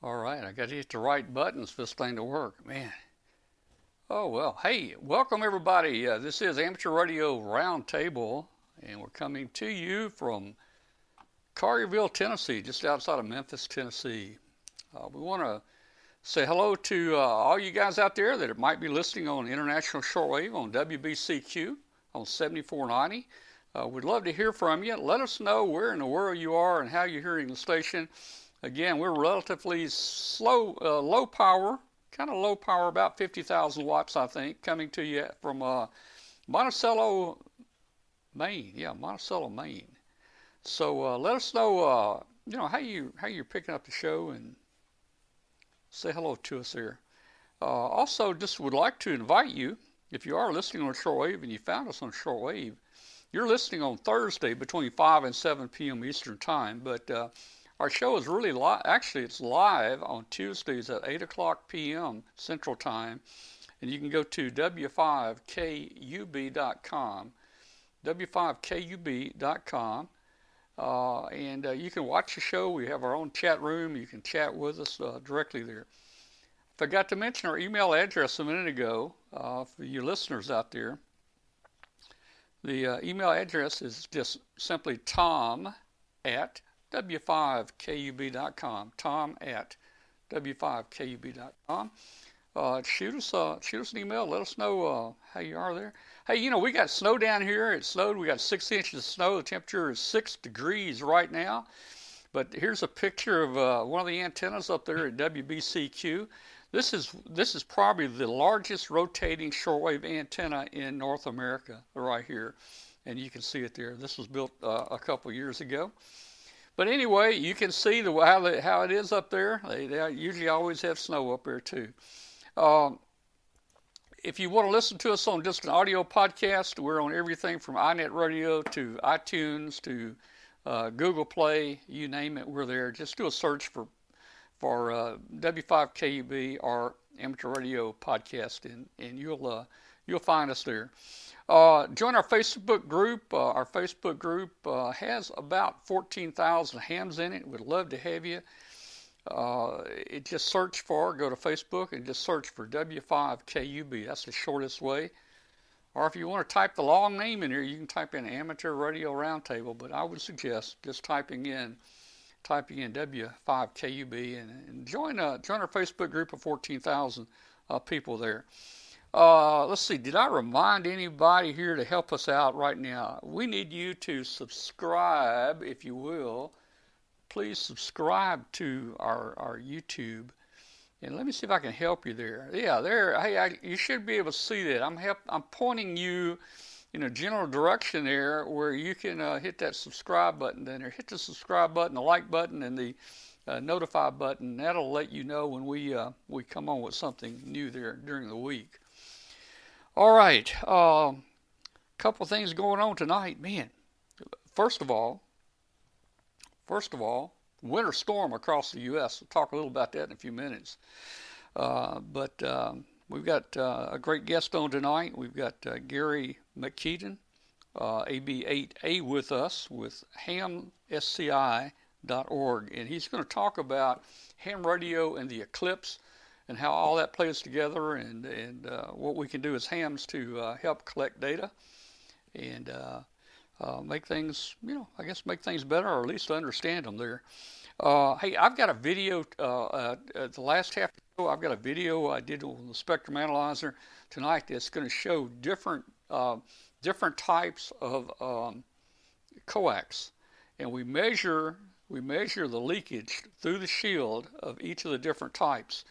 All right, I got to hit the right buttons for this thing to work, man. Oh, well, hey, welcome everybody. This is Amateur Radio Roundtable, and we're coming to you from Collierville, Tennessee, just outside of Memphis, Tennessee. We want to say hello to all you guys out there that might be listening on International Shortwave on WBCQ on 7490. We'd love to hear from you. Let us know where in the world you are and how you're hearing the station. Again, we're relatively low power, kind of low power, about 50,000 watts, I think, coming to you from Monticello, Maine. Yeah, Monticello, Maine. So let us know, you know, how you're picking up the show and say hello to us here. Also, just would like to invite you, if you are listening on shortwave and you found us on shortwave, you're listening on Thursday between 5 and 7 p.m. Eastern Time, but our show is really live. Actually, it's live on Tuesdays at 8 o'clock p.m. Central Time. And you can go to W5KUB.com, W5KUB.com. And you can watch the show. We have our own chat room. You can chat with us directly there. Forgot to mention our email address a minute ago for you listeners out there. The email address is just simply tom@w5kub.com, tom@w5kub.com. Shoot us an email. Let us know how you are there. Hey, you know, we got snow down here. It snowed. We got 6 inches of snow. The temperature is 6 degrees right now. But here's a picture of one of the antennas up there at WBCQ. This is probably the largest rotating shortwave antenna in North America right here. And you can see it there. This was built a couple years ago. But anyway, you can see how it is up there. They usually always have snow up there too. If you want to listen to us on just an audio podcast, we're on everything from iNet Radio to iTunes to Google Play, you name it, we're there. Just do a search for W5KUB or Amateur Radio Podcast, and you'll find us there. Join our Facebook group. Our Facebook group has about 14,000 hams in it. We'd love to have you. Go to Facebook and just search for W5KUB. That's the shortest way. Or if you want to type the long name in here, you can type in Amateur Radio Roundtable, but I would suggest just typing in W5KUB and join our Facebook group of 14,000 people there. Let's see, did I remind anybody here to help us out right now? We need you to subscribe, if you will. Please subscribe to our YouTube. And let me see if I can help you there. Yeah, there. Hey, you should be able to see that. I'm pointing you in a general direction there where you can hit that subscribe button down there. Hit the subscribe button, the like button, and the notify button. That'll let you know when we come on with something new there during the week. All right, couple things going on tonight, man. First of all, winter storm across the U.S. We'll talk a little about that in a few minutes. But we've got a great guest on tonight. We've got Gary McKeaton, AF8A, with us with HamSCI.org, and he's going to talk about ham radio and the eclipse and how all that plays together and what we can do as hams to help collect data and make things, you know, I guess make things better, or at least understand them there. Hey, I've got a video, at the last half of the show, I've got a video I did on the spectrum analyzer tonight that's going to show different types of coax. And we measure the leakage through the shield of each of the different types.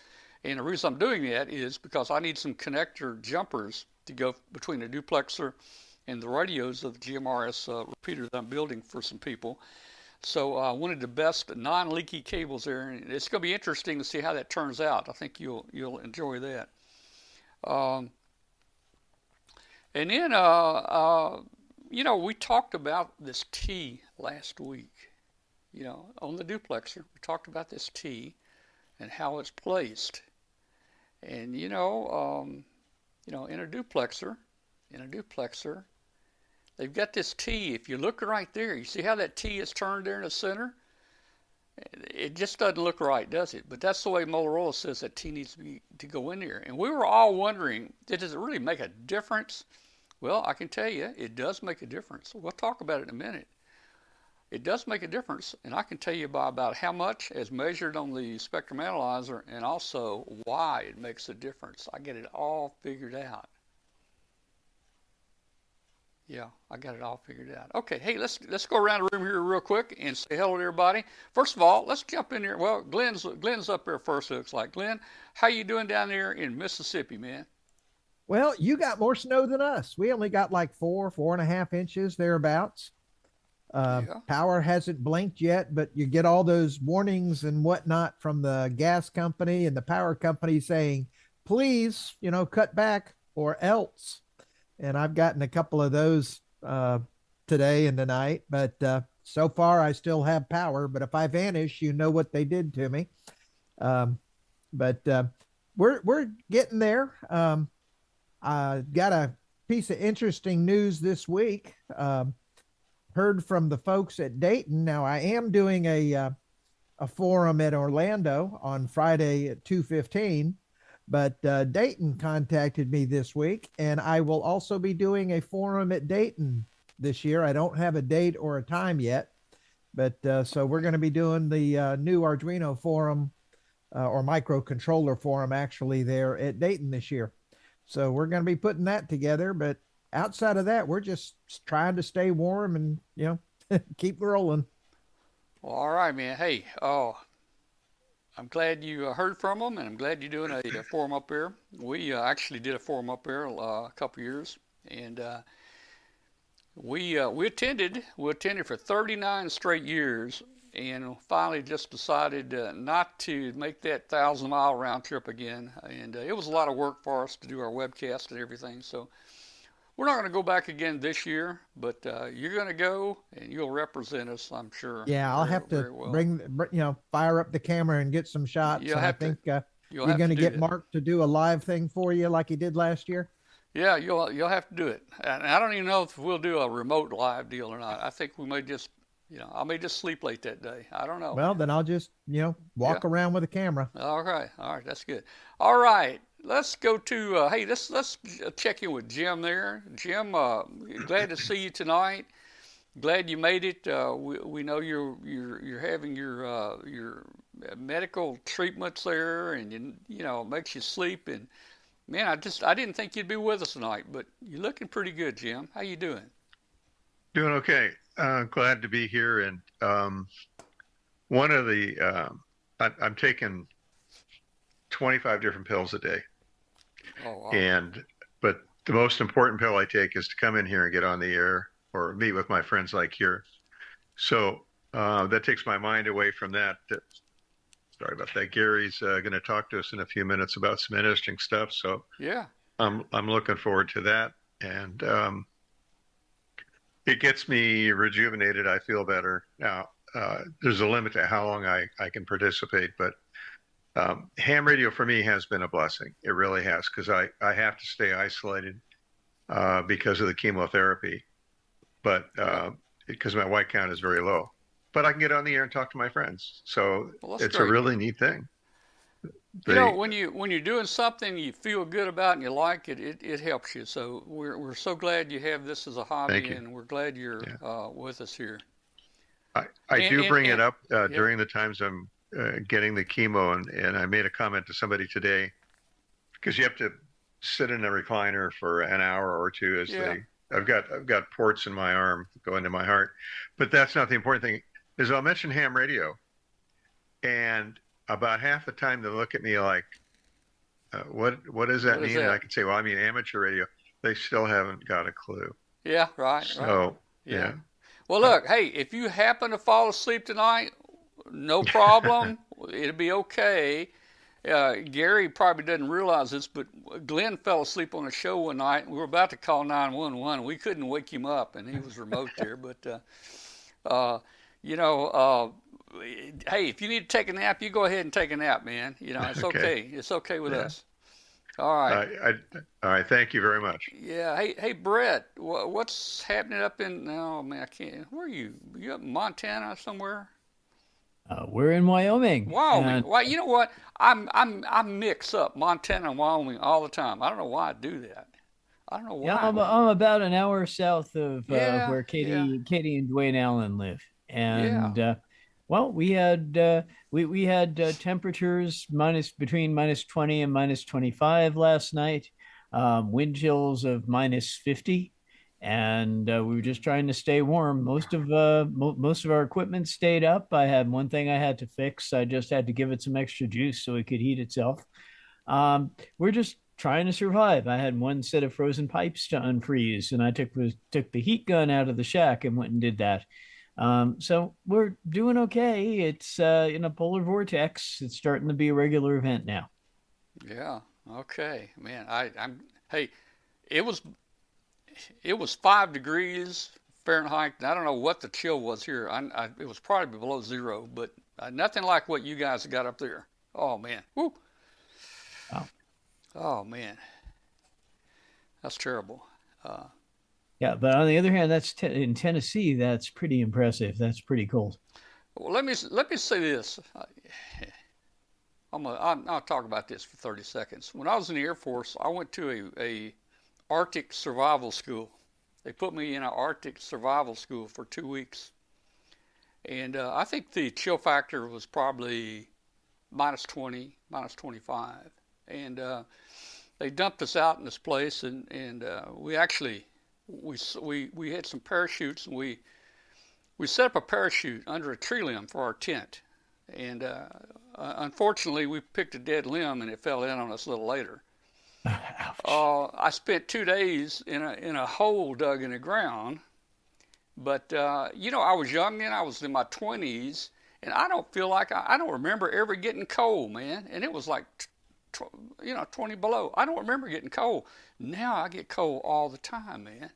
And the reason I'm doing that is because I need some connector jumpers to go between the duplexer and the radios of the GMRS repeater that I'm building for some people. So I wanted the best non-leaky cables there, and it's going to be interesting to see how that turns out. I think you'll enjoy that. And then, you know, we talked about this T last week. You know, on the duplexer, we talked about this T and how it's placed. And you know, in a duplexer. They've got this T. If you look right there, you see how that T is turned there in the center? It just doesn't look right, does it? But that's the way Motorola says that tea needs to go in there. And we were all wondering, does it really make a difference? Well, I can tell you, it does make a difference. We'll talk about it in a minute. It does make a difference, and I can tell you by about how much as measured on the spectrum analyzer and also why it makes a difference. I get it all figured out. Yeah, I got it all figured out. Okay, hey, let's go around the room here real quick and say hello to everybody. First of all, let's jump in here. Well, Glenn's up there first, it looks like. Glenn, how you doing down there in Mississippi, man? Well, you got more snow than us. We only got like 4.5 inches, thereabouts. Yeah. Power hasn't blinked yet, but you get all those warnings and whatnot from the gas company and the power company saying, please, you know, cut back or else. And I've gotten a couple of those today and tonight, but so far I still have power. But if I vanish, you know what they did to me. But we're getting there. I got a piece of interesting news this week. Heard from the folks at Dayton. Now I am doing a forum at Orlando on Friday at 2:15. But Dayton contacted me this week, and I will also be doing a forum at Dayton this year. I don't have a date or a time yet, but so we're going to be doing the new Arduino forum or microcontroller forum actually there at Dayton this year. So we're going to be putting that together. But outside of that, we're just trying to stay warm and, you know, keep rolling. Well, all right, man. Hey, I'm glad you heard from them, and I'm glad you're doing a forum up there. We actually did a forum up there a couple years, and we attended for 39 straight years, and finally just decided not to make that 1,000-mile round trip again. And it was a lot of work for us to do our webcast and everything, so we're not going to go back again this year, but you're going to go and you'll represent us, I'm sure. Yeah, I'll have to fire up the camera and get some shots. I think you're going to get Mark to do a live thing for you like he did last year. Yeah, you'll have to do it. And I don't even know if we'll do a remote live deal or not. I think we may just, you know, I may just sleep late that day. I don't know. Well, then I'll just, you know, walk around with a camera. All right, that's good. All right. Let's go to, hey, let's check in with Jim there. Jim, glad to see you tonight. Glad you made it. We know you're having your medical treatments there, and you know, it makes you sleep. And man, I didn't think you'd be with us tonight, but you're looking pretty good, Jim. How you doing? Doing okay. Glad to be here. And one of the I'm taking 25 different pills a day. Oh, wow. But the most important pill I take is to come in here and get on the air or meet with my friends like here. So that takes my mind away from that. Sorry about that. Gary's going to talk to us in a few minutes about some interesting stuff. So yeah, I'm looking forward to that. And it gets me rejuvenated. I feel better. Now there's a limit to how long I can participate, but ham radio for me has been a blessing. It really has, because I have to stay isolated because of the chemotherapy, but because my white count is very low. But I can get on the air and talk to my friends, so it's great. A really neat thing. You know, when you're doing something you feel good about and you like it, it helps you. So we're so glad you have this as a hobby, and we're glad you're with us here. I bring it up during the times I'm getting the chemo, and I made a comment to somebody today, because you have to sit in a recliner for an hour or two I've got ports in my arm going to my heart, but that's not the important thing. Is I'll mention ham radio, and about half the time they look at me like, what does that mean? And I can say, well, I mean amateur radio. They still haven't got a clue. Yeah, right. So yeah. Well, look, hey, if you happen to fall asleep tonight, no problem. It'll be okay. Gary probably doesn't realize this, but Glenn fell asleep on a show one night, and we were about to call 911. We couldn't wake him up, and he was remote there. But, you know, hey, if you need to take a nap, you go ahead and take a nap, man. You know, it's okay. It's okay with us. All right. All right. Thank you very much. Yeah. Hey, Brett, what's happening up in, oh, man, I can't, where are you? You up in Montana somewhere? We're in Wyoming. Wyoming. Well, you know what? I mix up Montana and Wyoming all the time. I don't know why I do that. I don't know why. Yeah, I'm about an hour south of where Katie and Dwayne Allen live, and well, we had temperatures between minus 20 and minus 25 last night, wind chills of minus 50. And we were just trying to stay warm. Most of our equipment stayed up. I had one thing I had to fix. I just had to give it some extra juice so it could heat itself. We're just trying to survive. I had one set of frozen pipes to unfreeze, and I took the heat gun out of the shack and went and did that. So we're doing okay. It's in a polar vortex. It's starting to be a regular event now. Yeah. Okay, man. It was 5 degrees Fahrenheit. I don't know what the chill was here. It was probably below zero, but nothing like what you guys got up there. Oh, man. Woo. Wow. Oh, man. That's terrible. Yeah, but on the other hand, that's in Tennessee, that's pretty impressive. That's pretty cold. Well, let me say this. I'll talk about this for 30 seconds. When I was in the Air Force, I went to a Arctic survival school. They put me in an Arctic survival school for 2 weeks, and I think the chill factor was probably minus 20, minus 25, and they dumped us out in this place, and we had some parachutes, and we set up a parachute under a tree limb for our tent, and unfortunately we picked a dead limb and it fell in on us a little later. I spent 2 days in a hole dug in the ground, but I was young then. I was in my 20s, and I don't feel like I don't remember ever getting cold, man. And it was like 20 below. I don't remember getting cold. Now I get cold all the time, man.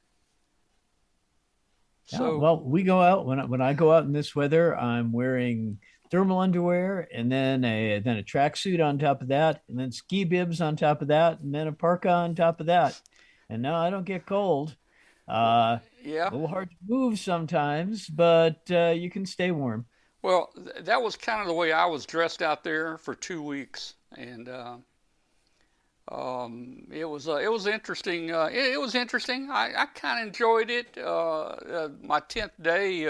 So we go out when I go out in this weather, I'm wearing thermal underwear, and then a tracksuit on top of that, and then ski bibs on top of that, and then a parka on top of that. And no, I don't get cold. A little hard to move sometimes, but you can stay warm. Well, that was kind of the way I was dressed out there for 2 weeks, and it was interesting. It was interesting. I kind of enjoyed it. My 10th day,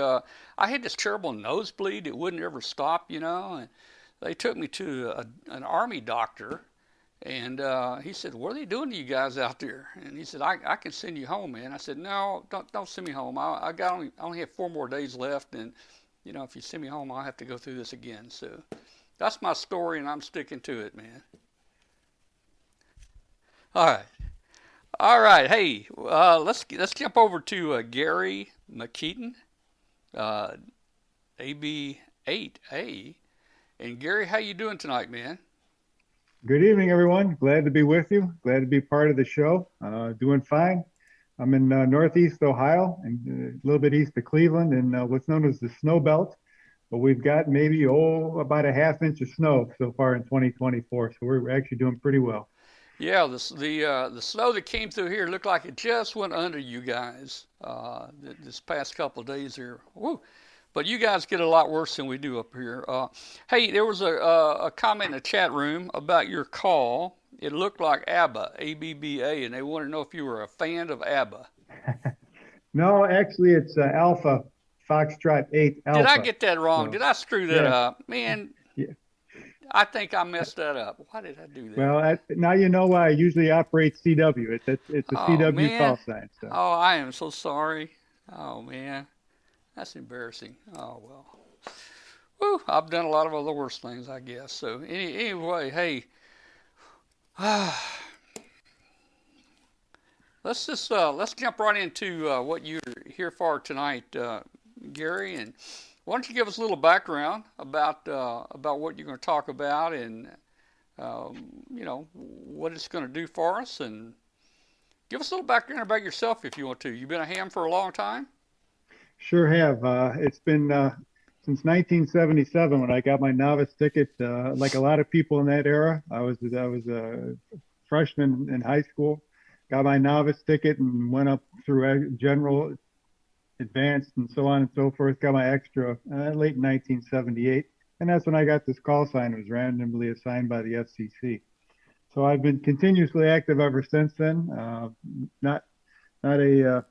I had this terrible nosebleed. It wouldn't ever stop, And they took me to an Army doctor, and he said, "What are they doing to you guys out there?" And he said, "I can send you home, man." I said, "No, don't send me home. I only have 4 more days left, and if you send me home, I'll have to go through this again." So that's my story, and I'm sticking to it, man. All right. Hey, let's jump over to Gary McKeaton, AB8A, and Gary, how you doing tonight, man? Good evening, everyone. Glad to be with you. Glad to be part of the show. Doing fine. I'm in Northeast Ohio, and a little bit east of Cleveland, in what's known as the Snow Belt. But we've got maybe about a half inch of snow so far in 2024. So we're actually doing pretty well. Yeah, the snow that came through here looked like it just went under you guys this past couple of days here. Woo. But you guys get a lot worse than we do up here. Hey, there was a comment in the chat room about your call. It looked like ABBA, A-B-B-A, and they want to know if you were a fan of ABBA. No, actually, it's Alpha Foxtrot 8 Alpha. Did I get that wrong? No. Did I screw that up? Man. Yeah. I think I messed that up. Why did I do that? Well, now you know why I usually operate CW. It's a CW call sign. So. Oh, I am so sorry. Oh, man. That's embarrassing. Oh, well. Whew, I've done a lot of other worse things, I guess. So anyway, hey, let's jump right into what you're here for tonight, Gary, and why don't you give us a little background about what you're going to talk about, and what it's going to do for us, and give us a little background about yourself if you want to. You've been a ham for a long time. Sure have. It's been since 1977 when I got my novice ticket. Like a lot of people in that era, I was a freshman in high school. Got my novice ticket and went up through general, advanced, and so on and so forth. Got my extra late in 1978. And that's when I got this call sign. It was randomly assigned by the FCC. So I've been continuously active ever since then. Not a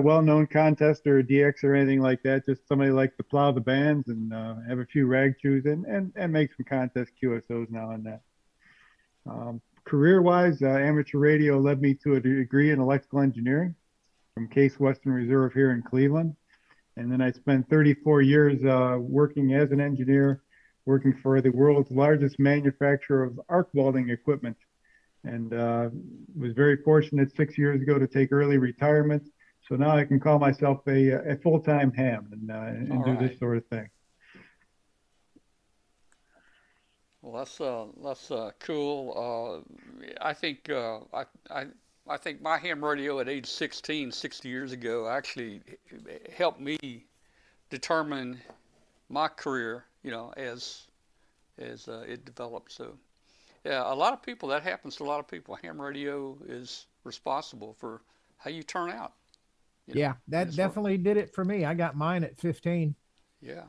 well-known contest or a DX or anything like that. Just somebody likes to plow the bands and have a few rag chews and make some contest QSOs now and then. Career-wise, amateur radio led me to a degree in electrical engineering from Case Western Reserve here in Cleveland. And then I spent 34 years working as an engineer, working for the world's largest manufacturer of arc welding equipment. And was very fortunate 6 years ago to take early retirement. So now I can call myself a full-time ham and do this sort of thing. Well, that's cool. I think my ham radio at age 16, 60 years ago, actually helped me determine my career, you know, as it developed. So, yeah, a lot of people, that happens to a lot of people. Ham radio is responsible for how you turn out. You know, yeah, that definitely did it for me. I got mine at 15. Yeah.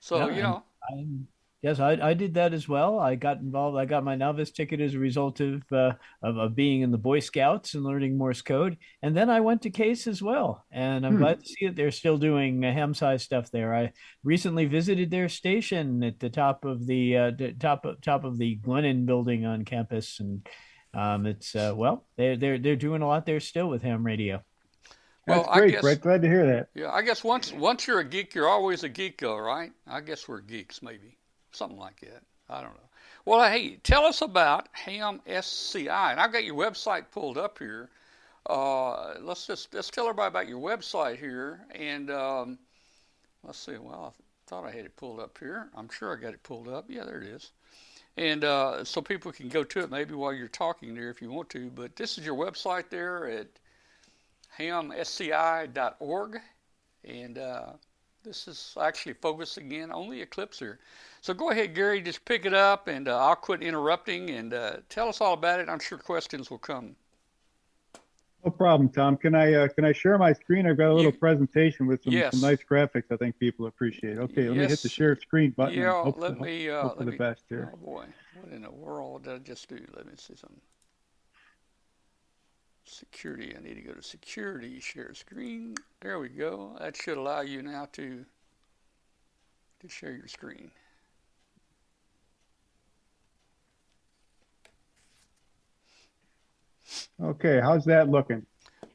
So, yeah, you know. Yes, I did that as well. I got involved. I got my novice ticket as a result of being in the Boy Scouts and learning Morse code. And then I went to Case as well. And I'm glad to see that they're still doing HamSCI stuff there. I recently visited their station at the top of the Glennon building on campus. And it's, well, they're doing a lot there still with ham radio. Well, that's great, Brett. Glad to hear that. Yeah, I guess once you're a geek, you're always a geek, though, right? I guess we're geeks, maybe. Something like that. I don't know. Well, hey, tell us about HamSCI. And I've got your website pulled up here. Let's tell everybody about your website here. And let's see. Well, I thought I had it pulled up here. I'm sure I got it pulled up. Yeah, there it is. And so people can go to it maybe while you're talking there if you want to. But this is your website there at hamsci.org, and this is actually focusing in on the eclipse here. So go ahead, Gary, just pick it up, and I'll quit interrupting, and tell us all about it. I'm sure questions will come. No problem, Tom. Can I share my screen? I've got a little presentation with some nice graphics I think people appreciate. Okay, let me hit the share screen button. Yeah, let me hope for the best here. Oh, boy. What in the world did I just do? Let me see something. Security, I need to go to security, share screen. There we go. That should allow you now to share your screen. Okay, how's that looking?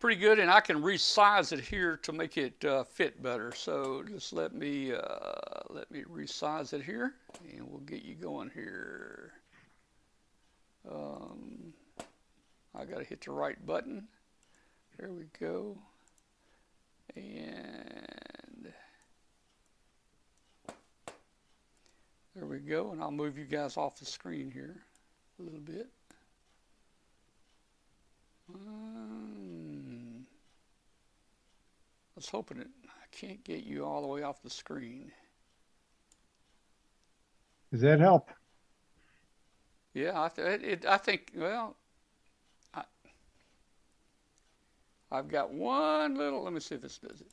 Pretty good, and I can resize it here to make it fit better. So just let me resize it here, and we'll get you going here. I got to hit the right button. There we go. And there we go. And I'll move you guys off the screen here a little bit. I was hoping I can't get you all the way off the screen. Does that help? Yeah, I think, well, I've got one little, let me see if this does it.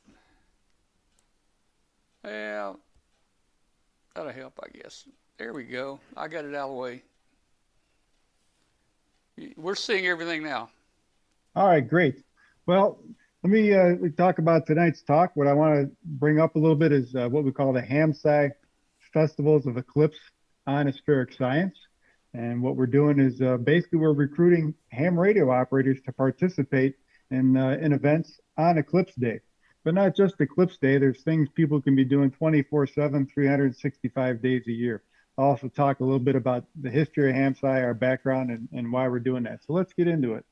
Well, that'll help, I guess. There we go. I got it out of the way. We're seeing everything now. All right, great. Well, let me talk about tonight's talk. What I want to bring up a little bit is what we call the HamSCI Festivals of Eclipse on Atmospheric Science. And what we're doing is basically we're recruiting ham radio operators to participate in events on Eclipse Day. But not just Eclipse Day, there's things people can be doing 24/7, 365 days a year. I'll also talk a little bit about the history of HamSCI, our background, and why we're doing that. So let's get into it.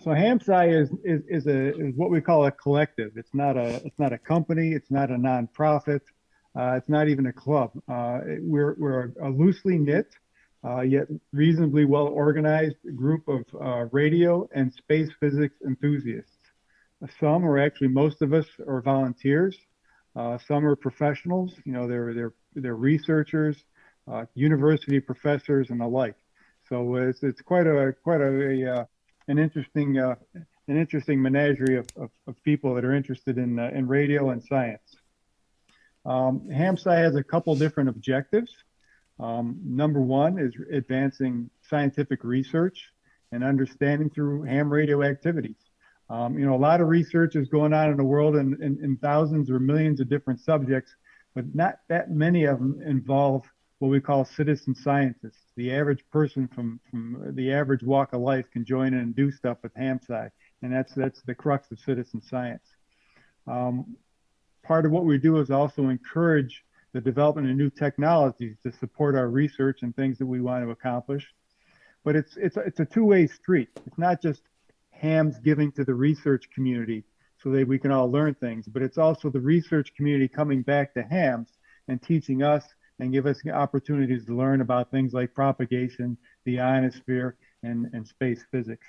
So HamSCI is what we call a collective. It's not a company, it's not a nonprofit, it's not even a club. We're a loosely knit, yet reasonably well-organized group of radio and space physics enthusiasts. Some, or actually most of us, are volunteers. Some are professionals. You know, they're researchers, university professors, and the like. So it's quite an interesting menagerie of people that are interested in radio and science. HamSCI has a couple different objectives. Number one is advancing scientific research and understanding through ham radio activities. You know, a lot of research is going on in the world in thousands or millions of different subjects, but not that many of them involve what we call citizen scientists. The average person from the average walk of life can join in and do stuff with HamSCI, and that's the crux of citizen science. Part of what we do is also encourage the development of new technologies to support our research and things that we want to accomplish. But it's a two-way street. It's not just hams giving to the research community so that we can all learn things, but it's also the research community coming back to hams and teaching us and give us opportunities to learn about things like propagation, the ionosphere, and space physics.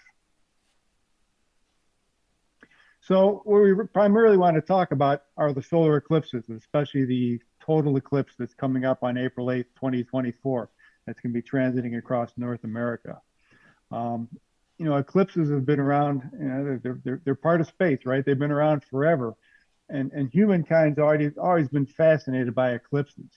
So what we primarily want to talk about are the solar eclipses, especially the total eclipse that's coming up on April 8th, 2024. That's going to be transiting across North America. You know, eclipses have been around, you know, they're part of space, right? They've been around forever. And humankind's always been fascinated by eclipses.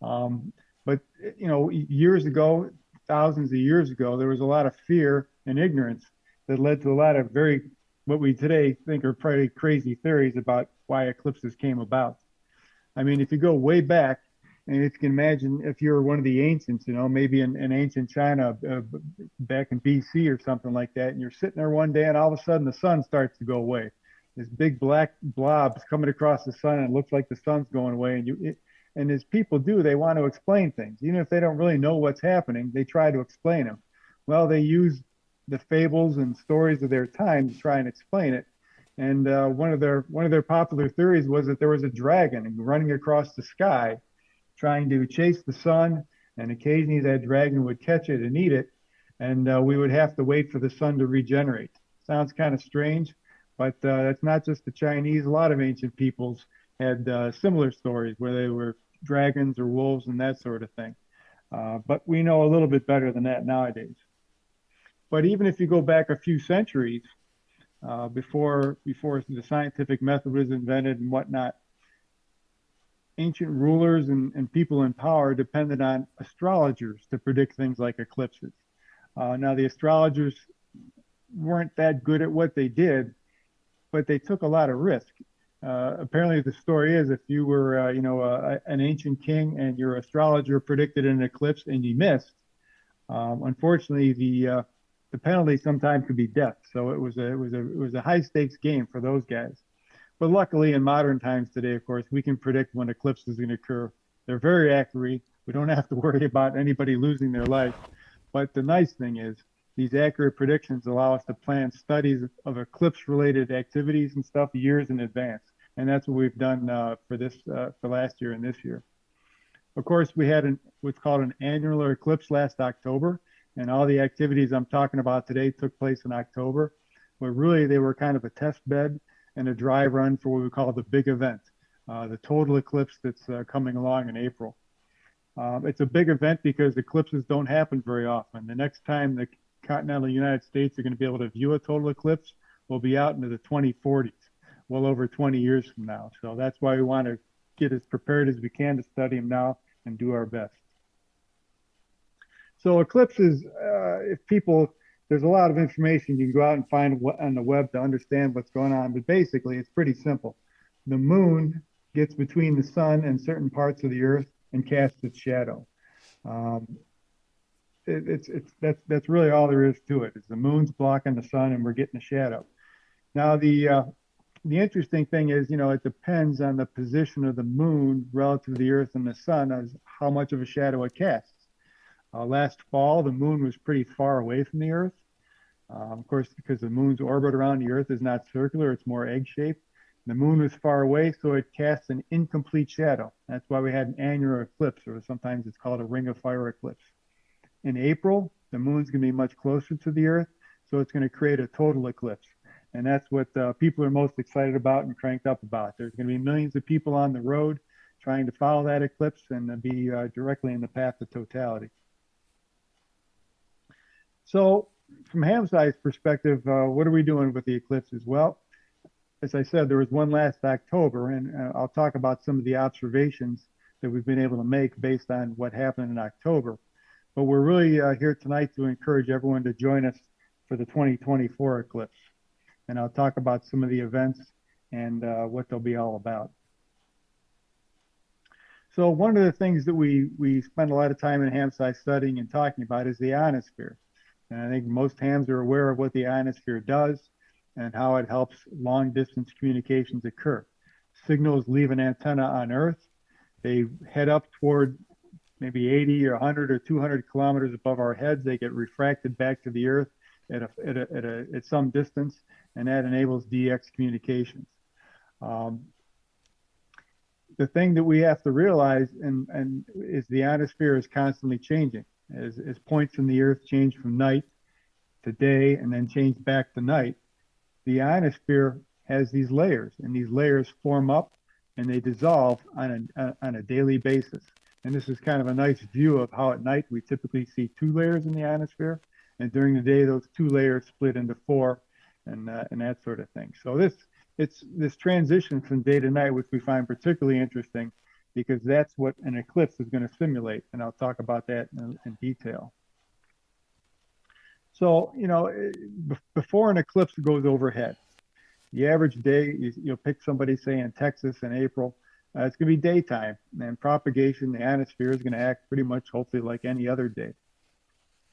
But, you know, years ago, thousands of years ago, there was a lot of fear and ignorance that led to a lot of very, what we today think are pretty crazy theories about why eclipses came about. I mean, if you go way back, and if you can imagine if you're one of the ancients, you know, maybe in ancient China back in BC or something like that, and you're sitting there one day and all of a sudden the sun starts to go away. This big black blob is coming across the sun and it looks like the sun's going away. And as people do, they want to explain things. Even if they don't really know what's happening, they try to explain them. Well, they use the fables and stories of their time to try and explain it. And one of their popular theories was that there was a dragon running across the sky trying to chase the sun, and occasionally that dragon would catch it and eat it, and we would have to wait for the sun to regenerate. Sounds kind of strange, but that's not just the Chinese. A lot of ancient peoples had similar stories where they were dragons or wolves and that sort of thing. But we know a little bit better than that nowadays. But even if you go back a few centuries before the scientific method was invented and whatnot, ancient rulers and people in power depended on astrologers to predict things like eclipses. Now, the astrologers weren't that good at what they did, but they took a lot of risk. Apparently, the story is if you were, you know, an ancient king and your astrologer predicted an eclipse and you missed, unfortunately, the penalty sometimes could be death. So it was a high stakes game for those guys. But luckily, in modern times today, of course, we can predict when eclipses are going to occur. They're very accurate. We don't have to worry about anybody losing their life. But the nice thing is these accurate predictions allow us to plan studies of eclipse-related activities and stuff years in advance. And that's what we've done for last year and this year. Of course, we had what's called an annular eclipse last October, and all the activities I'm talking about today took place in October. But really, they were kind of a test bed and a dry run for what we call the big event, the total eclipse that's coming along in April. It's a big event because eclipses don't happen very often. The next time the continental United States are going to be able to view a total eclipse will be out into the 2040s, well over 20 years from now. So that's why we want to get as prepared as we can to study them now and do our best. So eclipses, if people, there's a lot of information you can go out and find on the web to understand what's going on, but basically it's pretty simple. The moon gets between the sun and certain parts of the earth and casts its shadow. That's really all there is to it. It's the moon's blocking the sun and we're getting a shadow. Now the interesting thing is, you know, it depends on the position of the moon relative to the earth and the sun as how much of a shadow it casts. Last fall, the moon was pretty far away from the Earth. Of course, because the moon's orbit around the Earth is not circular, it's more egg-shaped. The moon was far away, so it casts an incomplete shadow. That's why we had an annular eclipse, or sometimes it's called a ring of fire eclipse. In April, the moon's going to be much closer to the Earth, so it's going to create a total eclipse. And that's what people are most excited about and cranked up about. There's going to be millions of people on the road trying to follow that eclipse and be directly in the path of totality. So from HamSCI's perspective, what are we doing with the eclipses? Well, as I said, there was one last October, and I'll talk about some of the observations that we've been able to make based on what happened in October. But we're really here tonight to encourage everyone to join us for the 2024 eclipse. And I'll talk about some of the events and what they'll be all about. So one of the things that we spend a lot of time in HamSCI studying and talking about is the ionosphere. And I think most hams are aware of what the ionosphere does and how it helps long distance communications occur. Signals leave an antenna on Earth. They head up toward maybe 80 or 100 or 200 kilometers above our heads. They get refracted back to the Earth at some distance, and that enables DX communications. The thing that we have to realize and is the ionosphere is constantly changing. As points in the Earth change from night to day and then change back to night, the ionosphere has these layers, and these layers form up and they dissolve on a daily basis. And this is kind of a nice view of how at night we typically see two layers in the ionosphere, and during the day those two layers split into four and that sort of thing. So this transition from day to night, which we find particularly interesting, because that's what an eclipse is going to simulate, and I'll talk about that in detail. So, you know, before an eclipse goes overhead, the average day, you'll pick somebody, say, in Texas in April, it's going to be daytime, and propagation, the ionosphere is going to act pretty much, hopefully, like any other day.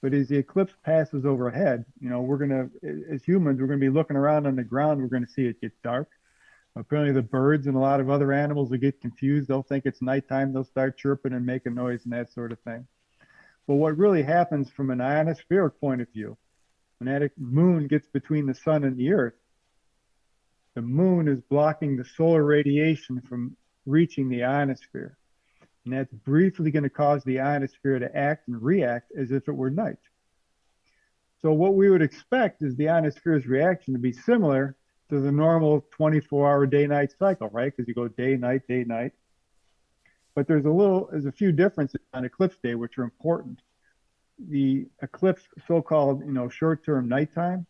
But as the eclipse passes overhead, you know, we're going to, as humans, we're going to be looking around on the ground, we're going to see it get dark. Apparently the birds and a lot of other animals will get confused. They'll think it's nighttime. They'll start chirping and making noise and that sort of thing. But what really happens from an ionospheric point of view, when that moon gets between the sun and the Earth, the moon is blocking the solar radiation from reaching the ionosphere. And that's briefly going to cause the ionosphere to act and react as if it were night. So what we would expect is the ionosphere's reaction to be similar to the normal 24-hour day-night cycle, right? Because you go day-night, day-night. But there's a few differences on eclipse day which are important. The eclipse, so-called, you know, short-term nighttime,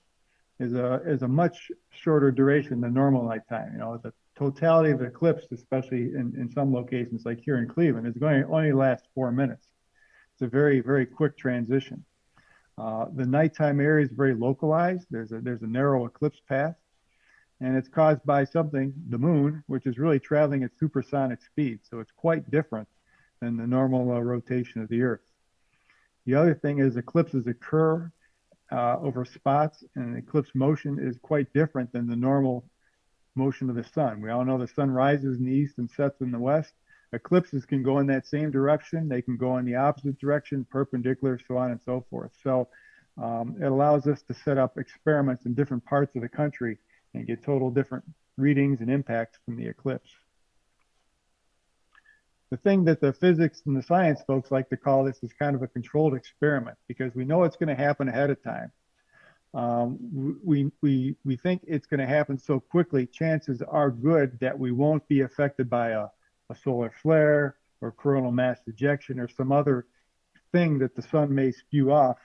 is a much shorter duration than normal nighttime. You know, the totality of the eclipse, especially in some locations like here in Cleveland, is going to only last 4 minutes. It's a very, very quick transition. The nighttime area is very localized. There's a narrow eclipse path. And it's caused by something, the moon, which is really traveling at supersonic speed. So it's quite different than the normal rotation of the Earth. The other thing is eclipses occur over spots, and eclipse motion is quite different than the normal motion of the sun. We all know the sun rises in the east and sets in the west. Eclipses can go in that same direction. They can go in the opposite direction, perpendicular, so on and so forth. So it allows us to set up experiments in different parts of the country and get total different readings and impacts from the eclipse. The thing that the physics and the science folks like to call this is kind of a controlled experiment, because we know it's going to happen ahead of time. We think it's going to happen so quickly, chances are good that we won't be affected by a solar flare or coronal mass ejection or some other thing that the sun may spew off,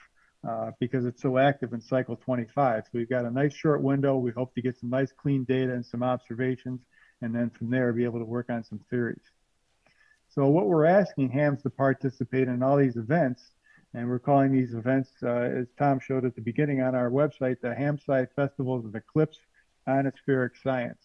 because it's so active in cycle 25. So we've got a nice short window. We hope to get some nice clean data and some observations, and then from there be able to work on some theories. So what we're asking hams to participate in all these events, and we're calling these events, as Tom showed at the beginning on our website, the HamSCI Festivals of Eclipse Ionospheric Science.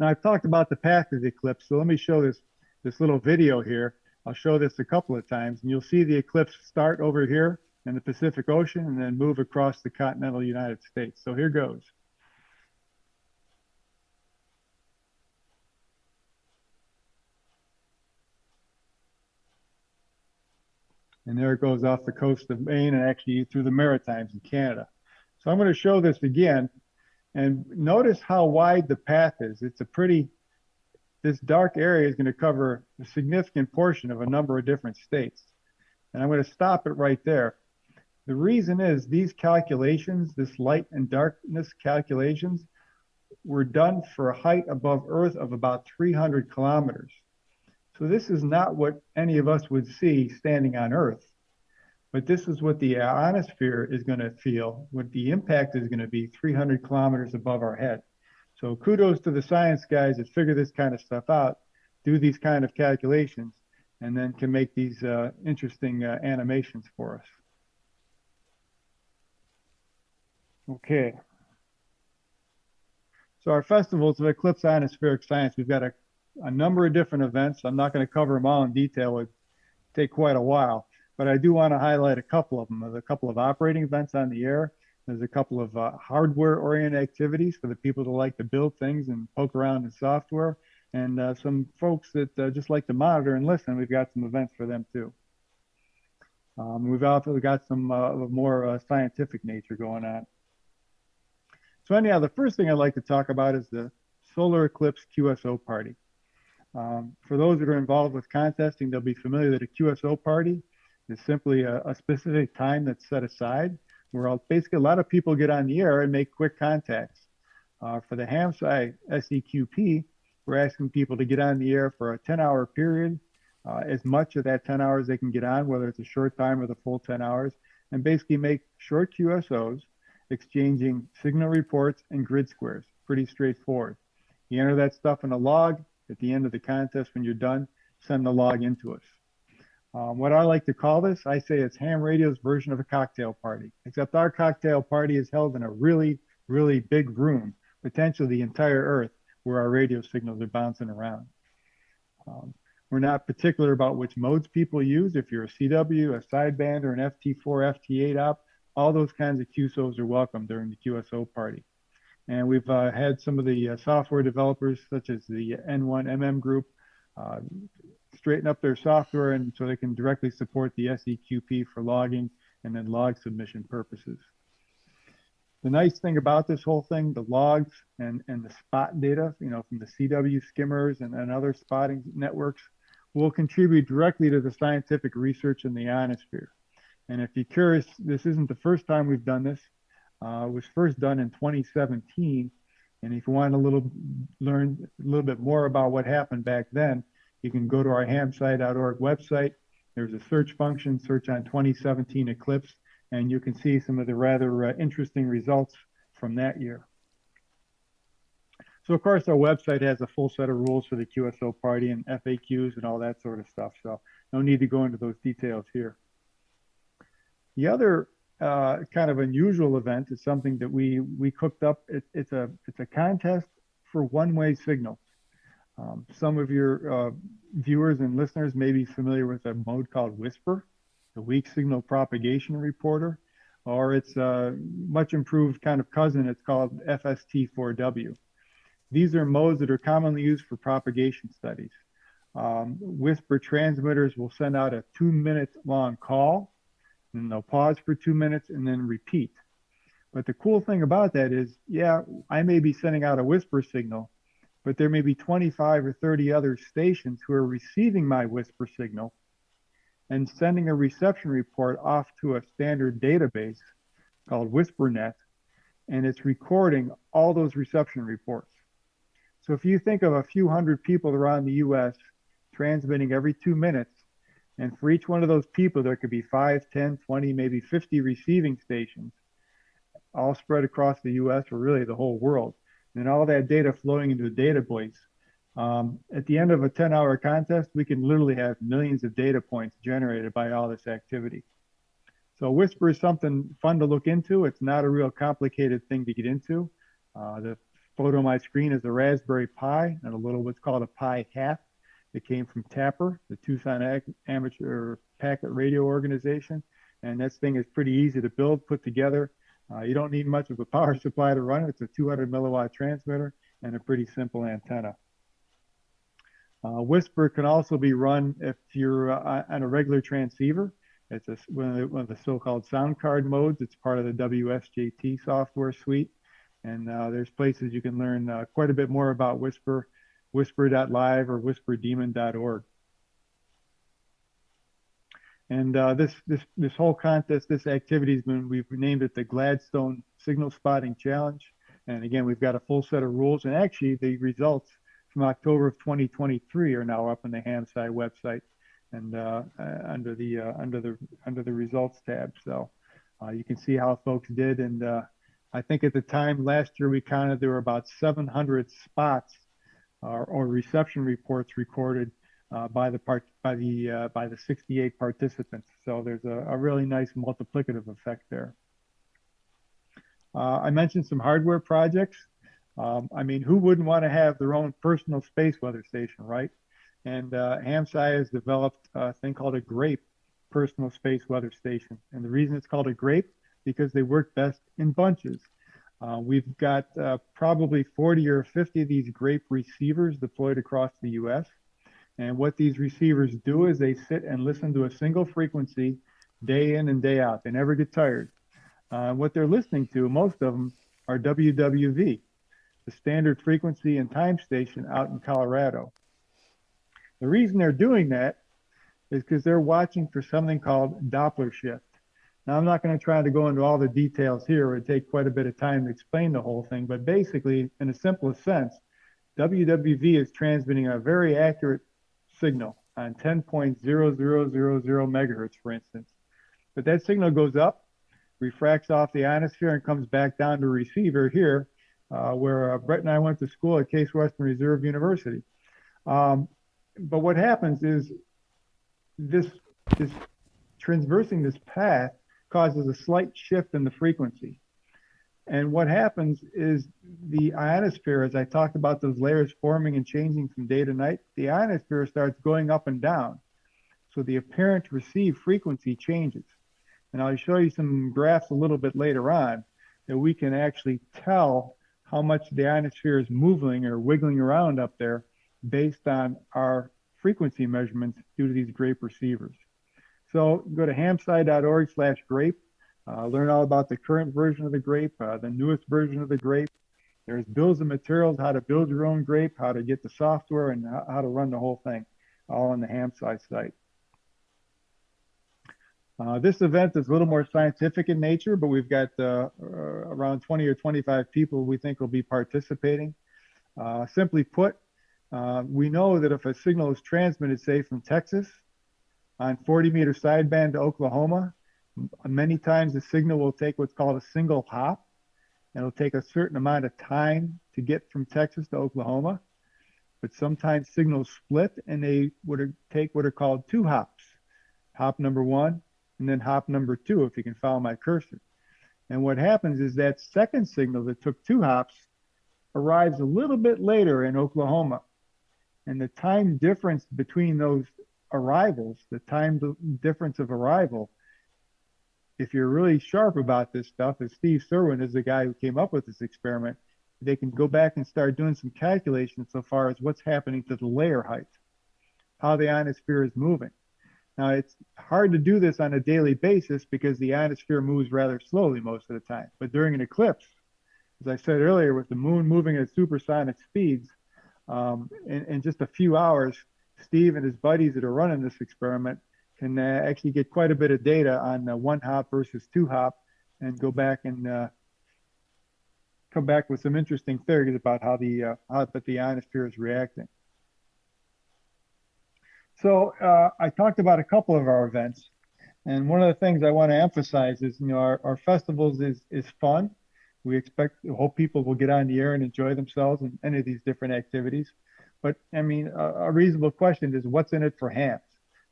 Now I've talked about the path of the eclipse, so let me show this little video here. I'll show this a couple of times, and you'll see the eclipse start over here in the Pacific Ocean and then move across the continental United States. So here goes. And there it goes off the coast of Maine and actually through the Maritimes in Canada. So I'm going to show this again, and notice how wide the path is. It's a pretty... This dark area is going to cover a significant portion of a number of different states. And I'm going to stop it right there. The reason is these calculations, this light and darkness calculations, were done for a height above Earth of about 300 kilometers. So this is not what any of us would see standing on Earth. But this is what the ionosphere is going to feel, what the impact is going to be 300 kilometers above our head. So kudos to the science guys that figure this kind of stuff out, do these kind of calculations, and then can make these interesting animations for us. Okay. So our festivals of Eclipse Ionospheric Science, we've got a number of different events. I'm not going to cover them all in detail. It would take quite a while. But I do want to highlight a couple of them. There's a couple of operating events on the air. There's a couple of hardware-oriented activities for the people that like to build things and poke around in software. And some folks that just like to monitor and listen, we've got some events for them too. We've also got some more scientific nature going on. So anyhow, the first thing I'd like to talk about is the Solar Eclipse QSO Party. For those that are involved with contesting, they'll be familiar that a QSO party is simply a specific time that's set aside where basically a lot of people get on the air and make quick contacts. For the HamSCI SEQP, we're asking people to get on the air for a 10-hour period, as much of that 10 hours they can get on, whether it's a short time or the full 10 hours, and basically make short QSOs exchanging signal reports and grid squares. Pretty straightforward. You enter that stuff in a log. At the end of the contest, when you're done, send the log into us. What I like to call this, I say it's ham radio's version of a cocktail party, except our cocktail party is held in a really, really big room, potentially the entire Earth, where our radio signals are bouncing around. We're not particular about which modes people use. If you're a CW, a sideband, or an FT4, FT8 op, all those kinds of QSOs are welcome during the QSO party. And we've had some of the software developers, such as the N1MM group, straighten up their software and so they can directly support the SEQP for logging and then log submission purposes. The nice thing about this whole thing, the logs and the spot data, you know, from the CW skimmers and other spotting networks will contribute directly to the scientific research in the ionosphere. And if you're curious, this isn't the first time we've done this. It was first done in 2017. And if you want to learn a little bit more about what happened back then, you can go to our hamsci.org website. There's a search function, search on 2017 eclipse, and you can see some of the rather interesting results from that year. So, of course, our website has a full set of rules for the QSO party and FAQs and all that sort of stuff, so no need to go into those details here. The other kind of unusual event is something that we cooked up. It's a contest for one-way signals. Some of your viewers and listeners may be familiar with a mode called Whisper, the weak signal propagation reporter, or it's a much improved kind of cousin. It's called FST4W. These are modes that are commonly used for propagation studies. Whisper transmitters will send out a 2-minute long call, and they'll pause for 2 minutes and then repeat. But the cool thing about that is, yeah, I may be sending out a Whisper signal, but there may be 25 or 30 other stations who are receiving my Whisper signal and sending a reception report off to a standard database called WhisperNet, and it's recording all those reception reports. So if you think of a few hundred people around the U.S. transmitting every 2 minutes, and for each one of those people, there could be 5, 10, 20, maybe 50 receiving stations, all spread across the U.S. or really the whole world. And all that data flowing into a database. At the end of a 10-hour contest, we can literally have millions of data points generated by all this activity. So Whisper is something fun to look into. It's not a real complicated thing to get into. The photo on my screen is a Raspberry Pi and a little what's called a Pi hat that came from Tapper, the Tucson Amateur Packet Radio organization. And this thing is pretty easy to build, put together. You don't need much of a power supply to run it. It's a 200 milliwatt transmitter and a pretty simple antenna. Whisper can also be run if you're on a regular transceiver. It's one of the so-called sound card modes. It's part of the WSJT software suite. And there's places you can learn quite a bit more about Whisper, whisper.live or whisperdemon.org. And this whole contest, this activity, we've named it the Gladstone Signal Spotting Challenge. And again, we've got a full set of rules. And actually, the results from October of 2023 are now up on the HamSCI website. and under the results tab. So you can see how folks did. And I think at the time last year we counted there were about 700 spots or reception reports recorded by the 68 participants. So there's a really nice multiplicative effect there. I mentioned some hardware projects. I mean, who wouldn't want to have their own personal space weather station, right? And HamSCI has developed a thing called a GRAPE personal space weather station. And the reason it's called a GRAPE, because they work best in bunches. We've got probably 40 or 50 of these GRAPE receivers deployed across the U.S. And what these receivers do is they sit and listen to a single frequency day in and day out. They never get tired. What they're listening to, most of them, are WWV, the standard frequency and time station out in Colorado. The reason they're doing that is because they're watching for something called Doppler shift. Now, I'm not going to try to go into all the details here. It would take quite a bit of time to explain the whole thing. But basically, in the simplest sense, WWV is transmitting a very accurate signal on 10.0000 megahertz, for instance. But that signal goes up, refracts off the ionosphere, and comes back down to receiver here, where Brett and I went to school at Case Western Reserve University. But what happens is this transversing this path causes a slight shift in the frequency. And what happens is the ionosphere, as I talked about those layers forming and changing from day to night, the ionosphere starts going up and down. So the apparent received frequency changes. And I'll show you some graphs a little bit later on that we can actually tell how much the ionosphere is moving or wiggling around up there based on our frequency measurements due to these GRAPE receivers. So go to hamsci.org/GRAPE. Learn all about the current version of the GRAPE, the newest version of the GRAPE. There's bills and materials, how to build your own GRAPE, how to get the software, and how to run the whole thing, all on the HamSCI site. This event is a little more scientific in nature, but we've got around 20 or 25 people we think will be participating. Simply put, we know that if a signal is transmitted, say, from Texas on 40-meter sideband to Oklahoma, many times the signal will take what's called a single hop, and it'll take a certain amount of time to get from Texas to Oklahoma. But sometimes signals split, and they would take what are called two hops, hop number one and then hop number two, if you can follow my cursor. And what happens is that second signal that took two hops arrives a little bit later in Oklahoma. And the time difference between those arrivals, the time difference of arrival, if you're really sharp about this stuff, as Steve Serwin is the guy who came up with this experiment, they can go back and start doing some calculations so far as what's happening to the layer height, how the ionosphere is moving. Now, it's hard to do this on a daily basis because the ionosphere moves rather slowly most of the time. But during an eclipse, as I said earlier, with the moon moving at supersonic speeds, in just a few hours, Steve and his buddies that are running this experiment can actually get quite a bit of data on one hop versus two hop and go back and come back with some interesting theories about how the ionosphere is reacting. So I talked about a couple of our events, and one of the things I want to emphasize is, you know, our festivals is fun. We hope people will get on the air and enjoy themselves in any of these different activities. But I mean, a reasonable question is, what's in it for hams?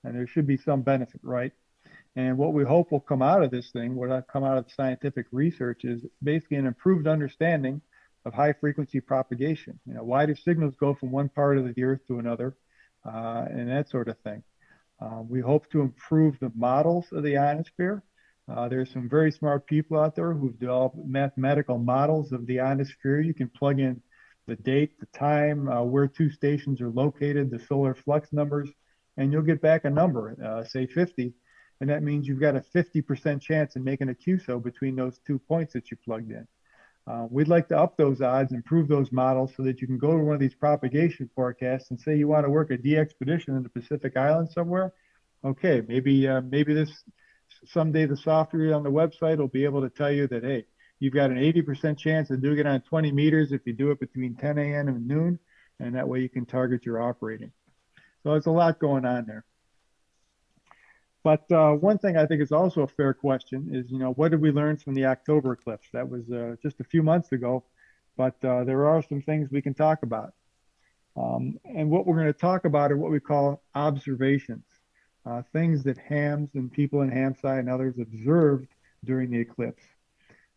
And there should be some benefit, right? And what we hope will come out of this thing, what I've come out of scientific research, is basically an improved understanding of high-frequency propagation. You know, why do signals go from one part of the Earth to another, and that sort of thing. We hope to improve the models of the ionosphere. There's some very smart people out there who've developed mathematical models of the ionosphere. You can plug in the date, the time, where two stations are located, the solar flux numbers, and you'll get back a number, say 50, and that means you've got a 50% chance of making a QSO between those 2 points that you plugged in. We'd like to up those odds, improve those models, so that you can go to one of these propagation forecasts and say you want to work a de-expedition in the Pacific Island somewhere. Okay, maybe this someday the software on the website will be able to tell you that, hey, you've got an 80% chance of doing it on 20 meters if you do it between 10 a.m. and noon, and that way you can target your operating. So there's a lot going on there. But one thing I think is also a fair question is, you know, what did we learn from the October eclipse? That was just a few months ago, but there are some things we can talk about. And what we're going to talk about are what we call observations, things that hams and people in HamSCI and others observed during the eclipse.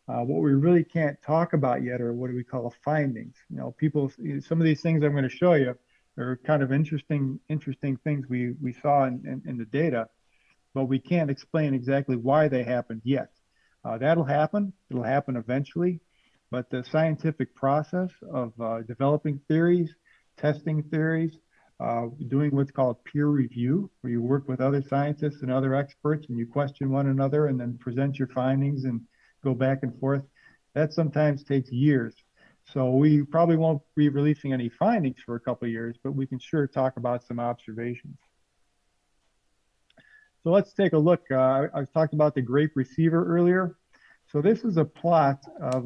What we really can't talk about yet are what do we call findings. You know, people, some of these things I'm going to show you are kind of interesting things we saw in the data, but we can't explain exactly why they happened yet. That'll happen. It'll happen eventually. But the scientific process of developing theories, testing theories, doing what's called peer review, where you work with other scientists and other experts and you question one another and then present your findings and go back and forth, that sometimes takes years. So we probably won't be releasing any findings for a couple of years, but we can sure talk about some observations. So let's take a look. I talked about the GRAPE receiver earlier. So this is a plot of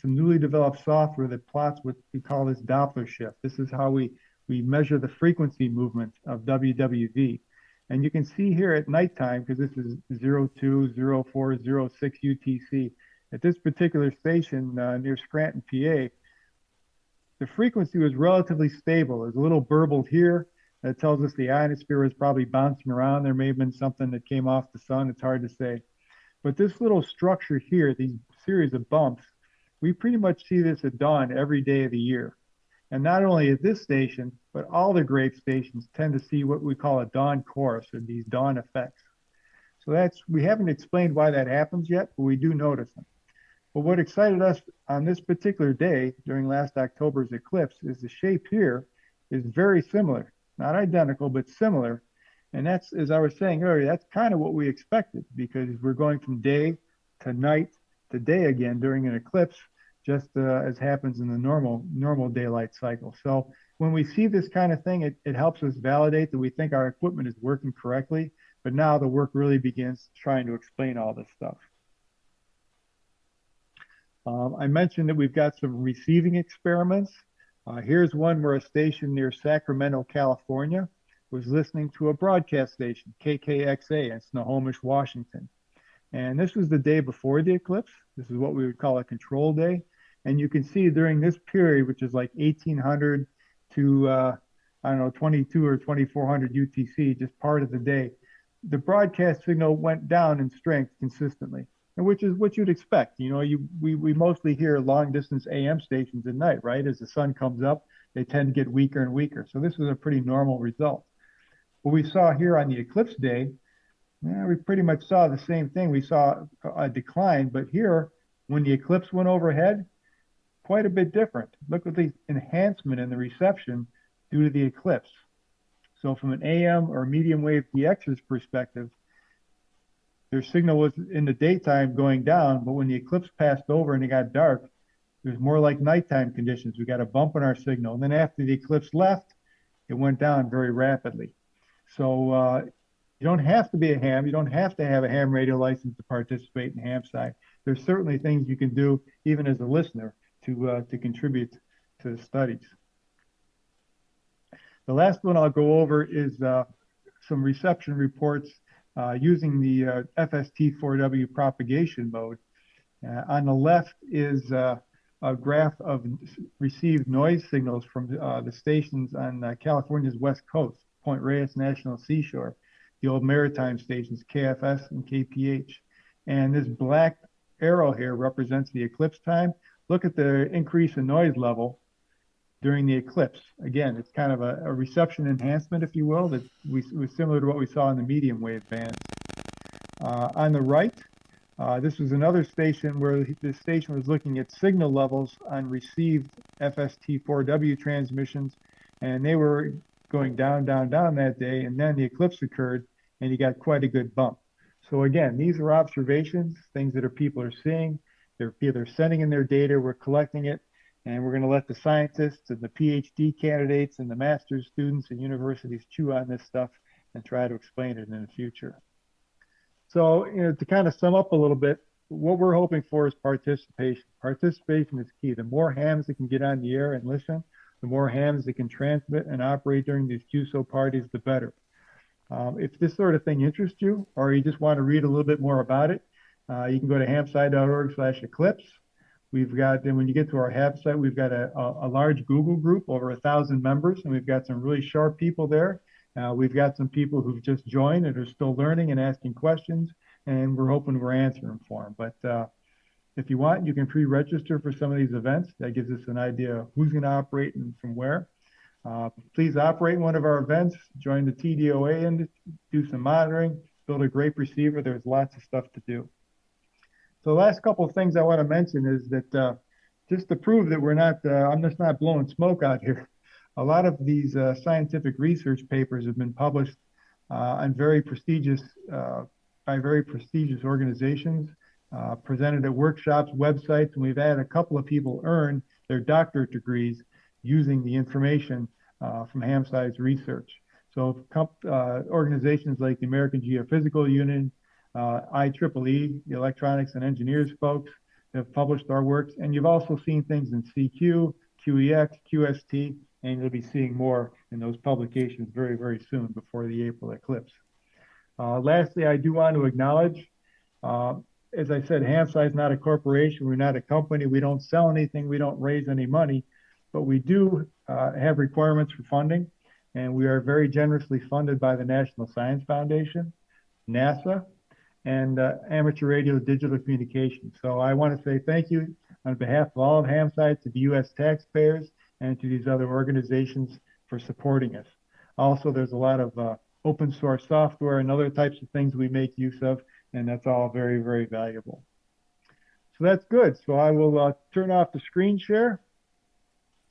some newly developed software that plots what we call this Doppler shift. This is how we measure the frequency movement of WWV. And you can see here at nighttime, because this is 02, 04, 06 UTC, at this particular station near Scranton, PA, the frequency was relatively stable. There's a little burble here that tells us the ionosphere was probably bouncing around. There may have been something that came off the sun. It's hard to say. But this little structure here, these series of bumps, we pretty much see this at dawn every day of the year. And not only at this station, but all the GRAPE stations tend to see what we call a dawn chorus, or these dawn effects. So that's, we haven't explained why that happens yet, but we do notice them. But what excited us on this particular day during last October's eclipse is the shape here is very similar, not identical, but similar. And that's, as I was saying earlier, that's kind of what we expected, because we're going from day to night to day again during an eclipse, just as happens in the normal daylight cycle. So when we see this kind of thing, it helps us validate that we think our equipment is working correctly, but now the work really begins trying to explain all this stuff. I mentioned that we've got some receiving experiments. Here's one where a station near Sacramento, California, was listening to a broadcast station, KKXA, in Snohomish, Washington. And this was the day before the eclipse. This is what we would call a control day. And you can see during this period, which is like 1800 to, I don't know, 22 or 2400 UTC, just part of the day, the broadcast signal went down in strength consistently, and which is what you'd expect. You know, we mostly hear long distance AM stations at night, right? As the sun comes up, they tend to get weaker and weaker. So this was a pretty normal result. What we saw here on the eclipse day, we pretty much saw the same thing. We saw a decline, but here, when the eclipse went overhead, quite a bit different. Look at the enhancement in the reception due to the eclipse. So from an AM or medium wave DX's perspective, their signal was in the daytime going down, but when the eclipse passed over and it got dark, it was more like nighttime conditions. We got a bump in our signal. And then after the eclipse left, it went down very rapidly. So you don't have to be a ham. You don't have to have a ham radio license to participate in HamSCI. There's certainly things you can do, even as a listener, to contribute to the studies. The last one I'll go over is some reception reports using the FST4W propagation mode. On the left is a graph of received noise signals from the stations on California's west coast, Point Reyes National Seashore, the old maritime stations, KFS and KPH. And this black arrow here represents the eclipse time. Look at the increase in noise level during the eclipse. Again, it's kind of a reception enhancement, if you will, that was similar to what we saw in the medium wave bands. On the right, this was another station where the station was looking at signal levels on received FST4W transmissions, and they were going down, down, down that day, and then the eclipse occurred, and you got quite a good bump. So again, these are observations, things that people are seeing. They're either sending in their data, we're collecting it, and we're going to let the scientists and the PhD candidates and the master's students and universities chew on this stuff and try to explain it in the future. So, you know, to kind of sum up a little bit, what we're hoping for is participation. Participation is key. The more hams that can get on the air and listen, the more hams that can transmit and operate during these QSO parties, the better. If this sort of thing interests you, or you just want to read a little bit more about it, you can go to hamsci.org/eclipse. We've got, then when you get to our HAB site, we've got a large Google group, over 1,000 members, and we've got some really sharp people there. We've got some people who've just joined and are still learning and asking questions, and we're hoping we're answering for them. But if you want, you can pre-register for some of these events. That gives us an idea of who's going to operate and from where. Please operate one of our events, join the TDOA and do some monitoring, build a great receiver. There's lots of stuff to do. So the last couple of things I want to mention is that just to prove that we're not, I'm just not blowing smoke out here. A lot of these scientific research papers have been published on by very prestigious organizations, presented at workshops, websites, and we've had a couple of people earn their doctorate degrees using the information from HamSCI's research. So organizations like the American Geophysical Union, IEEE, the electronics and engineers folks have published our works. And you've also seen things in CQ, QEX, QST, and you'll be seeing more in those publications very, very soon before the April eclipse. Lastly, I do want to acknowledge, as I said, HamSCI is not a corporation. We're not a company. We don't sell anything. We don't raise any money, but we do have requirements for funding. And we are very generously funded by the National Science Foundation, NASA, and amateur radio digital communications. So I want to say thank you on behalf of all of HamSCI to the U.S. taxpayers and to these other organizations for supporting us. Also, there's a lot of open source software and other types of things we make use of, and that's all very, very valuable. So that's good. So I will turn off the screen share,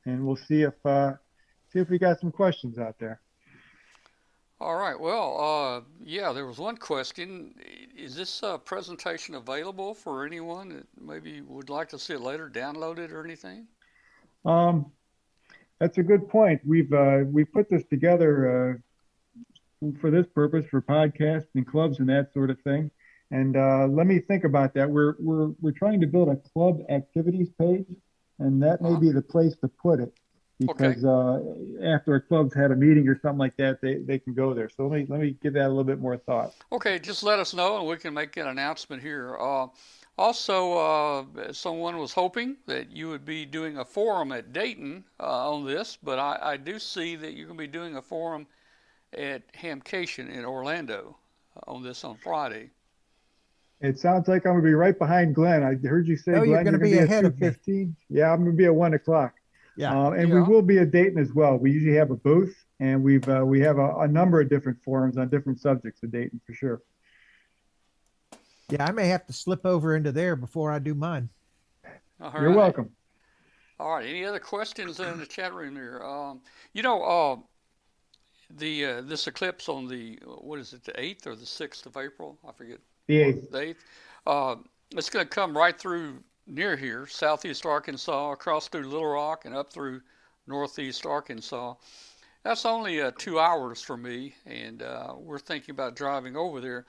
and we'll see if we got some questions out there. All right. Well, yeah, there was one question. Is this presentation available for anyone that maybe would like to see it later, download it or anything? That's a good point. We put this together for this purpose, for podcasts and clubs and that sort of thing. And let me think about that. We're trying to build a club activities page, and that may be the place to put it. Because after a club's had a meeting or something like that, they can go there. So let me give that a little bit more thought. Okay, just let us know, and we can make an announcement here. Also, someone was hoping that you would be doing a forum at Dayton on this, but I do see that you're going to be doing a forum at Hamcation in Orlando on this on Friday. It sounds like I'm going to be right behind Glenn. I heard you say, oh, Glenn, you're going to be ahead of 15. Yeah, I'm going to be at 1 o'clock. Yeah, and we will be at Dayton as well. We usually have a booth, and we have a number of different forums on different subjects at Dayton for sure. Yeah, I may have to slip over into there before I do mine. All right. You're welcome. All right. Any other questions in the chat room here? You know, the this eclipse on the what is it, the 8th or the 6th of April? I forget. The 8th. The 8th. It's going to come right through. Near here, southeast Arkansas, across through Little Rock and up through northeast Arkansas. That's only 2 hours for me, and we're thinking about driving over there.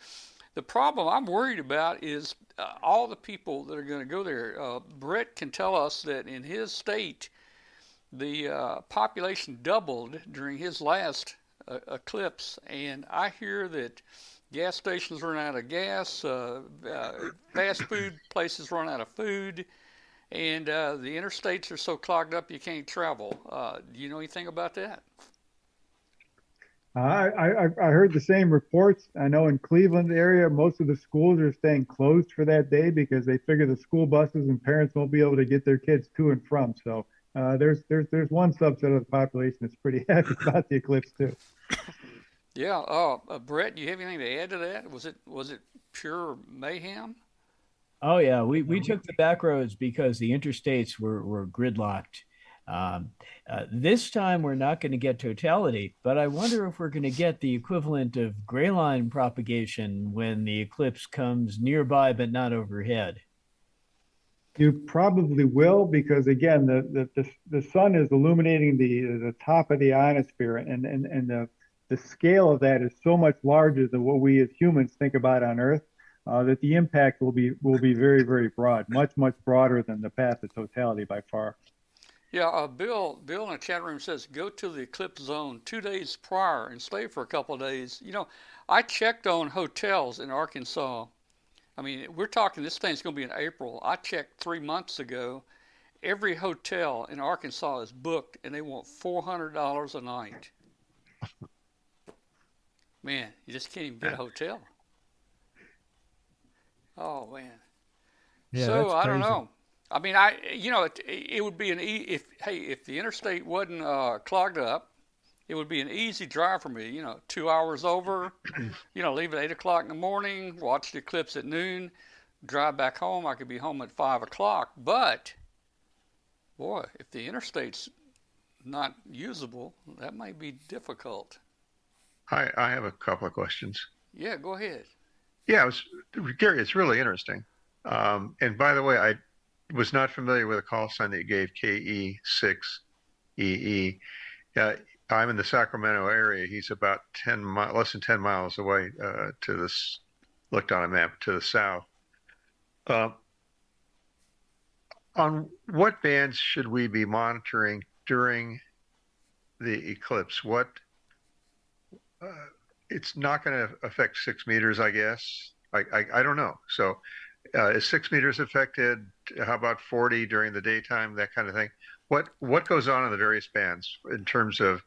The problem I'm worried about is all the people that are going to go there. Brett can tell us that in his state, the population doubled during his last eclipse, and I hear that gas stations run out of gas, fast food places run out of food, and the interstates are so clogged up you can't travel. Do you know anything about that? I heard the same reports. I know in Cleveland area, most of the schools are staying closed for that day because they figure the school buses and parents won't be able to get their kids to and from. So there's one subset of the population that's pretty happy about the eclipse too. Yeah, Brett, do you have anything to add to that? Was it pure mayhem? Oh yeah, we took the back roads because the interstates were gridlocked. This time we're not going to get totality, but I wonder if we're going to get the equivalent of gray line propagation when the eclipse comes nearby but not overhead. You probably will, because again, the sun is illuminating the top of the ionosphere, and the scale of that is so much larger than what we as humans think about on Earth, that the impact will be very, very broad, much broader than the path of totality by far. Yeah, Bill in the chat room says, go to the eclipse zone 2 days prior and stay for a couple of days. You know, I checked on hotels in Arkansas. I mean, we're talking this thing's going to be in April. I checked 3 months ago. Every hotel in Arkansas is booked, and they want $400 a night. Man, you just can't even get a hotel. Oh, man. Yeah, so, I don't know. I mean, it would be if the interstate wasn't clogged up, it would be an easy drive for me, 2 hours over, leave at 8 o'clock in the morning, watch the eclipse at noon, drive back home. I could be home at 5 o'clock, but boy, if the interstate's not usable, that might be difficult. I have a couple of questions. Yeah, go ahead. Yeah, Gary, it's really interesting. And by the way, I was not familiar with a call sign that you gave, KE6EE. I'm in the Sacramento area. He's about less than 10 miles away to this, looked on a map, to the south. On what bands should we be monitoring during the eclipse? It's not going to affect 6 meters, I guess. I don't know. So is 6 meters affected? How about 40 during the daytime, that kind of thing? What goes on in the various bands in terms of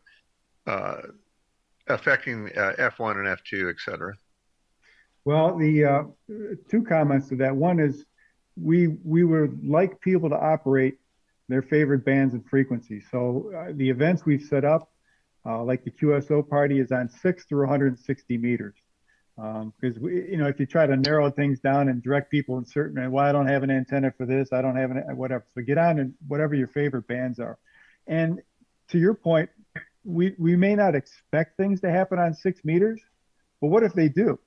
affecting F1 and F2, et cetera? Well, the two comments to that. One is we would like people to operate their favorite bands and frequencies. So the events we've set up, like the QSO party, is on 6 through 160 meters. Because, if you try to narrow things down and direct people in certain, well, I don't have an antenna for this, I don't have an, whatever. So get on and whatever your favorite bands are. And to your point, we may not expect things to happen on 6 meters, but what if they do?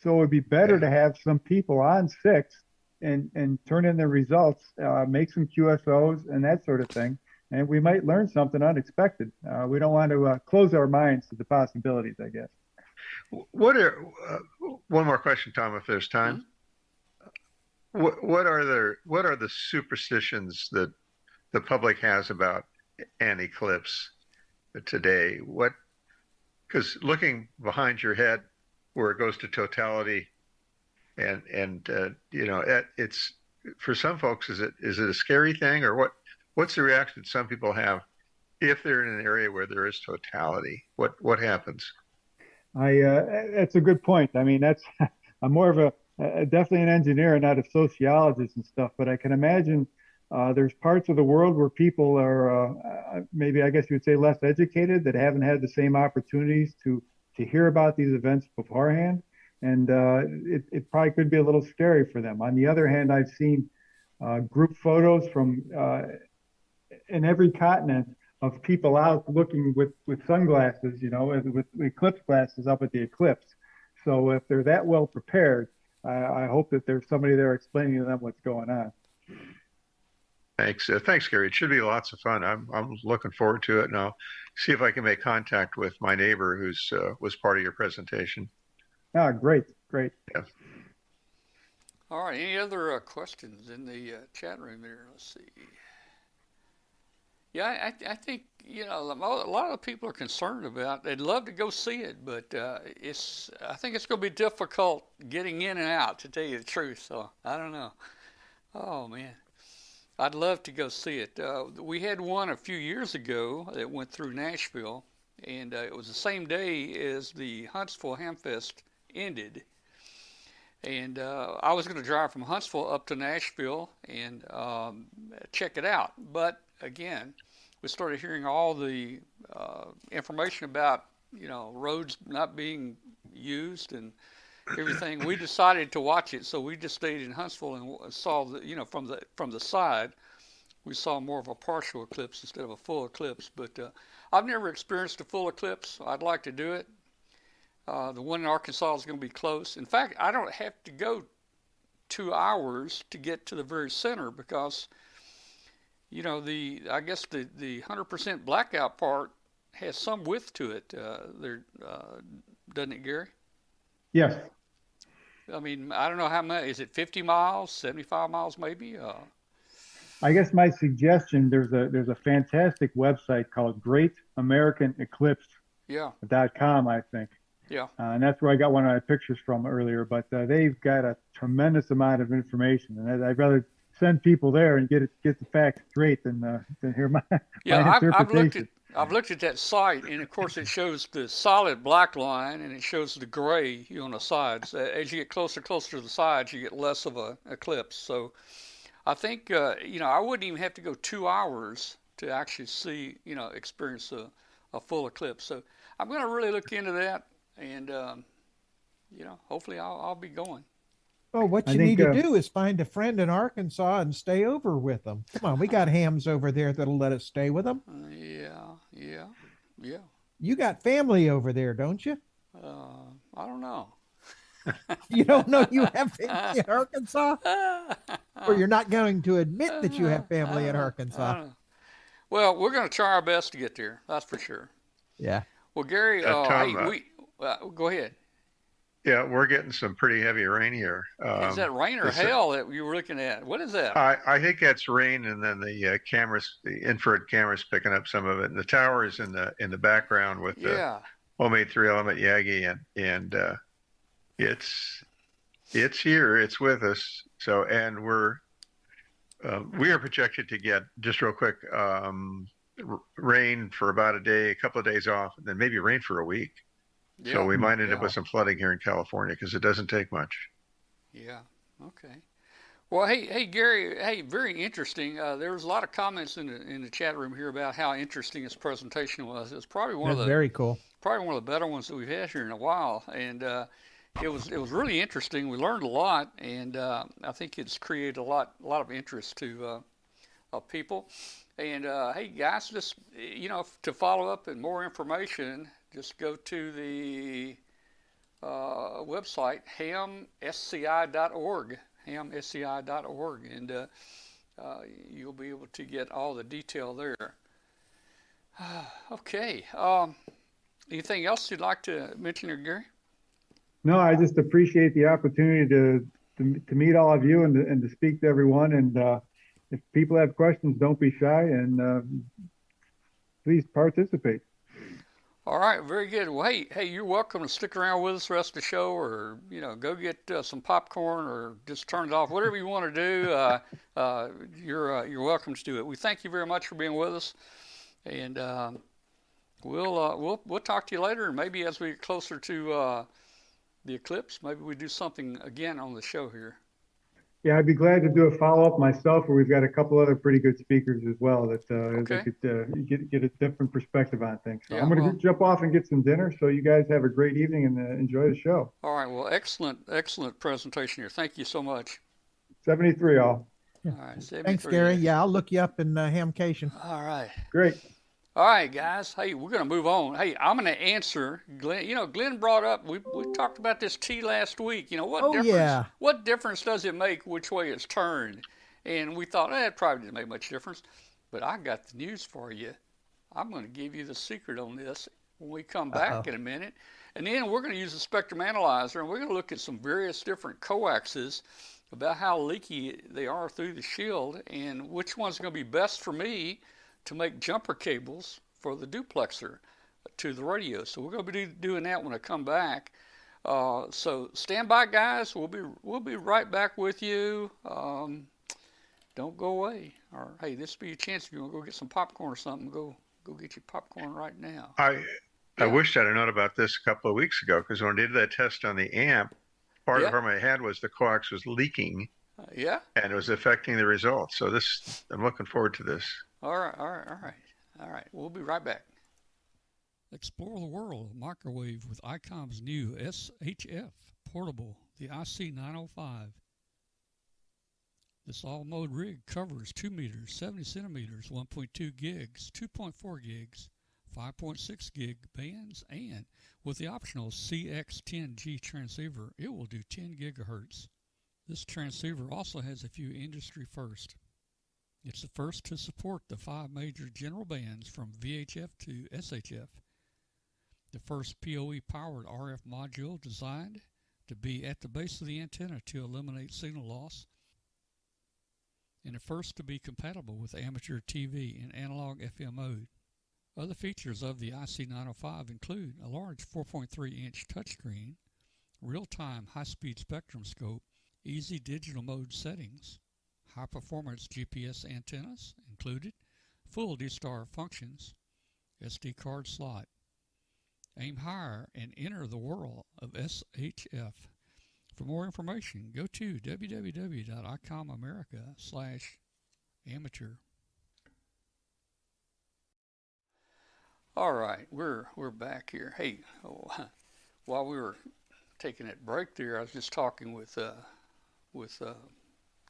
So it would be better to have some people on 6 and turn in their results, make some QSOs and that sort of thing. And we might learn something unexpected. We don't want to close our minds to the possibilities, I guess. One more question, Tom, if there's time. Mm-hmm. What are the superstitions that the public has about an eclipse today? Because looking behind your head where it goes to totality, it's for some folks, is it a scary thing, or what's the reaction that some people have if they're in an area where there is totality? What happens? That's a good point. I mean, I'm more of definitely an engineer and not a sociologist and stuff, but I can imagine there's parts of the world where people are maybe, I guess you would say, less educated, that haven't had the same opportunities to hear about these events beforehand. And it probably could be a little scary for them. On the other hand, I've seen group photos from in every continent of people out looking with sunglasses, with eclipse glasses up at the eclipse. So if they're that well prepared, I hope that there's somebody there explaining to them what's going on. Thanks. Thanks, Gary. It should be lots of fun. I'm looking forward to it, and I'll see if I can make contact with my neighbor who's was part of your presentation. Ah, great. Yeah. All right. Any other questions in the chat room there? Let's see. Yeah, I think, a lot of people are concerned about, they'd love to go see it, but I think it's going to be difficult getting in and out, to tell you the truth. So I don't know. Oh, man. I'd love to go see it. We had one a few years ago that went through Nashville, and it was the same day as the Huntsville HamFest ended. And I was going to drive from Huntsville up to Nashville and check it out. But again, we started hearing all the information about, roads not being used and everything. We decided to watch it, so we just stayed in Huntsville and saw, from the side, we saw more of a partial eclipse instead of a full eclipse. But I've never experienced a full eclipse. I'd like to do it. The one in Arkansas is going to be close. In fact, I don't have to go 2 hours to get to the very center because, the 100% blackout part has some width to it, doesn't it, Gary? Yes. I mean, I don't know how much. Is it 50 miles, 75 miles maybe? I guess my suggestion, there's a fantastic website called GreatAmericanEclipse.com, I think. Yeah. And that's where I got one of my pictures from earlier. But they've got a tremendous amount of information, and I'd rather send people there and get the facts straight than hear my interpretation. I've looked at that site, and of course it shows the solid black line, and it shows the gray on the sides. As you get closer to the sides, you get less of an eclipse. So I think, I wouldn't even have to go 2 hours to actually experience a full eclipse. So I'm going to really look into that, and, hopefully I'll be going. Well, what you need to do is find a friend in Arkansas and stay over with them. Come on, we got hams over there that'll let us stay with them. Yeah. You got family over there, don't you? I don't know. You don't know you have family in Arkansas? Or you're not going to admit that you have family in Arkansas? Well, we're going to try our best to get there. That's for sure. Yeah. Well, Gary, go ahead. Yeah, we're getting some pretty heavy rain here. Is that rain or hail that you were looking at? What is that? I think that's rain, and then the the infrared cameras picking up some of it. And the tower is in the background with the homemade 3-element Yagi, and it's here, it's with us. So, and we are projected to get, just real quick, rain for about a day, a couple of days off, and then maybe rain for a week. Yeah. So we might end up with some flooding here in California, because it doesn't take much. Yeah. Okay. Well, hey, Gary. Hey, very interesting. There was a lot of comments in the chat room here about how interesting this presentation was. It's probably one of the better ones that we've had here in a while, and it was really interesting. We learned a lot, and I think it's created a lot of interest to of people. And hey, guys, just to follow up and more information, just go to the website, hamsci.org, and you'll be able to get all the detail there. Okay. Anything else you'd like to mention here, Gary? No, I just appreciate the opportunity to meet all of you and to speak to everyone. And if people have questions, don't be shy, and please participate. All right, very good. Well, hey, you're welcome to stick around with us the rest of the show, or go get some popcorn, or just turn it off. Whatever you want to do, you're welcome to do it. We thank you very much for being with us, and we'll talk to you later. And maybe as we get closer to the eclipse, maybe we do something again on the show here. Yeah, I'd be glad to do a follow-up myself, or we've got a couple other pretty good speakers as well that they could get a different perspective on things. So I'm going to jump off and get some dinner, so you guys have a great evening and enjoy the show. All right, well, excellent presentation here. Thank you so much. 73 all. Yeah. All right, 73. Thanks, Gary. Yeah, I'll look you up in Hamcation. All right. Great. All right, guys. Hey, we're going to move on. Hey, I'm going to answer Glenn. Glenn brought up, we talked about this tea last week. What difference does it make which way it's turned? And we thought, it probably didn't make much difference. But I got the news for you. I'm going to give you the secret on this when we come back in a minute. And then we're going to use the spectrum analyzer, and we're going to look at some various different coaxes about how leaky they are through the shield and which one's going to be best for me to make jumper cables for the duplexer to the radio. So we're going to be doing that when I come back. So stand by, guys. We'll be right back with you. Don't go away. Or hey, this will be a chance if you want to go get some popcorn or something. Go get your popcorn right now. I wish I'd have known about this a couple of weeks ago, because when I did that test on the amp, part of the problem I had was the coax was leaking. And it was affecting the results. So I'm looking forward to this. All right. We'll be right back. Explore the world of microwave with ICOM's new SHF portable, the IC905. This all-mode rig covers 2 meters, 70 centimeters, 1.2 gigs, 2.4 gigs, 5.6 gig bands, and with the optional CX10G transceiver, it will do 10 gigahertz. This transceiver also has a few industry firsts. It's the first to support the 5 major general bands from VHF to SHF, the first PoE-powered RF module designed to be at the base of the antenna to eliminate signal loss, and the first to be compatible with amateur TV in analog FM mode. Other features of the IC905 include a large 4.3-inch touchscreen, real-time high-speed spectrum scope, easy digital mode settings, high-performance GPS antennas included, full D-Star functions, SD card slot. Aim higher and enter the world of SHF. For more information, go to www.icomamerica.com/amateur. All right, we're back here. Hey, while we were taking that break there, I was just talking with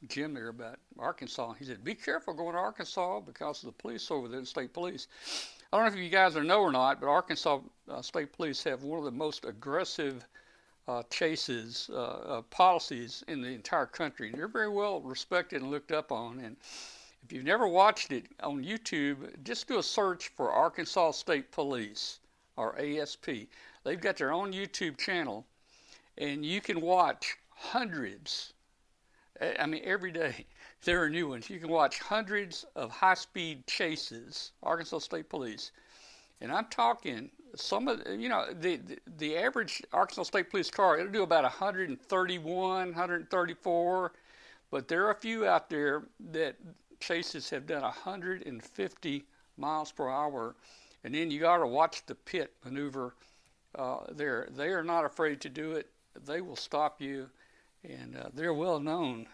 Jim there about Arkansas. He said, "Be careful going to Arkansas because of the police over there, the state police." I don't know if you guys know or not, but Arkansas State Police have one of the most aggressive chases policies in the entire country. They're very well respected and looked up on. And if you've never watched it on YouTube, just do a search for Arkansas State Police, or ASP. They've got their own YouTube channel, and you can watch hundreds. I mean, every day there are new ones. You can watch hundreds of high-speed chases, Arkansas State Police. And I'm talking some of, you know, the average Arkansas State Police car, it'll do about 131, 134. But there are a few out there that chases have done 150 miles per hour. And then you got to watch the pit maneuver there. They are not afraid to do it. They will stop you. And they're well known.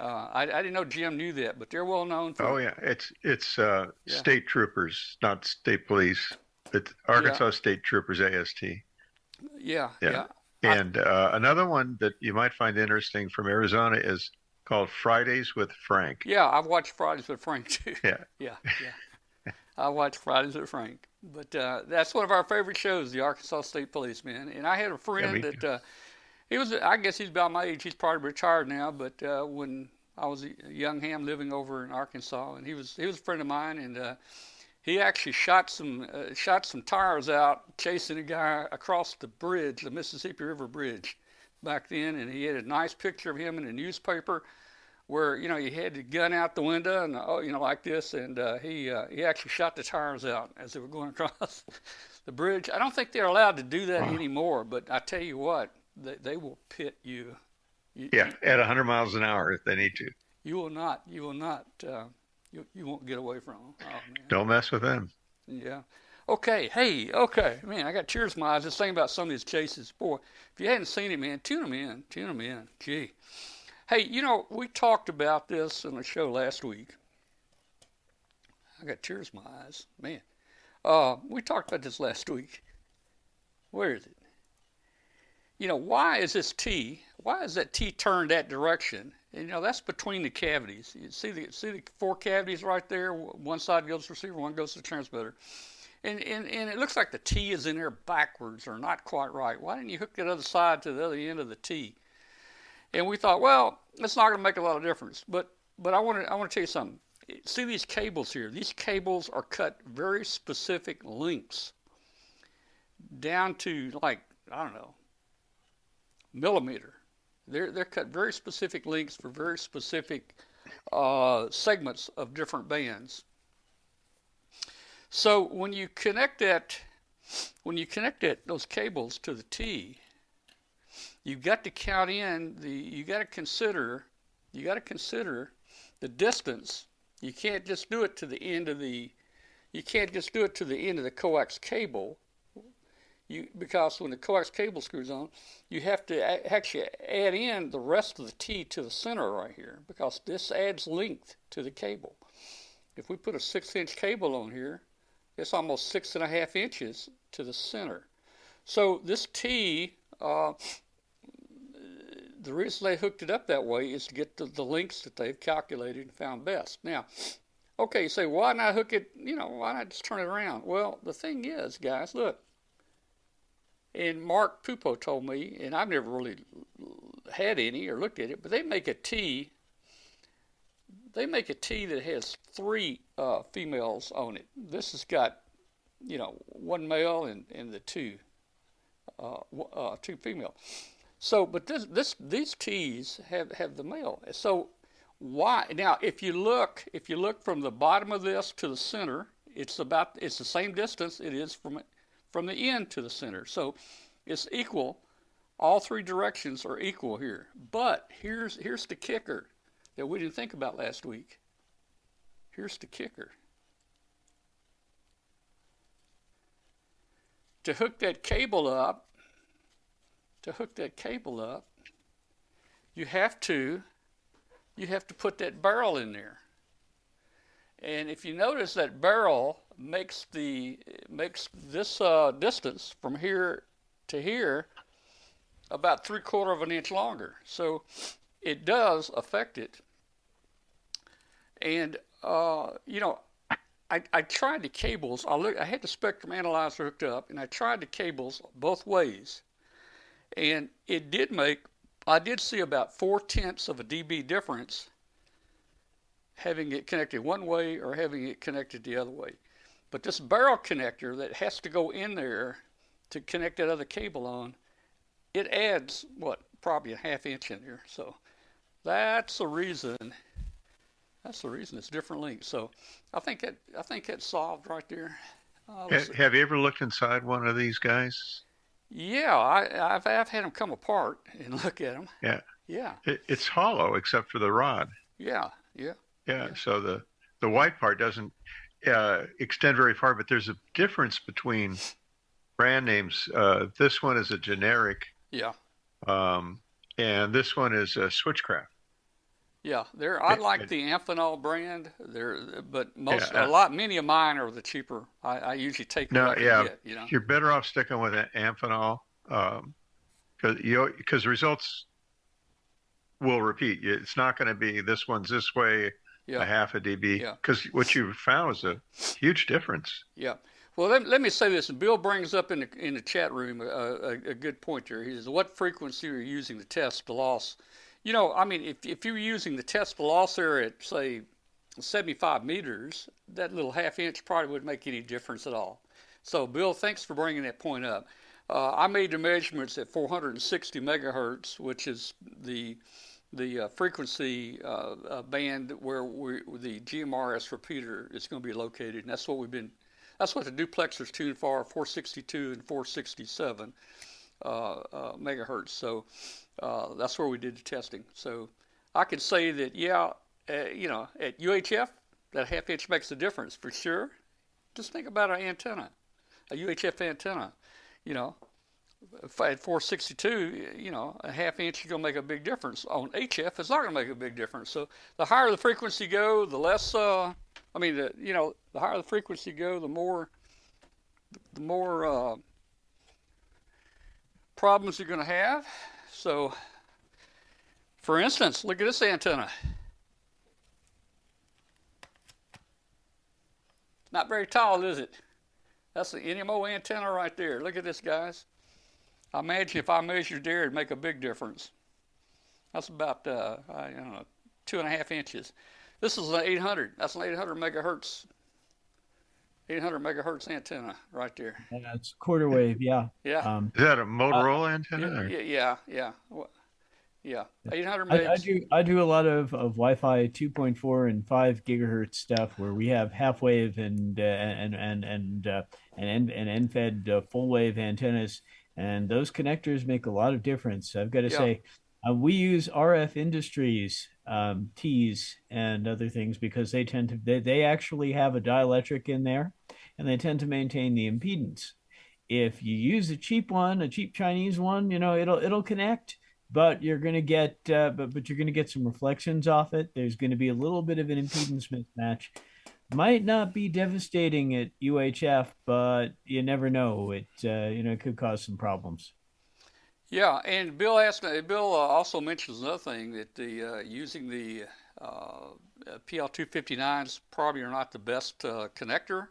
I didn't know Jim knew that, but they're well known for. Oh yeah, it's yeah. State troopers, not state police. It's Arkansas State Troopers, AST. Yeah. And another one that you might find interesting from Arizona is called Fridays with Frank. Yeah, I've watched Fridays with Frank too. Yeah. I watched Fridays with Frank, but that's one of our favorite shows, the Arkansas State Police, man. And I had a friend that. He was, I guess he's about my age. He's probably retired now, but when I was a young ham living over in Arkansas, and he was a friend of mine, and he actually shot some tires out chasing a guy across the bridge, the Mississippi River Bridge, back then, and he had a nice picture of him in a newspaper, where he had the gun out the window and like this, and he actually shot the tires out as they were going across the bridge. I don't think they're allowed to do that anymore, but I tell you what. They will pit you. At 100 miles an hour if they need to. You will not. You won't get away from them. Oh, man. Don't mess with them. Yeah. Okay. Man, I got tears in my eyes just thinking about some of these chases. Boy, if you hadn't seen it, man, tune them in. Gee. Hey, we talked about this in the show last week. I got tears in my eyes. Man. We talked about this last week. Where is it? Why is this T? Why is that T turned that direction? And, that's between the cavities. You see the four cavities right there. One side goes to the receiver, one goes to the transmitter, and it looks like the T is in there backwards or not quite right. Why didn't you hook that other side to the other end of the T? And we thought, well, it's not going to make a lot of difference. But I want to tell you something. See these cables here. These cables are cut very specific lengths down to, like, I don't know, millimeter. They're cut very specific lengths for very specific segments of different bands. So when you connect those cables to the T, you got to consider the distance. You can't just do it to the end of the coax cable. Because when the coax cable screws on, you have to actually add in the rest of the T to the center right here, because this adds length to the cable. If we put a 6-inch cable on here, it's almost 6.5 inches to the center. So this T, the reason they hooked it up that way is to get the lengths that they've calculated and found best. Now, okay, you say, why not hook it, why not just turn it around? Well, the thing is, guys, look. And Mark Pupo told me, and I've never really had any or looked at it, but they make a T that has three females on it. This has got, one male and the two female. So, but these T's have the male. So Why? Now, if you look from the bottom of this to the center, it's the same distance it is from the end to the center. So it's equal. All three directions are equal here. But here's the kicker that we didn't think about last week. Here's the kicker. To hook that cable up, you have to put that barrel in there. And if you notice, that barrel makes this distance from here to here about 3/4 of an inch longer. So it does affect it. And I tried the cables. I had the spectrum analyzer hooked up, and I tried the cables both ways, and it did make. I did see about 0.4 dB difference having it connected one way or having it connected the other way. But this barrel connector that has to go in there to connect that other cable on, it adds, what, probably 1/2 inch in there. So that's the reason. That's the reason it's different links. So I think it's solved right there. Have you ever looked inside one of these guys? Yeah, I've had them come apart and look at them. Yeah, yeah. It's hollow except for the rod. Yeah. So the white part doesn't extend very far, but there's a difference between brand names. This one is a generic. Yeah. And this one is a Switchcraft. Yeah, I like the Amphenol brand. But many of mine are the cheaper. I usually take them. You're better off sticking with an Amphenol, because the results will repeat. It's not going to be this one's this way, 1/2 dB. Because what you found is a huge difference. Yeah. Well, let me say this. Bill brings up in the chat room a good point there. He says, "What frequency are you using to test the loss?" You know, I mean, if you're using the test loss error at, say, 75 meters, that little 1/2 inch probably wouldn't make any difference at all. So, Bill, thanks for bringing that point up. I made the measurements at 460 megahertz, which is the frequency band where the GMRS repeater is going to be located, and that's what the duplexers tuned for, 462 and 467 megahertz. So. That's where we did the testing. So I can say that, at UHF, that 1/2 inch makes a difference for sure. Just think about a UHF antenna. If I had 462, 1/2 inch is going to make a big difference. On HF, it's not going to make a big difference. So the higher the frequency go, the less, the higher the frequency go, the more problems you're going to have. So, for instance, look at this antenna. Not very tall, is it? That's the NMO antenna right there. Look at this, guys. I imagine if I measured there, it'd make a big difference. That's about, 2.5 inches. This is an 800. That's an 800 megahertz. 800 megahertz antenna right there. And that's quarter wave, yeah. Yeah. Is that a Motorola antenna? Yeah. 800 megs. I do a lot of Wi-Fi 2.4 and 5 gigahertz stuff where we have half wave and NFED full wave antennas, and those connectors make a lot of difference. I've got to say, we use RF Industries tees and other things because they tend to they actually have a dielectric in there, and they tend to maintain the impedance. If you use a cheap Chinese one, it'll connect, but you're going to get you're going to get some reflections off it. There's going to be a little bit of an impedance mismatch. Might not be devastating at UHF, but you never know. It it could cause some problems. Yeah, and Bill also mentions another thing, that using the PL259s probably are not the best connector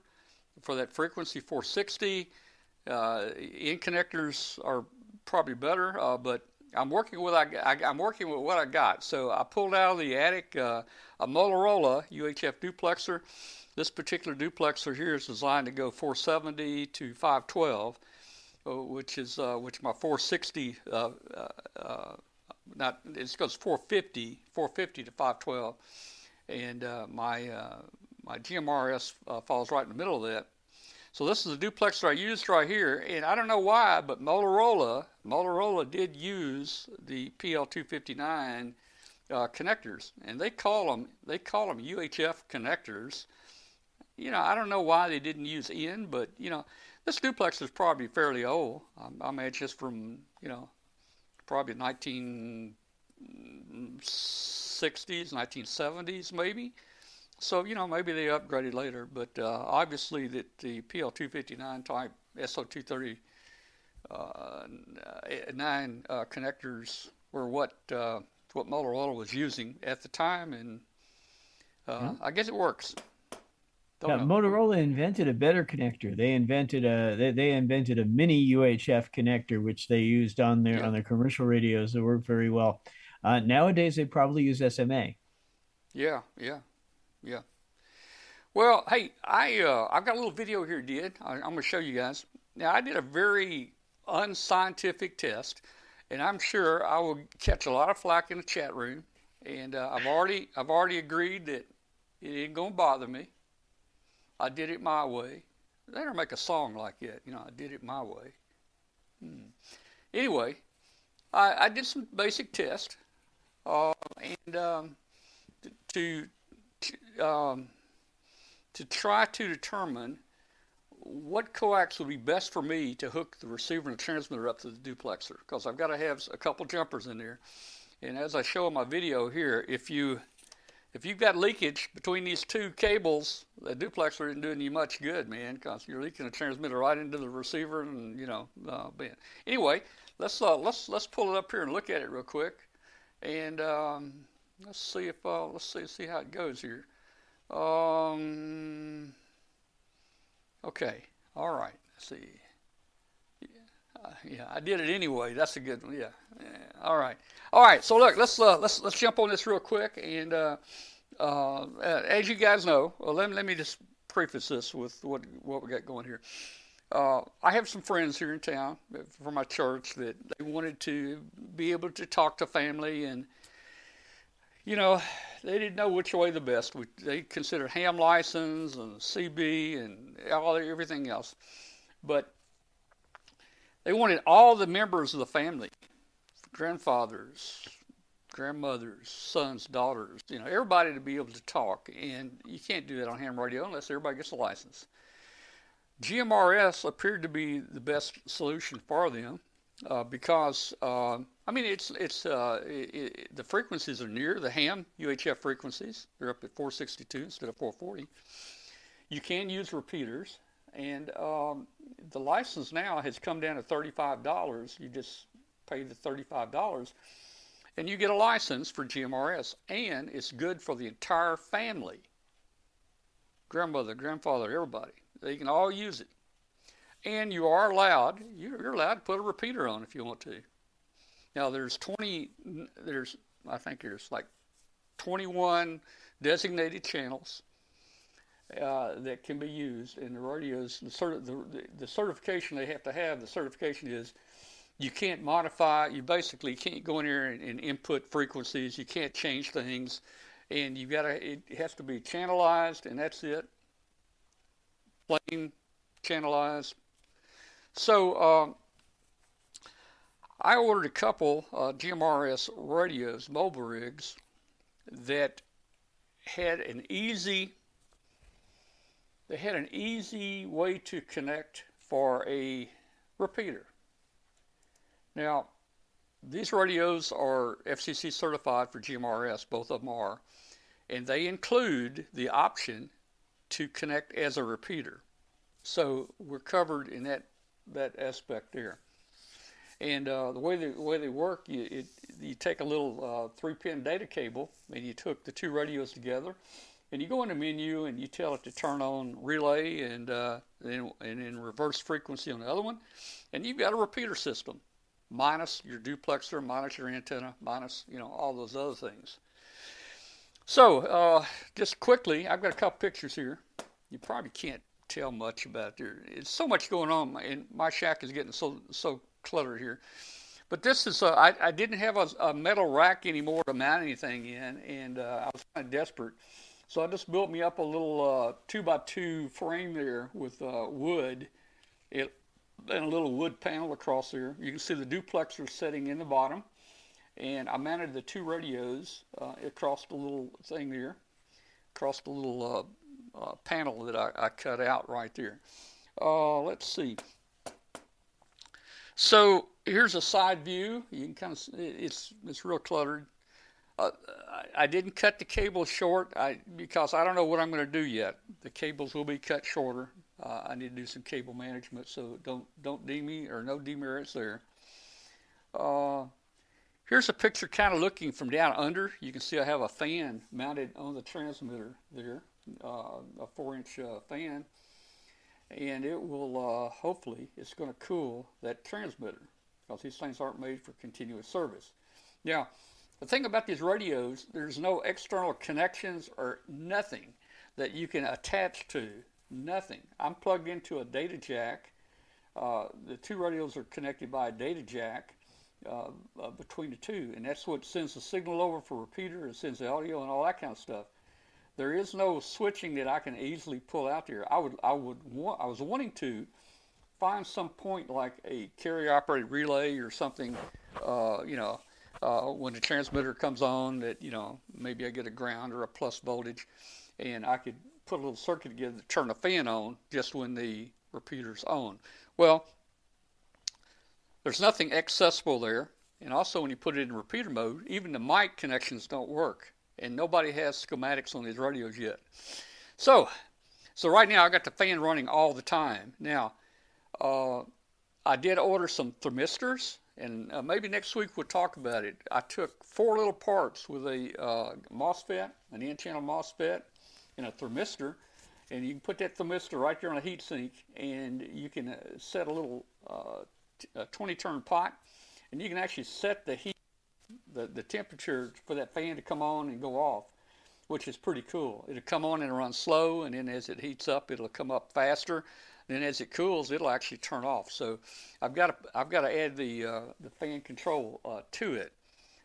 for that frequency. 460 end connectors are probably better, but I'm working with what I got. So I pulled out of the attic a Motorola UHF duplexer. This particular duplexer here is designed to go 470 to 512. Which my 460 not, it goes 450 to 512, and my GMRS falls right in the middle of that. So this is the duplexer I used right here, and I don't know why, but Motorola did use the PL259 connectors, and they call them UHF connectors. You know, I don't know why they didn't use N, but you know, this duplex is probably fairly old. I mean, it's just from, you know, probably 1960s, 1970s maybe. So, you know, maybe they upgraded later, but obviously that the PL259 type SO239 connectors were what Motorola was using at the time, and I guess it works. Yeah, Motorola invented a better connector. They invented a mini UHF connector, which they used on their commercial radios that worked very well. Nowadays, they probably use SMA. Yeah. Well, hey, I've got a little video here, I'm going to show you guys. Now, I did a very unscientific test, and I'm sure I will catch a lot of flack in the chat room. And I've already agreed that it ain't gonna bother me. I did it my way. They don't make a song like that, you know. I did it my way. Anyway, I did some basic tests, to try to determine what coax would be best for me to hook the receiver and the transmitter up to the duplexer, because I've got to have a couple jumpers in there. And as I show in my video here, if you've got leakage between these two cables, the duplexer isn't doing you much good, man, because you're leaking the transmitter right into the receiver, and you know. Anyway, let's pull it up here and look at it real quick, and let's see if let's see how it goes here. Okay. All right. Let's see. Yeah, I did it anyway. That's a good one. Yeah. All right. So look, let's jump on this real quick. And as you guys know, well, let me just preface this with what we got going here. I have some friends here in town from my church that they wanted to be able to talk to family, and you know, they didn't know which way the best. They considered ham license and CB and everything else. But they wanted all the members of the family, grandfathers, grandmothers, sons, daughters, you know, everybody to be able to talk. And you can't do that on ham radio unless everybody gets a license. GMRS appeared to be the best solution for them. Because I mean, the frequencies are near the ham UHF frequencies. They're up at 462 instead of 440. You can use repeaters, and the license now has come down to $35. You just pay the $35, and you get a license for GMRS, and it's good for the entire family. Grandmother, grandfather, everybody. They can all use it. And you are allowed, to put a repeater on if you want to. Now there's like 21 designated channels that can be used in the radios. The certification they have to have, the certification is you can't modify, you basically can't go in here and input frequencies, you can't change things, and it has to be channelized, and that's it. Plain channelized. So I ordered a couple GMRS radios, mobile rigs, that had an easy way to connect for a repeater. Now, these radios are FCC certified for GMRS, both of them are, and they include the option to connect as a repeater. So we're covered in that aspect there. And the way they work, you take a little 3-pin data cable, and you hook the two radios together, and you go in the menu and you tell it to turn on relay and then reverse frequency on the other one, and you've got a repeater system, minus your duplexer, minus your antenna, minus all those other things. So just quickly, I've got a couple pictures here. You probably can't tell much about there. It's so much going on, and my shack is getting so cluttered here. But this is, I didn't have a metal rack anymore to mount anything in, and I was kind of desperate. So I just built me up a little 2x2 frame there with wood and a little wood panel across there. You can see the duplexer setting in the bottom. And I mounted the two radios across the little thing there, across the little panel that I cut out right there. Let's see. So here's a side view. You can kind of see it's real cluttered. I didn't cut the cable short because I don't know what I'm going to do yet. The cables will be cut shorter. I need to do some cable management, so don't demerit or no demerits there. Here's a picture kind of looking from down under. You can see I have a fan mounted on the transmitter there, a 4-inch fan, and it will hopefully it's going to cool that transmitter because these things aren't made for continuous service. Now, the thing about these radios, there's no external connections or nothing that you can attach to, nothing. I'm plugged into a data jack. The two radios are connected by a data jack between the two, and that's what sends the signal over for repeater and sends the audio and all that kind of stuff. There is no switching that I can easily pull out there. I was wanting to find some point like a carrier-operated relay or something, when the transmitter comes on, that maybe I get a ground or a plus voltage, and I could put a little circuit together to turn the fan on just when the repeater's on. Well, there's nothing accessible there, and also when you put it in repeater mode, even the mic connections don't work, and nobody has schematics on these radios yet. So right now I got the fan running all the time. Now, I did order some thermistors. And maybe next week we'll talk about it. I took four little parts with a MOSFET, an N-channel MOSFET, and a thermistor. And you can put that thermistor right there on a heat sink, and you can set a little 20-turn pot. And you can actually set the heat, the temperature for that fan to come on and go off, which is pretty cool. It'll come on and run slow, and then as it heats up, it'll come up faster. Then as it cools, it'll actually turn off. So I've got to add the fan control to it.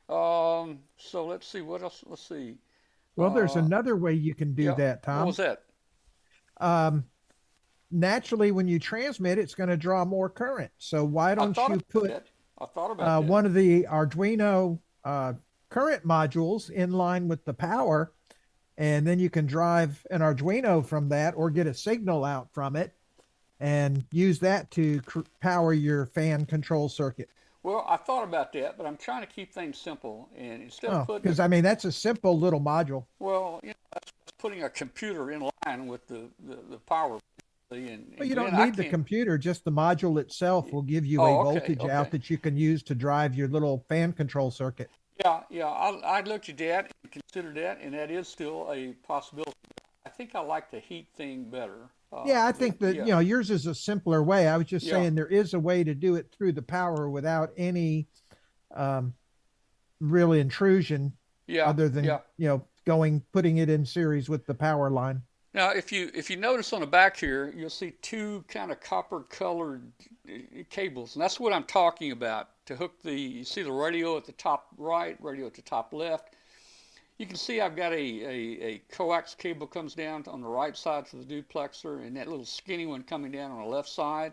So let's see what else. Let's see. Well, there's another way you can do that, Tom. What was that? Naturally, when you transmit, it's going to draw more current. So why don't you put one of the Arduino current modules in line with the power, and then you can drive an Arduino from that or get a signal out from it and use that to power your fan control circuit. Well, I thought about that, but I'm trying to keep things simple. And instead of putting... Because, I mean, that's a simple little module. Well, that's putting a computer in line with the power. Well, you don't need the computer. Just the module itself will give you a voltage out that you can use to drive your little fan control circuit. Yeah. I looked at that and considered that, and that is still a possibility. I think I like the heat thing better. I think that yours is a simpler way. I was just saying there is a way to do it through the power without any real intrusion other than putting it in series with the power line. Now, if you notice on the back here, you'll see two kind of copper colored cables, and that's what I'm talking about to hook you see the radio at the top right, radio at the top left. You can see I've got a coax cable comes down on the right side to the duplexer, and that little skinny one coming down on the left side.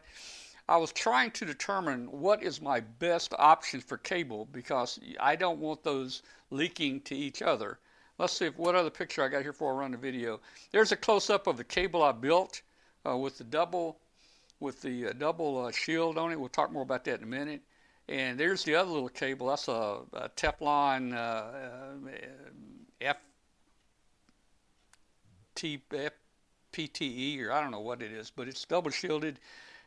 I was trying to determine what is my best option for cable because I don't want those leaking to each other. Let's see what other picture I got here before I run the video. There's a close-up of the cable I built with the double shield on it. We'll talk more about that in a minute. And there's the other little cable. That's a Teflon FPTE, or I don't know what it is, but it's double shielded,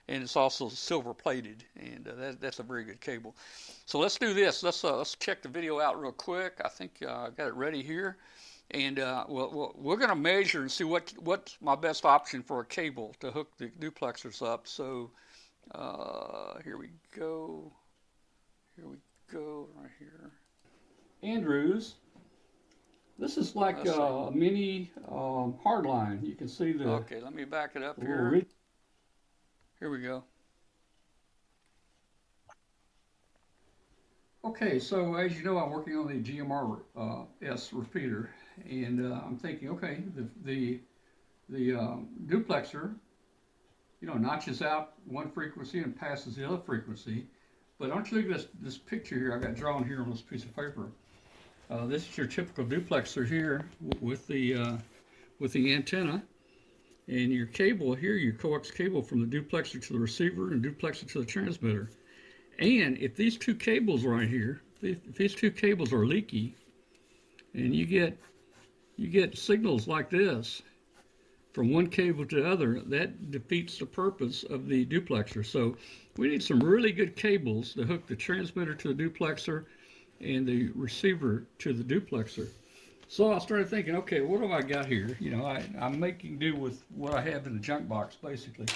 and it's also silver plated, and that's a very good cable. So let's do this. Let's check the video out real quick. I think I got it ready here, and we're going to measure and see what's my best option for a cable to hook the duplexers up. So here we go. Here we go, right here. Andrews, this is like a mini hardline. You can see the... Okay, let me back it up here. Here we go. Okay, so as you know, I'm working on the GMRS repeater, and I'm thinking, okay, the duplexer, you know, notches out one frequency and passes the other frequency. But don't you look at this picture here I got drawn here on this piece of paper. This is your typical duplexer here with the antenna, and your cable here, your coax cable from the duplexer to the receiver and duplexer to the transmitter. And if these two cables right here, if these two cables are leaky, and you get signals like this from one cable to the other, that defeats the purpose of the duplexer. So we need some really good cables to hook the transmitter to the duplexer and the receiver to the duplexer. So I started thinking, okay, what have I got here? You know, I'm making do with what I have in the junk box, basically.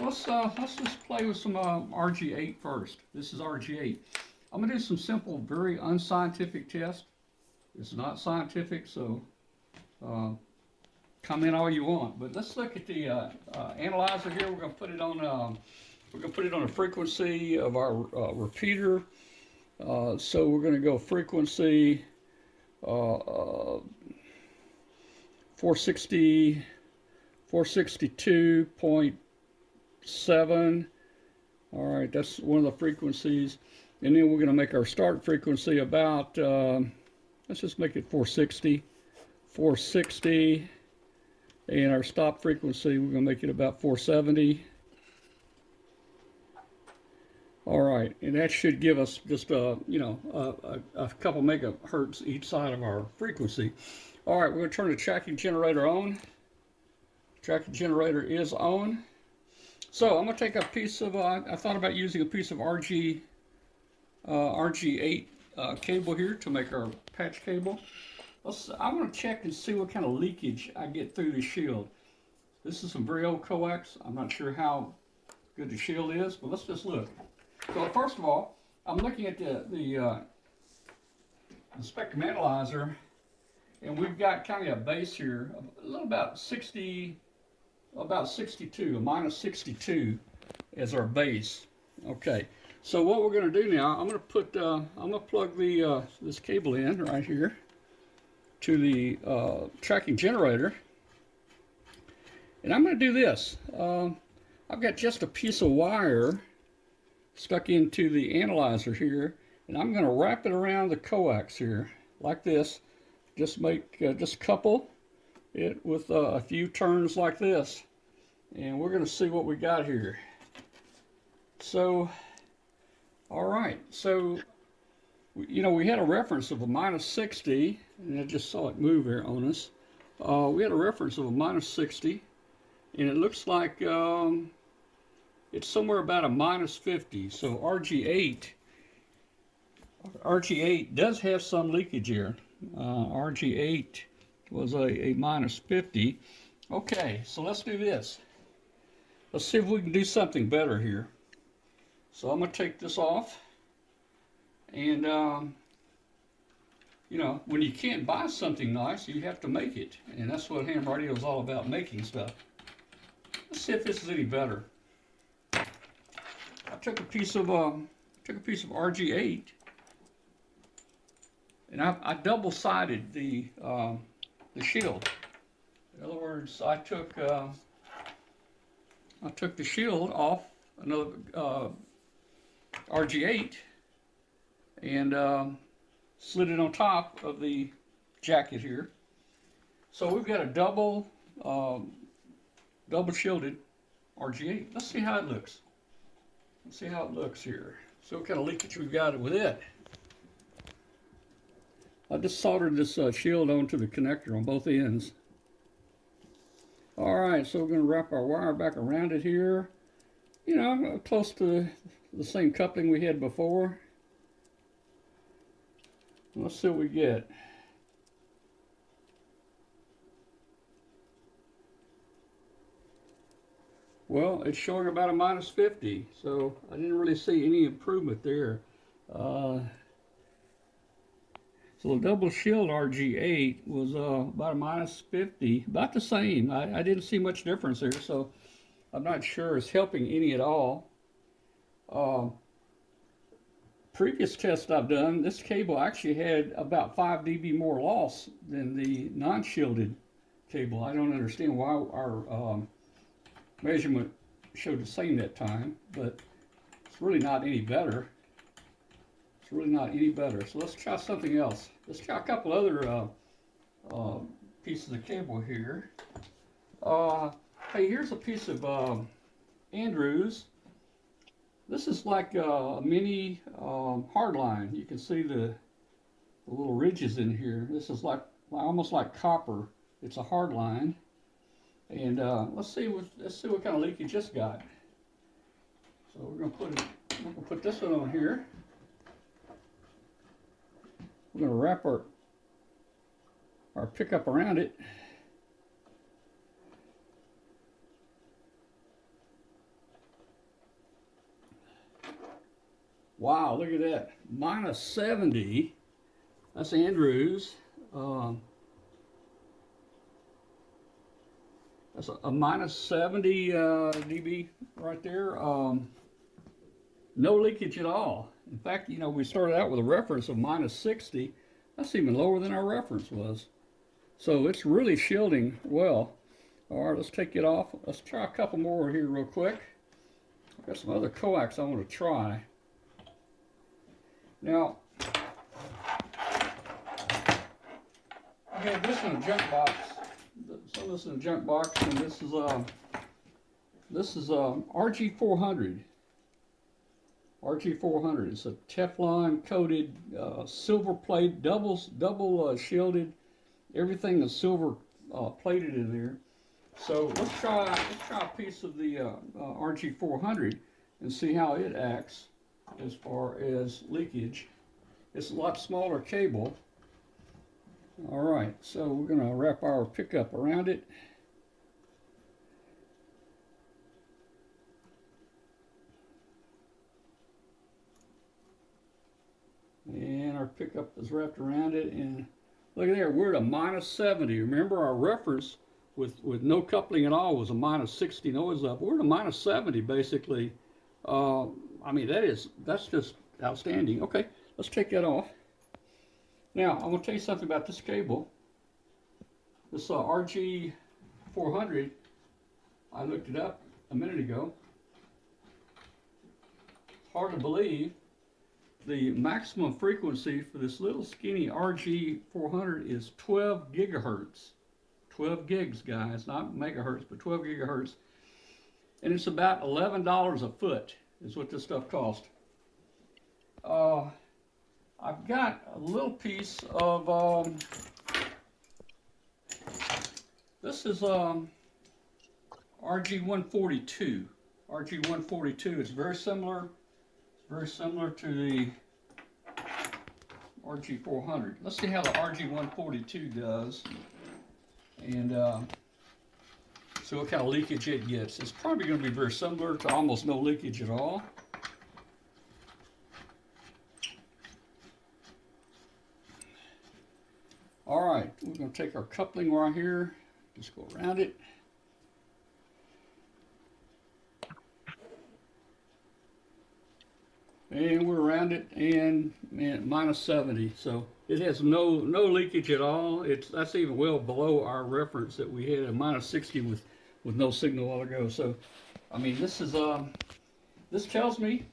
Let's just play with some RG8 first. This is RG8. I'm gonna do some simple, very unscientific tests. It's not scientific, so comment all you want. But let's look at the analyzer here. We're gonna put it on. We're gonna put it on a frequency of our repeater. So we're gonna go frequency 460, 462.7. All right, that's one of the frequencies, and then we're going to make our start frequency about let's just make it 460, and our stop frequency we're going to make it about 470. All right, and that should give us just you know, a couple megahertz each side of our frequency. All right, we're going to turn the tracking generator on. Tracking generator is on. So I'm going to take a piece of, I thought about using a piece of RG8 cable here to make our patch cable. I'm going to check and see what kind of leakage I get through the shield. This is some very old coax. I'm not sure how good the shield is, but let's just look. So first of all, I'm looking at the spectrum analyzer, and we've got kind of a base here, a little about 62, a minus 62 as our base. Okay, so what we're going to do now, I'm going to plug the this cable in right here to the tracking generator, and I'm going to do this. I've got just a piece of wire stuck into the analyzer here, and I'm going to wrap it around the coax here like this. Just make just couple it with a few turns like this, and we're going to see what we got here. So, all right, so you know, we had a reference of a minus 60, and I just saw it move here on us. We had a reference of a minus 60, and it looks like it's somewhere about a minus 50. So RG8 does have some leakage here. RG8 was a minus 50. Okay, so let's do this. Let's see if we can do something better here. So I'm going to take this off, and you know, when you can't buy something nice, you have to make it, and that's what ham radio is all about, making stuff. Let's see if this is any better. I took a piece of RG8, and I double-sided the shield. In other words, I took the shield off another RG8 and slid it on top of the jacket here. So we've got a double shielded RG8. Let's see how it looks. Let's see how it looks here. See what kind of leakage we've got with it. I just soldered this shield onto the connector on both ends. All right, so we're going to wrap our wire back around it here. You know, close to the same coupling we had before. Let's see what we get. Well, it's showing about a minus 50, so I didn't really see any improvement there. So the double shield RG8 was about a minus 50, about the same. I didn't see much difference there, so I'm not sure it's helping any at all. previous test I've done, this cable actually had about 5 dB more loss than the non-shielded cable. I don't understand why our measurement showed the same that time, but it's really not any better. It's really not any better. So let's try something else. Let's try a couple other pieces of cable here. Hey, here's a piece of Andrews. This is like a mini hardline. You can see the little ridges in here. This is like almost like copper. It's a hardline, and let's see what kind of leakage it's got. So we're gonna put this one on here. We're gonna wrap our pickup around it. Wow, look at that. Minus 70. That's Andrews. That's a minus 70 dB right there. No leakage at all. In fact, you know, we started out with a reference of minus 60. That's even lower than our reference was. So it's really shielding well. All right, let's take it off. Let's try a couple more here real quick. I've got some other coax I want to try. Now, I had this in a junk box. Some of this in a junk box, and this is RG400. RG400. It's a Teflon-coated, silver-plated, double shielded. Everything is silver-plated in there. So let's try a piece of the RG400 and see how it acts as far as leakage. It's a lot smaller cable. All right, so we're going to wrap our pickup around it. And our pickup is wrapped around it, and look at there, we're at a minus 70. Remember our reference with no coupling at all was a minus 60 noise level. We're at a minus 70 basically. I mean, that's just outstanding. Okay, let's take that off. Now, I'm going to tell you something about this cable. This RG400, I looked it up a minute ago. It's hard to believe the maximum frequency for this little skinny RG400 is 12 gigahertz. 12 gigs, guys, not megahertz, but 12 gigahertz. And it's about $11 a foot is what this stuff cost. I've got a little piece of, this is RG142. RG142 is very similar to the RG400. Let's see how the RG142 does. And see what kind of leakage it gets. It's probably going to be very similar to almost no leakage at all. All right, we're going to take our coupling right here. Just go around it. And we're around it, and man, minus 70. So it has no leakage at all. That's even well below our reference that we had a minus 60 with no signal all ago. So, I mean, this is this tells me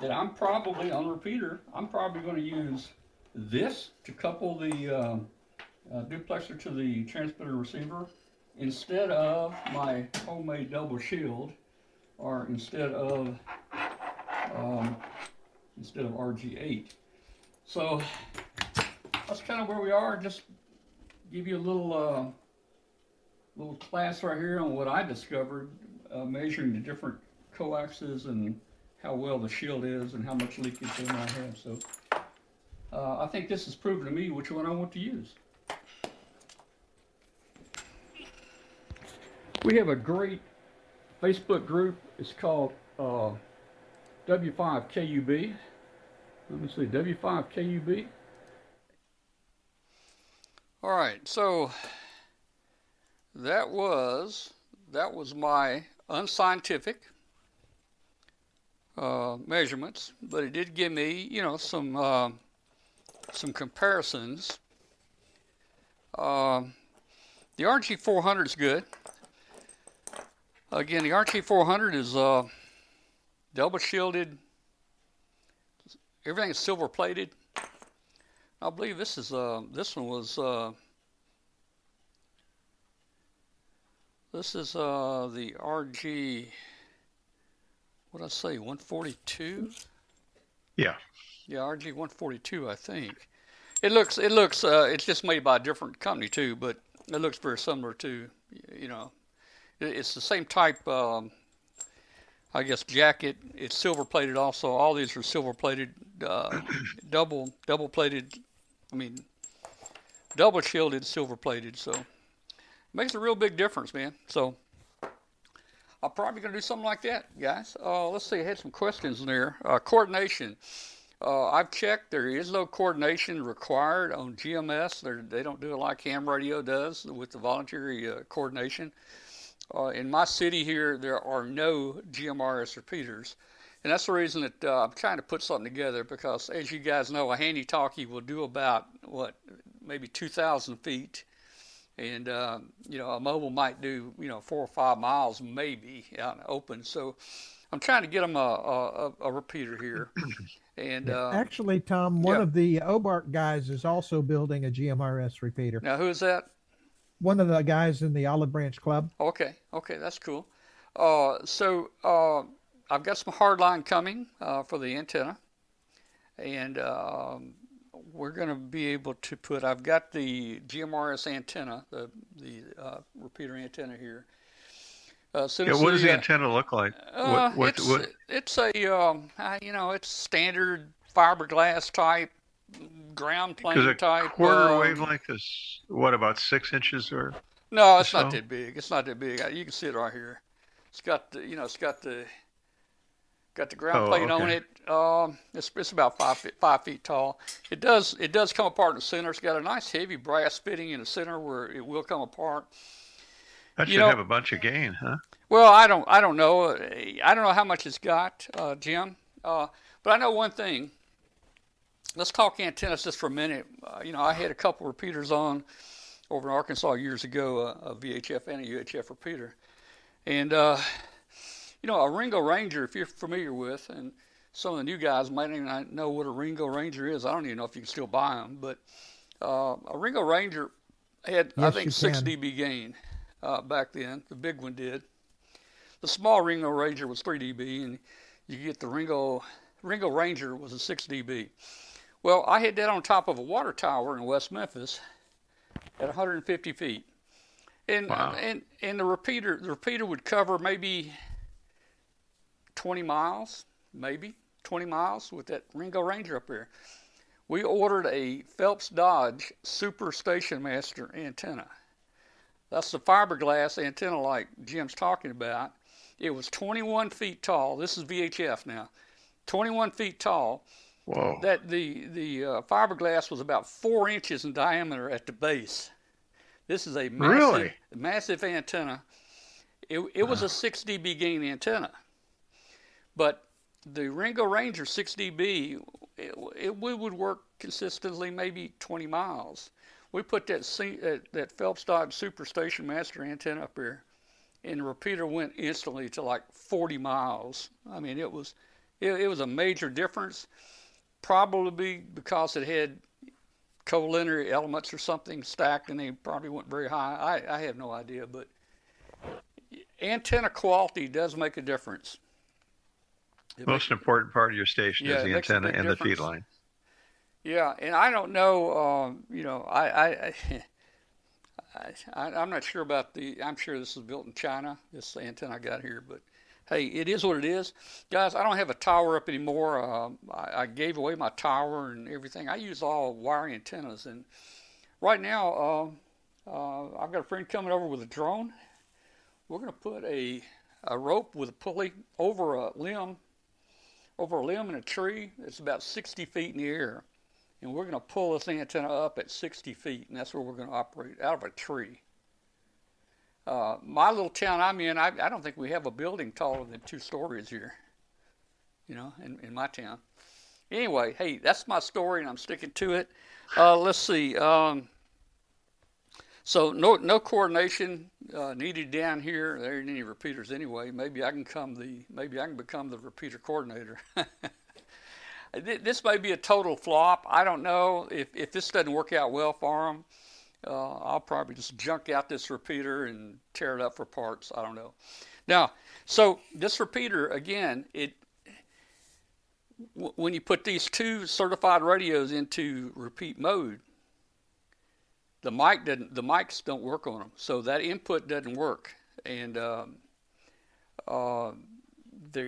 that I'm probably on the repeater. I'm probably going to use this to couple the duplexer to the transmitter receiver instead of my homemade double shield, or instead of RG8. So that's kind of where we are. Just give you a little class right here on what I discovered measuring the different coaxes and how well the shield is and how much leakage they might have. So I think this has proven to me which one I want to use. We have a great Facebook group. It's called W5KUB. Let me see, W5KUB. All right, so that was my unscientific measurements, but it did give me, you know, some comparisons. The RG400 is good. Again, the RG400 is double shielded. Everything is silver plated. I believe this is this one was this is the RG. What did I say? 142. Yeah. Yeah, RG142. I think it looks. It's just made by a different company too, but it looks very similar to, you know. It's the same type, I guess, jacket. It's silver plated also. All these are silver plated, double plated. I mean, double shielded, silver plated. So it makes a real big difference, man. So I'm probably gonna do something like that, guys. Let's see. I had some questions in there. Coordination. I've checked. There is no coordination required on GMS. They don't do it like ham radio does with the voluntary coordination. In my city here, there are no GMRS repeaters, and that's the reason that I'm trying to put something together, because as you guys know, a handy talkie will do about, what, maybe 2,000 feet, and you know, a mobile might do, you know, 4 or 5 miles maybe out in the open. So I'm trying to get them a repeater here. And actually, Tom, one of the Obart guys is also building a GMRS repeater. Now, who is that? One of the guys in the Olive Branch Club. Okay, okay, that's cool. So I've got some hard line coming for the antenna, and we're going to be able to put. I've got the GMRS antenna, the repeater antenna here. What does the antenna look like? It's standard fiberglass type. Ground plane type. Quarter wavelength is what, about 6 inches or? No, it's not that big. It's not that big. You can see it right here. It's got the, you know, it's got the ground plane on it. It's about 5 feet tall. It does come apart in the center. It's got a nice heavy brass fitting in the center where it will come apart. That should have a bunch of gain, huh? Well, I don't know. I don't know how much it's got, Jim. But I know one thing. Let's talk antennas just for a minute. You know, I had a couple repeaters on over in Arkansas years ago, a VHF and a UHF repeater. And, you know, a Ringo Ranger, if you're familiar with, and some of the new guys might not know what a Ringo Ranger is. I don't even know if you can still buy them. But a Ringo Ranger had, yes, I think, 6 dB gain back then. The big one did. The small Ringo Ranger was 3 dB, and you get the Ringo Ranger was a 6 dB. Well, I had that on top of a water tower in West Memphis at 150 feet. And wow. And the repeater would cover maybe 20 miles, with that Ringo Ranger up there. We ordered a Phelps Dodge Super Station Master antenna. That's the fiberglass antenna like Jim's talking about. It was 21 feet tall. This is VHF now. 21 feet tall. Whoa. That the fiberglass was about 4 inches in diameter at the base. This is a massive, massive antenna. It was a 6 dB gain antenna, but the Ringo Ranger 6 dB, we would work consistently maybe 20 miles. We put that Phelps Dodge Super Station Master antenna up here, and the repeater went instantly to like 40 miles. I mean, it was a major difference. Probably because it had collinear elements or something stacked, and they probably went very high. I have no idea, but antenna quality does make a difference. The most important part of your station is the antenna and the feed line. Yeah, and I don't know, you know, I'm not sure about I'm sure this is built in China, this antenna I got here, but hey, it is what it is. Guys, I don't have a tower up anymore. I gave away my tower and everything. I use all wire antennas. And right now, I've got a friend coming over with a drone. We're going to put a rope with a pulley over a limb in a tree that's about 60 feet in the air. And we're going to pull this antenna up at 60 feet, and that's where we're going to operate, out of a tree. My little town I'm in, I don't think we have a building taller than 2 stories here. you know, in my town. Anyway, hey, that's my story, and I'm sticking to it. Let's see. So no coordination needed down here. There aren't any repeaters anyway. Maybe I can become the repeater coordinator. This may be a total flop. I don't know if this doesn't work out well for them. I'll probably just junk out this repeater and tear it up for parts. I don't know. Now, so this repeater, again, when you put these two certified radios into repeat mode, the mics don't work on them. So that input doesn't work. And there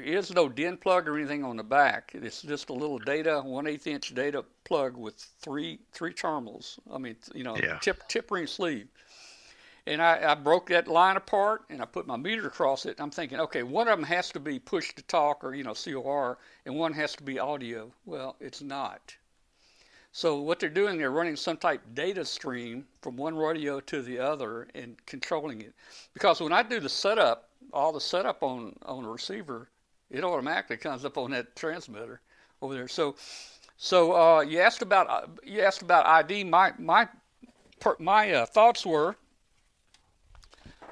is no DIN plug or anything on the back. It's just a little data, 1/8" data plug with three terminals. I mean, you know, yeah. Tip ring sleeve. And I broke that line apart, and I put my meter across it. I'm thinking, okay, one of them has to be push to talk or, you know, COR, and one has to be audio. Well, it's not. So what they're doing, they're running some type data stream from one radio to the other and controlling it. Because when I do the setup, all the setup on a receiver, it automatically comes up on that transmitter over there. So you asked about ID. My thoughts were.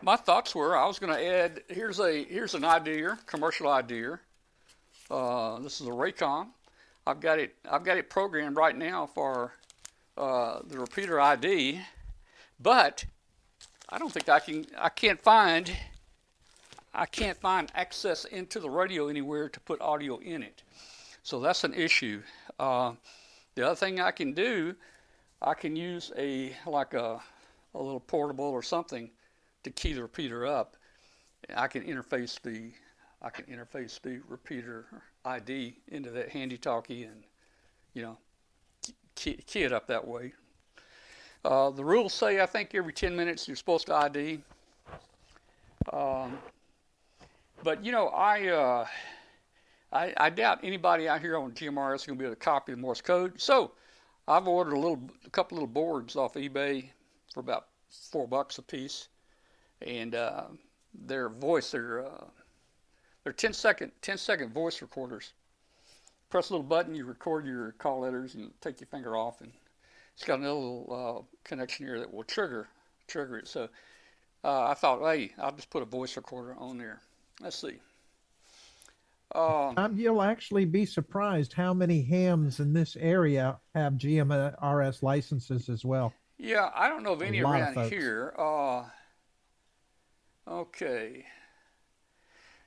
I was going to add, here's an IDer, commercial IDer. This is a Raycom. I've got it programmed right now for the repeater ID, but I can't find access into the radio anywhere to put audio in it. So that's an issue. The other thing I can do, I can use a little portable or something to key the repeater up. I can interface the repeater ID into that handy-talkie and, you know, key it up that way. The rules say, I think, every 10 minutes you're supposed to ID. But, you know, I doubt anybody out here on GMRS is going to be able to copy the Morse code. So I've ordered a couple little boards off eBay for about $4 a piece. And they're 10-second voice recorders. Press a little button, you record your call letters, and take your finger off, and it's got another little connection here that will trigger it. So I thought, hey, I'll just put a voice recorder on there. Let's see. You'll actually be surprised how many hams in this area have GMRS licenses as well. Yeah, I don't know of any around here. Okay.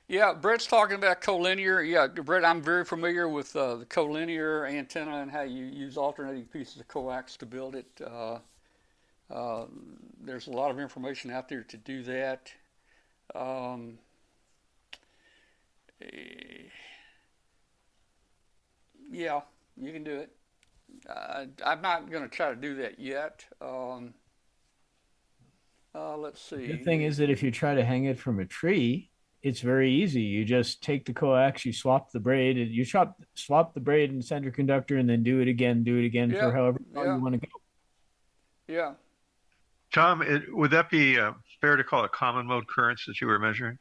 Yeah, Brett's talking about collinear. Yeah, Brett, I'm very familiar with the collinear antenna and how you use alternating pieces of coax to build it. There's a lot of information out there to do that. Yeah, you can do it. I'm not going to try to do that yet. Let's see. The thing is that if you try to hang it from a tree, it's very easy. You just take the coax, you swap the braid, and you swap the braid and send your conductor, and then do it again yeah, for however long you want to go. Yeah. Tom, would that be fair to call it common mode currents that you were measuring?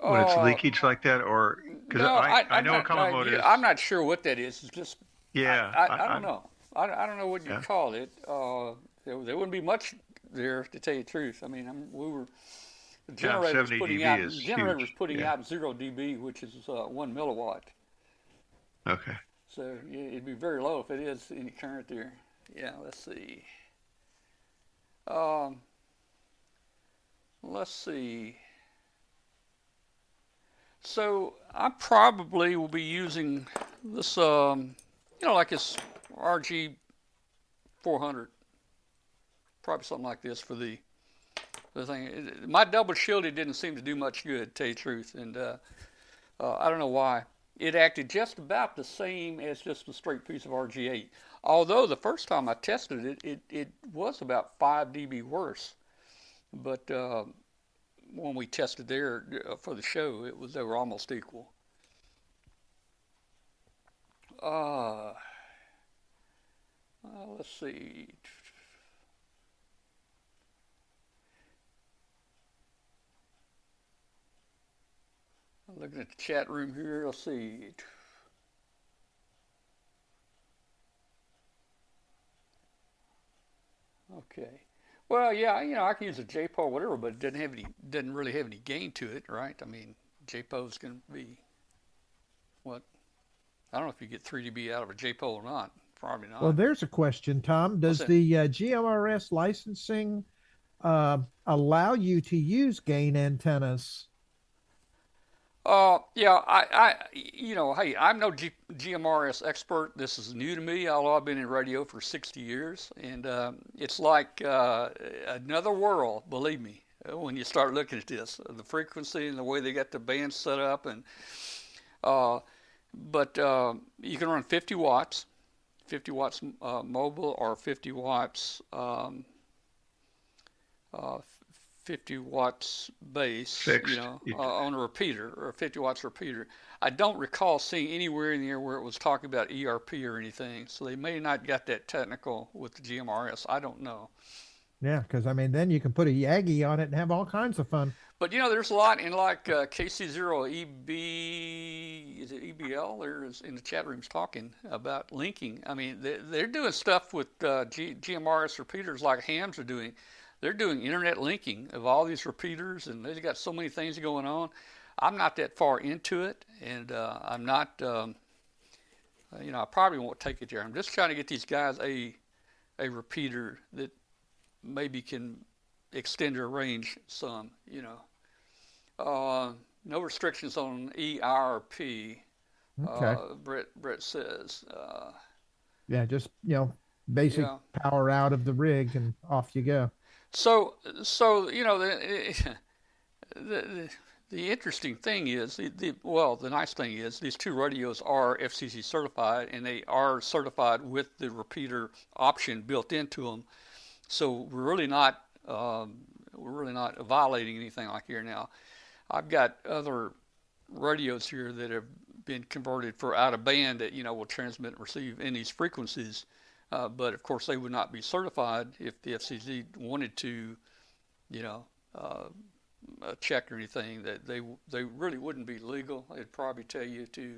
When it's leakage like that, or because no, I know what common mode is. I'm not sure what that is. It's just I don't know. I don't know what you call it. There wouldn't be much there, to tell you the truth. I mean, the generator was putting out 0 dB, which is 1 milliwatt. Okay. So it'd be very low if it is any current there. Yeah. Let's see. So I probably will be using this. You know, like this RG400. Probably something like this for the thing. My double shielded didn't seem to do much good, to tell you the truth, and I don't know why. It acted just about the same as just a straight piece of RG8. Although the first time I tested it, it was about 5 dB worse. But when we tested there for the show, they were almost equal. Let's see. Looking at the chat room here, I'll see. Okay. Well, yeah, you know, I can use a JPO, whatever, but it doesn't really have any gain to it, right? I mean, JPO is going to be what? I don't know if you get 3dB out of a JPO or not. Probably not. Well, there's a question, Tom. Does the GMRS licensing allow you to use gain antennas? Yeah, you know, hey, I'm no GMRS expert. This is new to me, although I've been in radio for 60 years. And it's like another world, believe me, when you start looking at this. The frequency and the way they got the band set up. And But you can run 50 watts. 50 watts mobile or 50 watts 50 watts base fixed, you know, on a repeater or a 50 watts repeater. I don't recall seeing anywhere in there where it was talking about ERP or anything, so they may not got that technical with the GMRS. I don't know. Yeah, because I mean, then you can put a Yagi on it and have all kinds of fun. But you know, there's a lot in like KC0EB, is it EBL? There's in the chat rooms talking about linking. I mean, they're doing stuff with GMRS repeaters like hams are doing. They're doing internet linking of all these repeaters, and they've got so many things going on. I'm not that far into it, and I'm not, you know, I probably won't take it there. I'm just trying to get these guys a repeater that maybe can extend their range some, you know. No restrictions on ERP, okay. Brett says. Yeah, just, you know, basic power out of the rig and off you go. So you know, the interesting thing is, the nice thing is these two radios are FCC certified, and they are certified with the repeater option built into them. So we're really not violating anything like here now. I've got other radios here that have been converted for out of band that, you know, will transmit and receive in these frequencies. But of course, they would not be certified if the FCC wanted to, you know, check or anything. That they really wouldn't be legal. They'd probably tell you to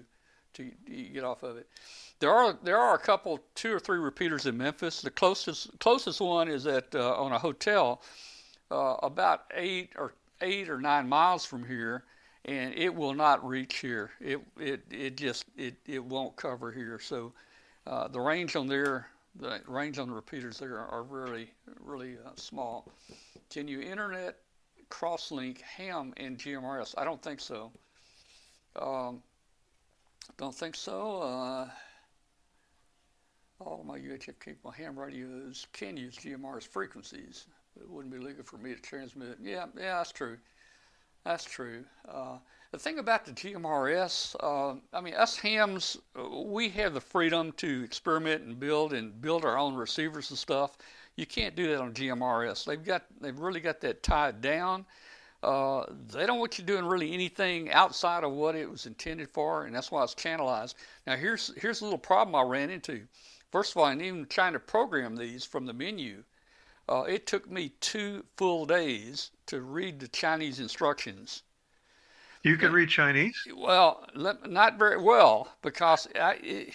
get off of it. There are a couple, 2 or 3 repeaters in Memphis. The closest one is at on a hotel, about 8 or 9 miles from here, and it will not reach here. It just won't cover here. So the range on the repeaters there are really small. Can you internet crosslink ham and GMRS? I don't think so. All of my UHF capable ham radios can use GMRS frequencies. It wouldn't be legal for me to transmit. Yeah, that's true. That's true. The thing about the GMRS, I mean, us hams, we have the freedom to experiment and build our own receivers and stuff. You can't do that on GMRS. They've really got that tied down. They don't want you doing really anything outside of what it was intended for, and that's why it's channelized. Now, here's a little problem I ran into. First of all, and even trying to program these from the menu, it took me 2 full days to read the Chinese instructions. You could read Chinese? Well, not very well, because I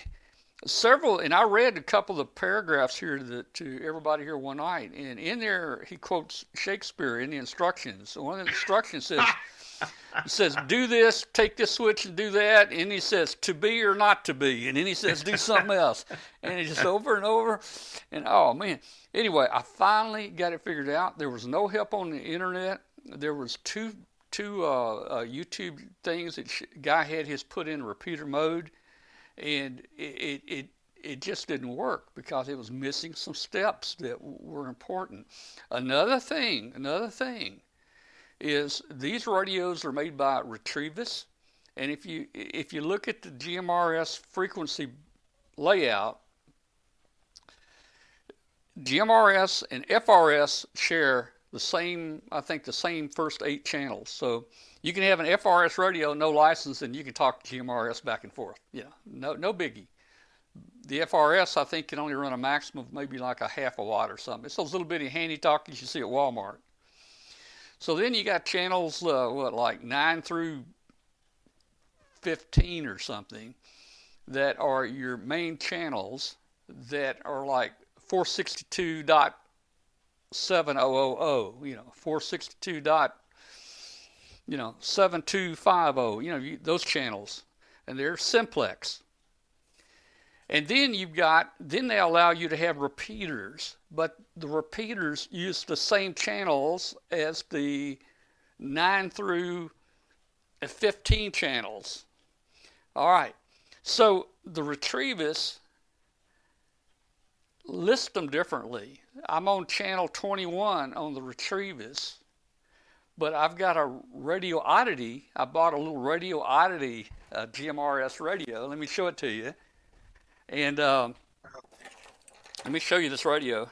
read a couple of paragraphs here to everybody here one night, and in there he quotes Shakespeare in the instructions. So one of the instructions says, do this, take this switch and do that, and he says, to be or not to be, and then he says, do something else, and it's just over and over, and oh, man. Anyway, I finally got it figured out. There was no help on the internet. There was two YouTube things that guy had his put in repeater mode, and it just didn't work because it was missing some steps that were important. Another thing is these radios are made by Retevis, and if you look at the GMRS frequency layout, GMRS and FRS share the same first 8 channels. So you can have an FRS radio, no license, and you can talk to GMRS back and forth. Yeah, no biggie. The FRS, I think, can only run a maximum of maybe like a half a watt or something. It's those little bitty handy talkies you see at Walmart. So then you got channels, like 9 through 15 or something that are your main channels that are like 462.7000, you know, 462.7250, you know, those channels, and they're simplex. And then you've got, then they allow you to have repeaters, but the repeaters use the same channels as the 9 through 15 channels. All right, so the Retevis list them differently. I'm on channel 21 on the Retevis, but I've got a Radio Oddity. I bought a little Radio Oddity GMRS radio. Let me show it to you. And let me show you this radio.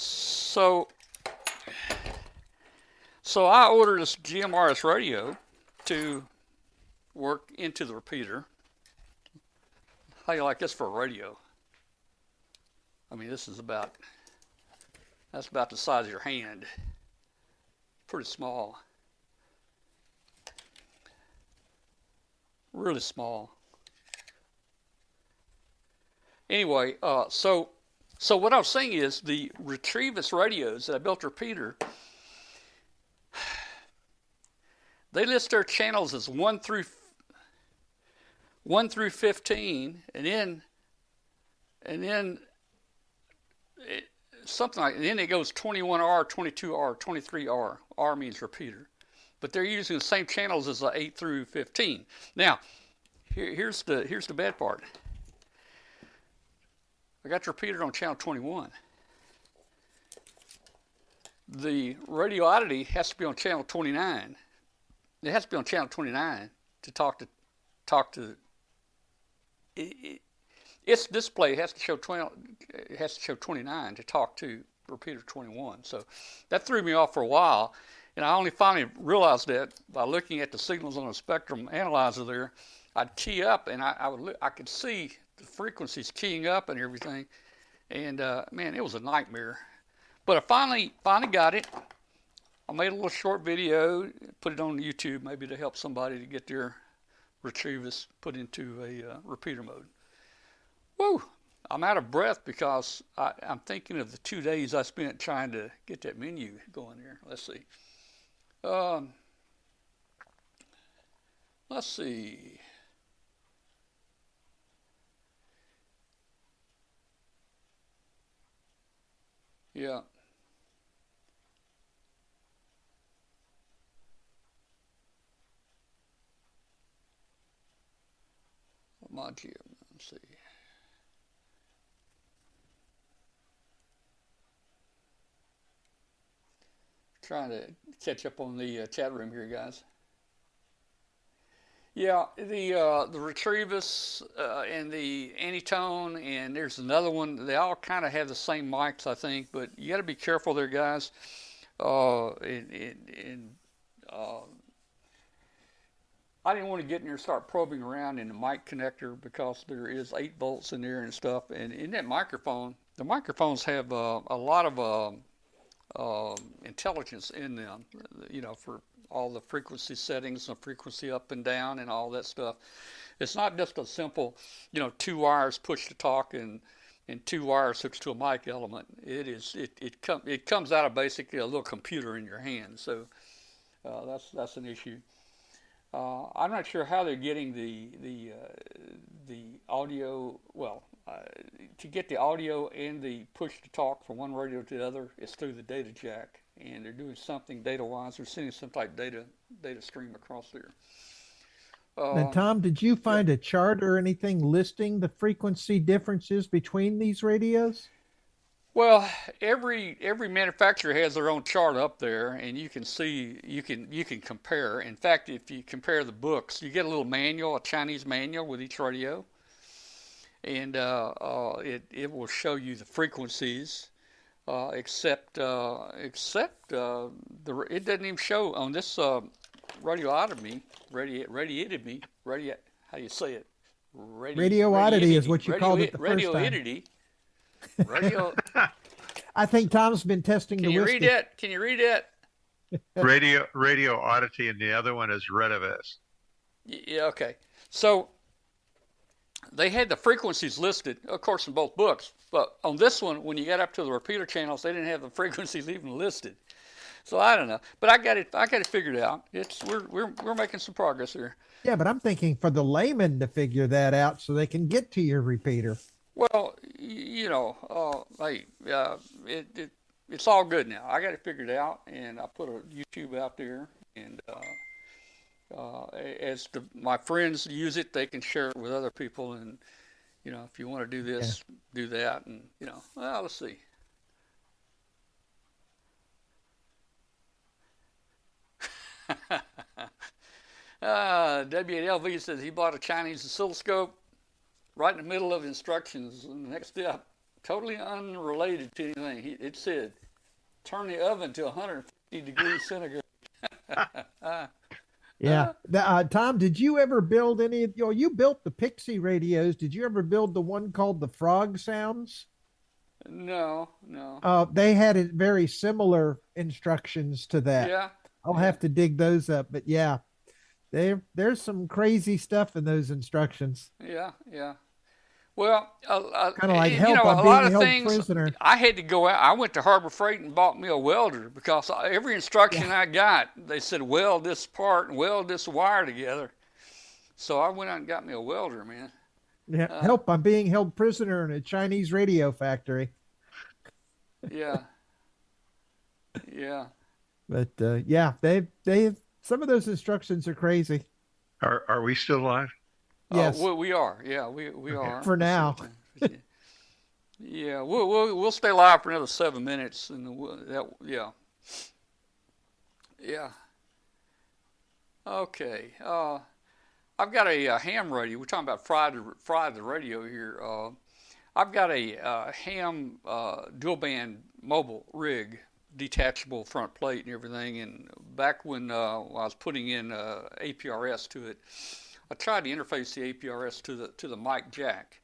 So I ordered this GMRS radio to work into the repeater. How you like this for a radio? I mean, this is about, that's about the size of your hand. Pretty small. Really small. Anyway, so what I was saying is the Retevis radios that I built repeater, they list their channels as 1 through 15, and then it, something like, and then it goes 21R, 22R, 23R. R means repeater. But they're using the same channels as the 8 through 15. Now, here's the bad part. I got the repeater on channel 21. The Radio Oddity has to be on channel 29. It has to be on channel 29 to talk to. Its display has to show 20. It has to show 29 to talk to repeater 21. So that threw me off for a while. And I only finally realized that by looking at the signals on the spectrum analyzer there. I'd key up, and I could see the frequencies keying up and everything. And man, it was a nightmare. But I finally got it. I made a little short video, put it on YouTube, maybe to help somebody to get their Retevis put into a repeater mode. Woo! I'm out of breath because I'm thinking of the 2 days I spent trying to get that menu going there. Let's see. Let's see. Yeah. Let's see. Trying to catch up on the chat room here, guys. Yeah, the Retevis and the Antitone, and there's another one. They all kind of have the same mics, I think, but you got to be careful there, guys. I didn't want to get in there and start probing around in the mic connector because there is 8 volts in there and stuff. And in that microphone, the microphones have a lot of intelligence in them, you know, for all the frequency settings and frequency up and down and all that stuff. It's not just a simple, you know, 2 wires push to talk and 2 wires hooked to a mic element. It comes out of basically a little computer in your hand. So that's an issue. I'm not sure how they're getting the audio. Well, to get the audio and the push to talk from one radio to the other is through the data jack, and they're doing something data-wise. They're sending some type of data stream across there. Now, Tom, did you find a chart or anything listing the frequency differences between these radios? Well, every manufacturer has their own chart up there, and you can see, you can compare. In fact, if you compare the books, you get a little manual, a Chinese manual with each radio, and it will show you the frequencies, except it doesn't even show on this Radio Oddity. How do you say it? Radio Oddity is what you called it the first time. Radio Oddity. I think Tom's been testing the Whisper. Can you read it? Radio Oddity, and the other one is Retevis. Yeah, okay. So they had the frequencies listed, of course, in both books. But on this one, when you got up to the repeater channels, they didn't have the frequencies even listed. So I don't know, but I got it figured out. It's we're making some progress here. Yeah, but I'm thinking for the layman to figure that out so they can get to your repeater. Well, you know, it's all good now. I got it figured out, and I put a YouTube out there, and as my friends use it, they can share it with other people, and you know, if you want to do this, do that, and you know, well, let's see. W8LV says he bought a Chinese oscilloscope right in the middle of instructions. And the next step, totally unrelated to anything. It said, turn the oven to 150 degrees centigrade. Yeah. Tom, did you ever build any of your, you built the Pixie radios. Did you ever build the one called the Frog Sounds? No, no. They had very similar instructions to that. Yeah. I'll have to dig those up, but yeah, there's some crazy stuff in those instructions. Yeah, yeah. Well, kind of like help, you know, a lot of things. Prisoner. I had to go out. I went to Harbor Freight and bought me a welder because every instruction I got, they said weld this part and weld this wire together. So I went out and got me a welder, man. Yeah, help! I'm being held prisoner in a Chinese radio factory. Yeah. Yeah. But yeah, they some of those instructions are crazy. Are we still live? Yes, we are. Yeah, we are for now. Yeah, we'll stay live for another 7 minutes, and yeah. Okay, I've got a ham radio. We're talking about fry the radio here. I've got a ham dual band mobile rig. Detachable front plate and everything, and back when I was putting in APRS to it, I tried to interface the APRS to the mic jack,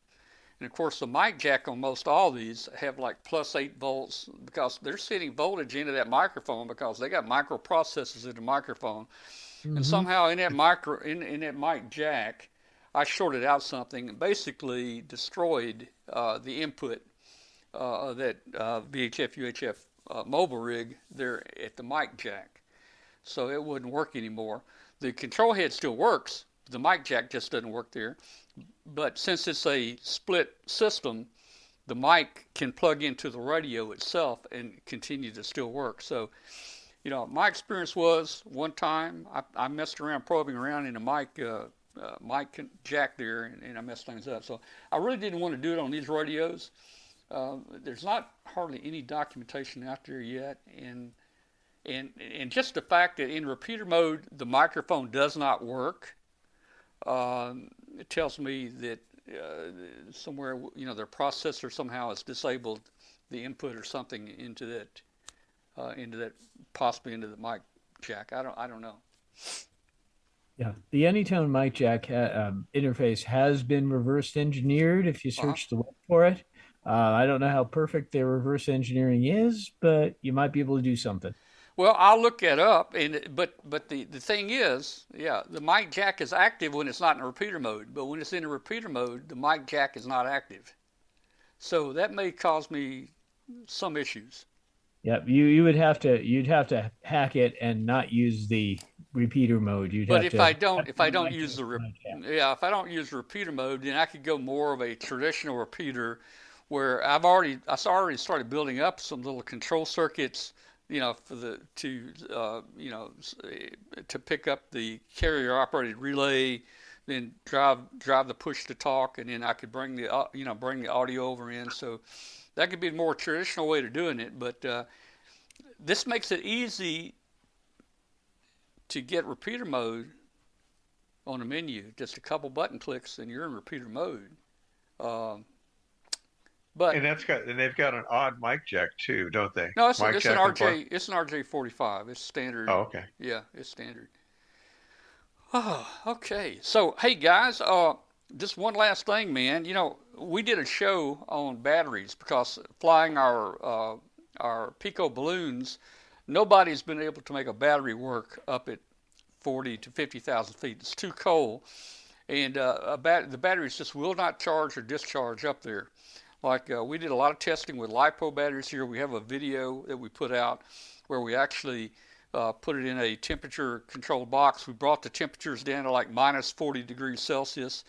and of course the mic jack on most all these have like +8 volts because they're sending voltage into that microphone because they got microprocessors in the microphone, and somehow in that mic jack, I shorted out something and basically destroyed the input that VHF UHF. Mobile rig there at the mic jack, so it wouldn't work anymore. The control head still works, the mic jack just doesn't work there, but since it's a split system, the mic can plug into the radio itself and continue to still work. So, you know, my experience was one time I messed around probing around in the mic jack there, and I messed things up. So I really didn't want to do it on these radios. There's not hardly any documentation out there yet, and just the fact that in repeater mode the microphone does not work, it tells me that somewhere, you know, their processor somehow has disabled the input or something into that, possibly into the mic jack. I don't know. Yeah, the Anytone mic jack interface has been reverse engineered. If you search the web for it. I don't know how perfect their reverse engineering is, but you might be able to do something. Well, I'll look that up, but the thing is, yeah, the mic jack is active when it's not in repeater mode, but when it's in a repeater mode, the mic jack is not active. So that may cause me some issues. Yeah, you'd have to hack it and not use the repeater mode. If I don't use repeater mode, then I could go more of a traditional repeater. Where I already started building up some little control circuits, you know, to pick up the carrier operated relay, then drive the push to talk, and then I could bring the audio over in. So that could be a more traditional way to doing it, but this makes it easy to get repeater mode on the menu. Just a couple button clicks, and you're in repeater mode. But, and they've got an odd mic jack too, don't they? No, it's an RJ. It's an RJ45. It's standard. Oh, okay. Yeah, it's standard. Oh, okay. So, hey guys, just one last thing, man. You know, we did a show on batteries because flying our Pico balloons Nobody's been able to make a battery work up at 40 to 50,000 feet. It's too cold, and the batteries just will not charge or discharge up there. Like we did a lot of testing with LiPo batteries here. We have a video that we put out where we actually put it in a temperature-controlled box. We brought the temperatures down to like minus 40 degrees Celsius,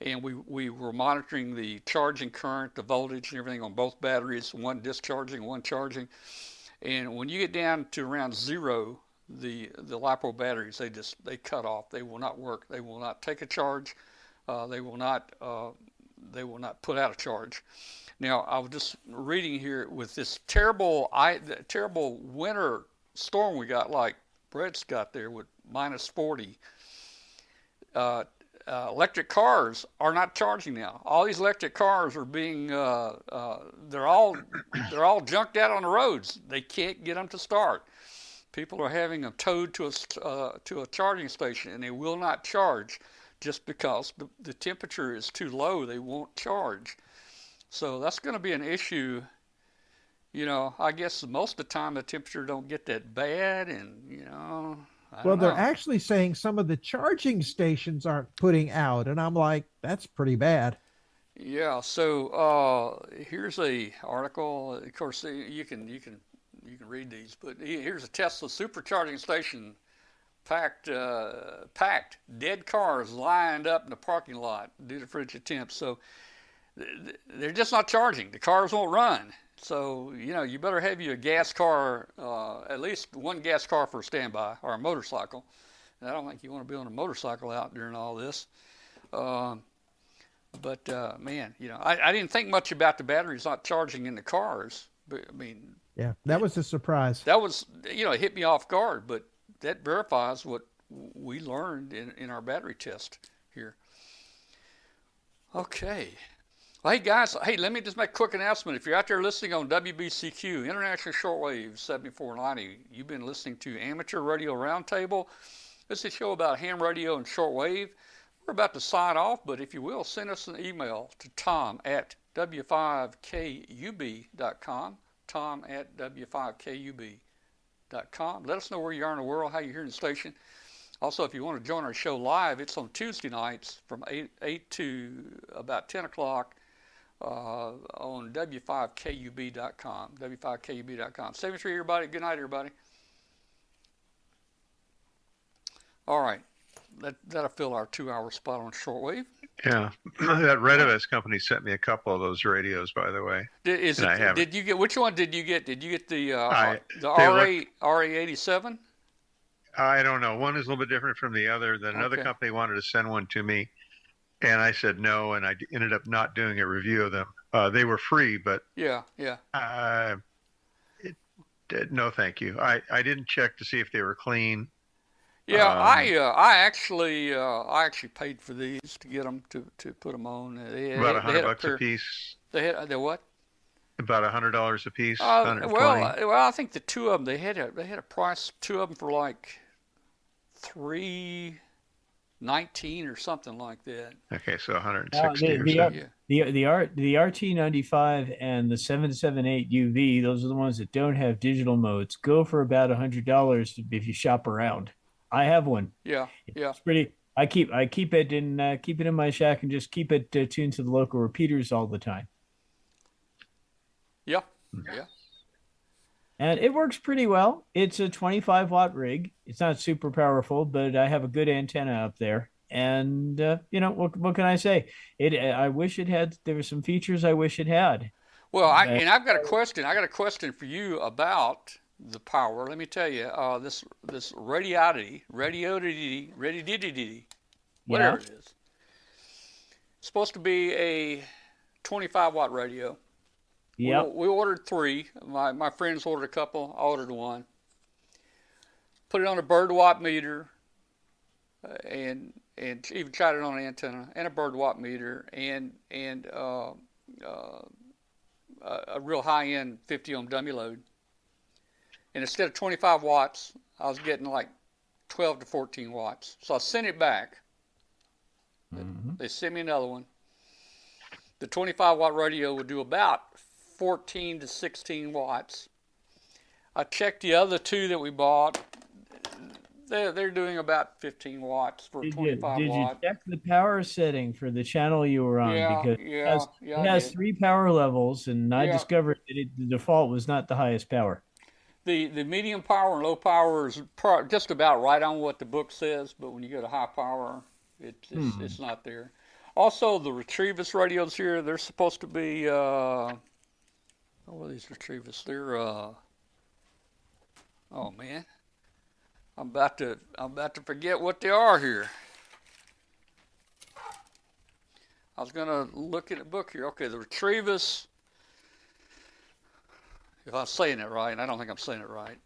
and we were monitoring the charging current, the voltage, and everything on both batteries, one discharging, one charging. And when you get down to around zero, the LiPo batteries, they cut off. They will not work. They will not take a charge. They will not put out a charge. Now, I was just reading here with this terrible winter storm we got, like Brett's got there with minus 40. Electric cars are not charging now. All these electric cars are being they're all junked out on the roads. They can't get them to start. People are having them towed to a charging station, and they will not charge just because the temperature is too low. They won't charge. So that's going to be an issue. You know, I guess most of the time the temperature don't get that bad, and you know. Well, they're actually saying some of the charging stations aren't putting out, and I'm like, that's pretty bad. Yeah. So here's a article. Of course, you can read these, but here's a Tesla supercharging station packed, dead cars lined up in the parking lot due to frigid temps. So they're just not charging. The cars won't run. So, you know, you better have you a gas car, at least one gas car for a standby, or a motorcycle. And I don't think you want to be on a motorcycle out during all this. Man, you know, I didn't think much about the batteries not charging in the cars. But, I mean. Yeah, that was a surprise. That was, you know, it hit me off guard, but that verifies what we learned in our battery test here. Okay. Well, hey, guys, hey, let me just make a quick announcement. If you're out there listening on WBCQ, International Shortwave 7490, you've been listening to Amateur Radio Roundtable. This is a show about ham radio and shortwave. We're about to sign off, but if you will, send us an email to tom@w5kub.com, tom@w5kub.com. Let us know where you are in the world, how you're hearing the station. Also, if you want to join our show live, it's on Tuesday nights from 8 to about 10 o'clock. On W5KUB.com, W5KUB.com. Save it for everybody. Good night, everybody. All right. That'll fill our 2-hour spot on shortwave. Yeah. That Retevis company sent me a couple of those radios, by the way. Did you get, which one did you get? Did you get the RA87? I don't know. One is a little bit different from the other. Then another company wanted to send one to me. And I said no, and I ended up not doing a review of them. They were free, but yeah. No, thank you. I didn't check to see if they were clean. Yeah, I actually paid for these to get them to put them on. About $100 a piece. They what? About $100 a piece. Well, I think the two of them they had a price. Two of them for like $319 or something like that. Okay, so 160. The RT95 and the 778 UV, those are the ones that don't have digital modes. Go for about $100 if you shop around. I have one. Yeah. It's pretty. I keep it in my shack and just keep it tuned to the local repeaters all the time. Yeah. And it works pretty well. It's a 25-watt rig. It's not super powerful, but I have a good antenna up there. And, you know, what can I say? There were some features I wish it had. Well, I've got a question. I got a question for you about the power. Let me tell you, this Radio Oddity, whatever it is. It's supposed to be a 25-watt radio. Yeah, we ordered three. My friends ordered a couple. I ordered one. Put it on a bird watt meter, and even tried it on an antenna and a bird watt meter and a real high end 50 ohm dummy load. And instead of 25 watts, I was getting like 12 to 14 watts. So I sent it back. Mm-hmm. They sent me another one. The 25-watt radio would do about 14 to 16 watts. I checked the other two that we bought. They're doing about 15 watts for 25 watt. Did you check the power setting for the channel you were on? Yeah, because it has three power levels, and I discovered that the default was not the highest power. The medium power and low power is just about right on what the book says, but when you go to high power, it's not there. Also, the Retevis radios here, they're supposed to be, what are these Retevis? They're, oh man, I'm about to forget what they are here. I was gonna look at the book here. Okay, the Retevis. If I'm saying it right, and I don't think I'm saying it right.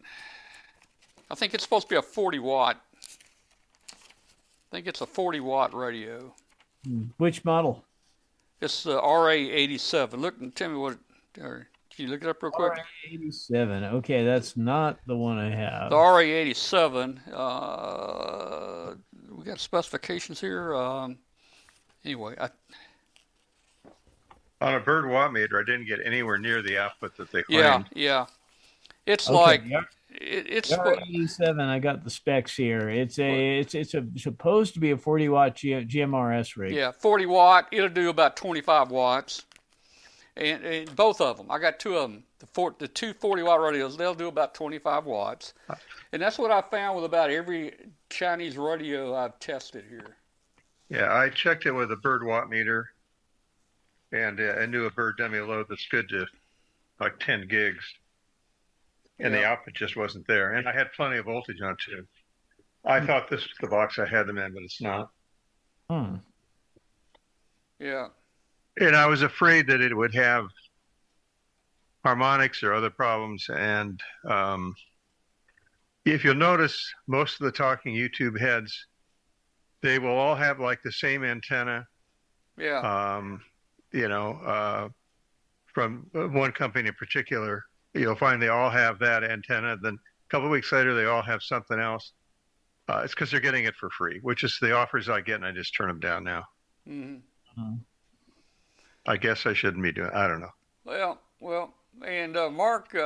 I think it's supposed to be a 40 watt. I think it's a 40 watt radio. Which model? It's the RA87. Look and tell me what. Can you look it up real quick? RA87. Okay, that's not the one I have. The RA87. We got specifications here. Anyway, on a bird watt meter, I didn't get anywhere near the output that they claimed. Yeah. It's okay, like it's R87. I got the specs here. It's supposed to be a 40 watt GMRS rig. Yeah, 40 watt. It'll do about 25 watts, and both of them. I got two of them. The two 40 watt radios. They'll do about 25 watts, and that's what I found with about every Chinese radio I've tested here. Yeah, I checked it with a bird watt meter. And I knew a bird dummy load that's good to like 10 gigs. And the output just wasn't there. And I had plenty of voltage on it too. I thought this was the box I had them in, but it's not. Yeah. And I was afraid that it would have harmonics or other problems. And if you'll notice, most of the talking YouTube heads, they will all have like the same antenna. Yeah. You know, from one company in particular, you'll find they all have that antenna. Then a couple of weeks later, they all have something else. It's because they're getting it for free, which is the offers I get, and I just turn them down now. I guess I shouldn't be doing. I don't know. Well, and Mark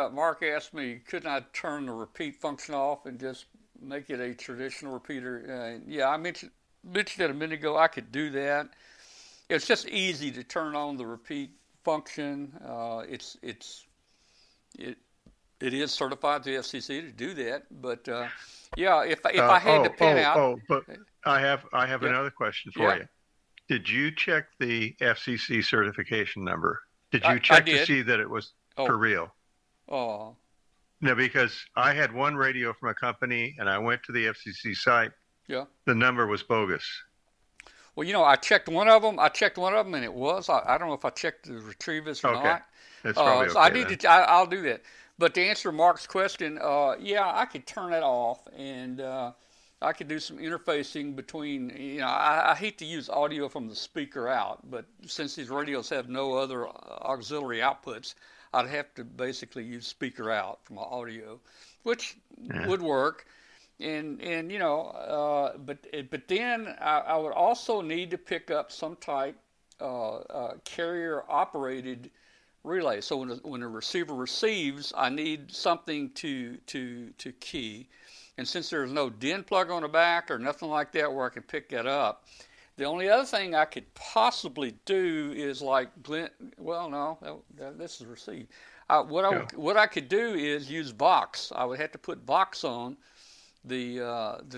asked me, couldn't I turn the repeat function off and just make it a traditional repeater? Yeah, I mentioned it a minute ago. I could do that. It's just easy to turn on the repeat function. It is certified to the FCC to do that. But yeah, I have another question for you. Did you check the FCC certification number? Did you check to see that it was for real? Oh. No, because I had one radio from a company, and I went to the FCC site. Yeah. The number was bogus. Well, you know, I checked one of them, and it was. I don't know if I checked the Retevis or not. That's probably so okay, I'll do that. But to answer Mark's question, yeah, I could turn it off, and I could do some interfacing between. You know, I hate to use audio from the speaker out, but since these radios have no other auxiliary outputs, I'd have to basically use speaker out for my audio, which would work. And you know, but then I would also need to pick up some type carrier operated relay. So when a receiver receives, I need something to key. And since there's no DIN plug on the back or nothing like that where I can pick that up, the only other thing I could possibly do is like this is received. What I could do is use Vox. I would have to put Vox on the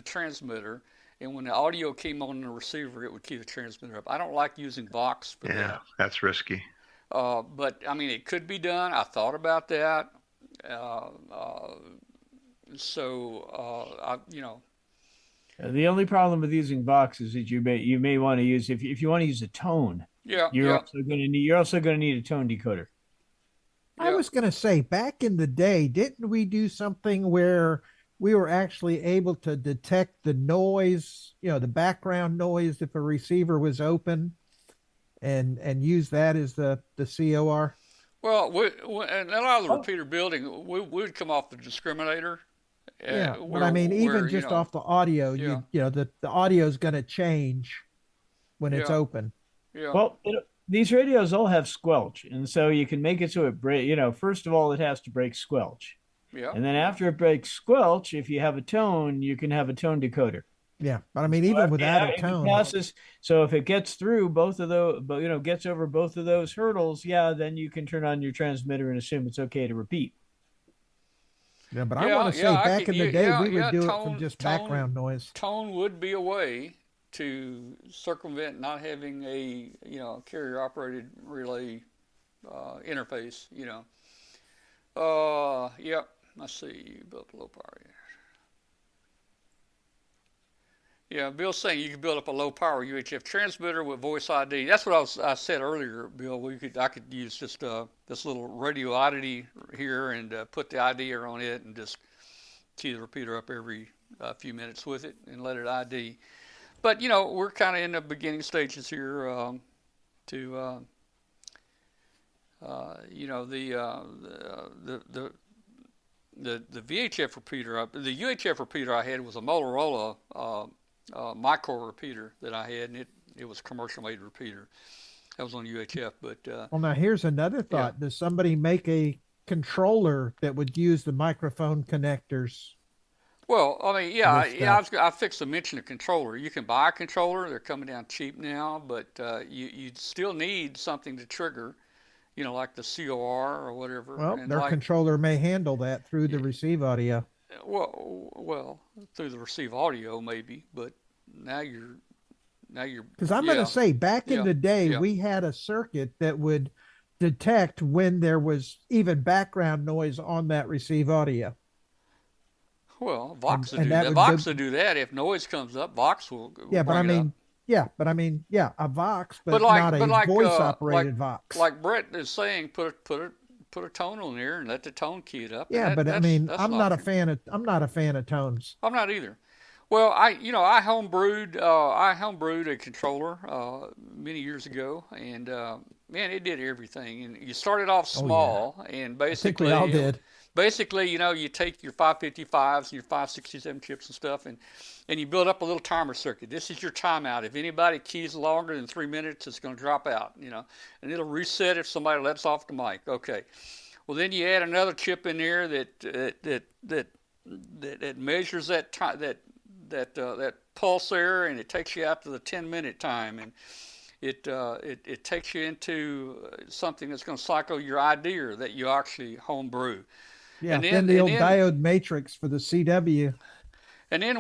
transmitter, and when the audio came on the receiver, it would keep the transmitter up. I don't like using Vox for that. Yeah, that's risky. But I mean, it could be done. I thought about that. You know, the only problem with using Vox is that you may want to use if you want to use a tone. Yeah, you're also going to need a tone decoder. Yeah. I was going to say, back in the day, didn't we do something where we were actually able to detect the noise, you know, the background noise if a receiver was open, and use that as the COR? Well, in a lot of the repeater building, we would come off the discriminator. Yeah, but I mean, even just off the audio, you know, the audio is going to change when it's open. Yeah. Well, these radios all have squelch, and so you can make it so it breaks. You know, first of all, it has to break squelch. Yeah. And then after it breaks squelch, if you have a tone, you can have a tone decoder. Yeah, but I mean, even without a tone. Passes, so if it gets through both of those, you know, gets over both of those hurdles, yeah, then you can turn on your transmitter and assume it's okay to repeat. Yeah, but I want to say back in the day, we would do it from just background noise. Tone would be a way to circumvent not having a, you know, carrier-operated relay interface, you know. Yep, let's see, you built a low power unit. Yeah, Bill's saying you can build up a low power UHF transmitter with voice ID. That's what I said earlier, Bill. I could use just this little radio oddity here and put the ID on it and just tee the repeater up every few minutes with it and let it ID. But, you know, we're kind of in the beginning stages here you know, the VHF repeater, the UHF repeater I had was a Motorola micro repeater that I had, and it was a commercial made repeater that was on UHF. But well, now here's another thought. Yeah. Does somebody make a controller that would use the microphone connectors? Well, I mean, yeah, I fixed the mention of controller. You can buy a controller; they're coming down cheap now, but you still need something to trigger. You know, like the COR or whatever. Well, and their controller may handle that through the receive audio. Well, through the receive audio maybe, but now you're because I'm going to say back in the day we had a circuit that would detect when there was even background noise on that receive audio. Well, Vox will do that. Vox will do that if noise comes up. Vox will. Yeah, but I mean. Yeah, but I mean, yeah, a Vox, but not a voice-operated Vox. Like Brett is saying, put a tone on there and let the tone key it up. Yeah, but I mean, I'm not a fan of tones. I'm not either. Well, I homebrewed a controller many years ago, and man, it did everything. And you started off small, and basically, I think we all did. Basically, you know, you take your 555s and your 567 chips and stuff, and you build up a little timer circuit. This is your timeout. If anybody keys longer than 3 minutes, it's going to drop out, you know, and it'll reset if somebody lets off the mic. Okay. Well, then you add another chip in there that measures that time, that pulse error, and it takes you out to the 10-minute time, and it takes you into something that's going to cycle your idea that you actually homebrew. Yeah, and then the old diode matrix for the CW. And then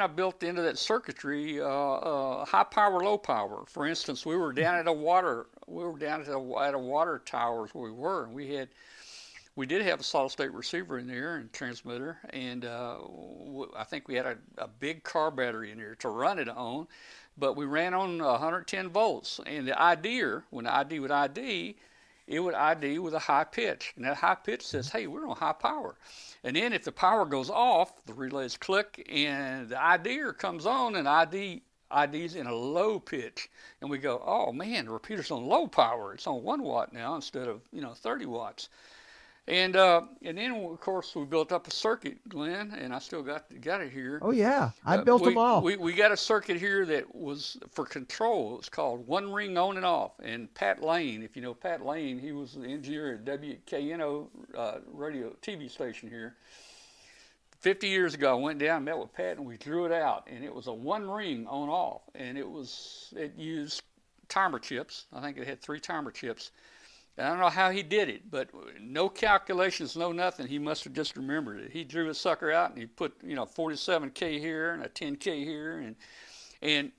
I built into that circuitry high power, low power. For instance, we were down at a water tower is where we were, and we did have a solid state receiver in there and transmitter, and I think we had a big car battery in there to run it on, but we ran on 110 volts, and the idea when ID would ID. It would ID with a high pitch, and that high pitch says, hey, we're on high power. And then if the power goes off, the relays click, and the IDer comes on, and ID's in a low pitch. And we go, oh, man, the repeater's on low power. It's on 1 watt now instead of, you know, 30 watts. And then, of course, we built up a circuit, Glenn, and I still got it here. Oh, yeah. I built them all. We got a circuit here that was for control. It was called One Ring On and Off. And Pat Lane, if you know Pat Lane, he was the engineer at WKNO radio TV station here. 50 years ago, I went down and met with Pat, and we drew it out. And it was a one ring on off. And it used timer chips. I think it had 3 timer chips. I don't know how he did it, but no calculations, no nothing. He must have just remembered it. He drew a sucker out, and he put, you know, 47K here and a 10K here, and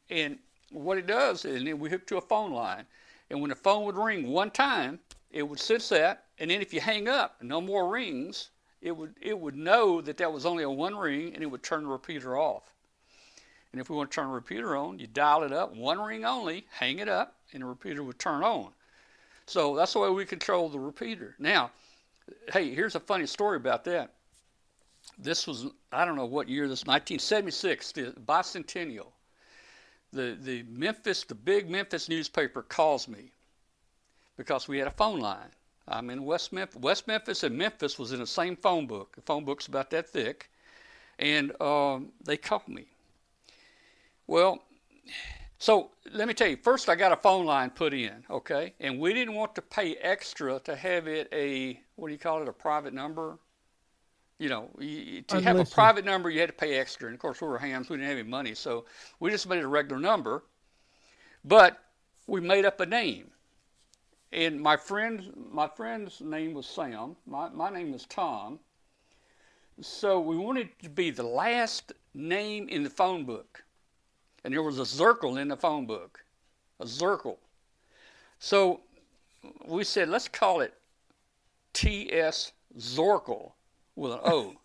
what it does is, and then we hooked to a phone line, and when the phone would ring one time, it would sense that, and then if you hang up, no more rings, it would know that that was only a one ring, and it would turn the repeater off. And if we want to turn the repeater on, you dial it up, one ring only, hang it up, and the repeater would turn on. So that's the way we control the repeater. Now, hey, here's a funny story about that. This was, I don't know what year this, 1976, the bicentennial. The big Memphis newspaper calls me because we had a phone line. I'm in West Memphis. West Memphis and Memphis was in the same phone book. The phone book's about that thick. And they called me. Well, So let me tell you, first I got a phone line put in, okay? And we didn't want to pay extra to have it a, what do you call it, a private number? You know, to have a private number, you had to pay extra. And, of course, we were hams. We didn't have any money. So we just made a regular number. But we made up a name. And my friend's name was Sam. My name was Tom. So we wanted to be the last name in the phone book. And there was a circle in the phone book, a circle. So we said, let's call it T.S. Zorkel with an O.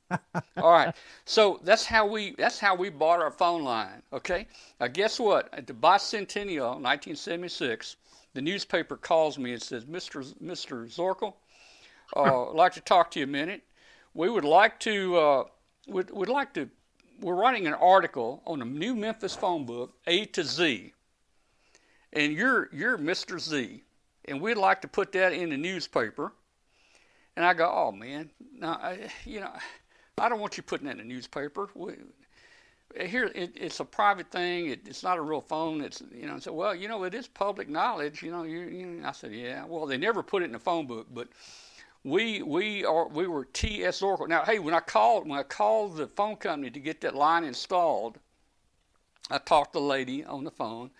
All right. So that's how we bought our phone line. Okay. Now guess what? At the bicentennial, 1976, the newspaper calls me and says, Mr. Zorkel, I'd like to talk to you a minute. We would like to. We're writing an article on the new Memphis phone book, A to Z, and you're Mr. Z, and we'd like to put that in the newspaper. And I go, oh man, no, I don't want you putting that in the newspaper. It's a private thing. It's not a real phone. It's I said, well, it is public knowledge. I said, yeah. Well, they never put it in the phone book, but. We were T.S. Oracle. Now, hey, when I called the phone company to get that line installed, I talked to the lady on the phone.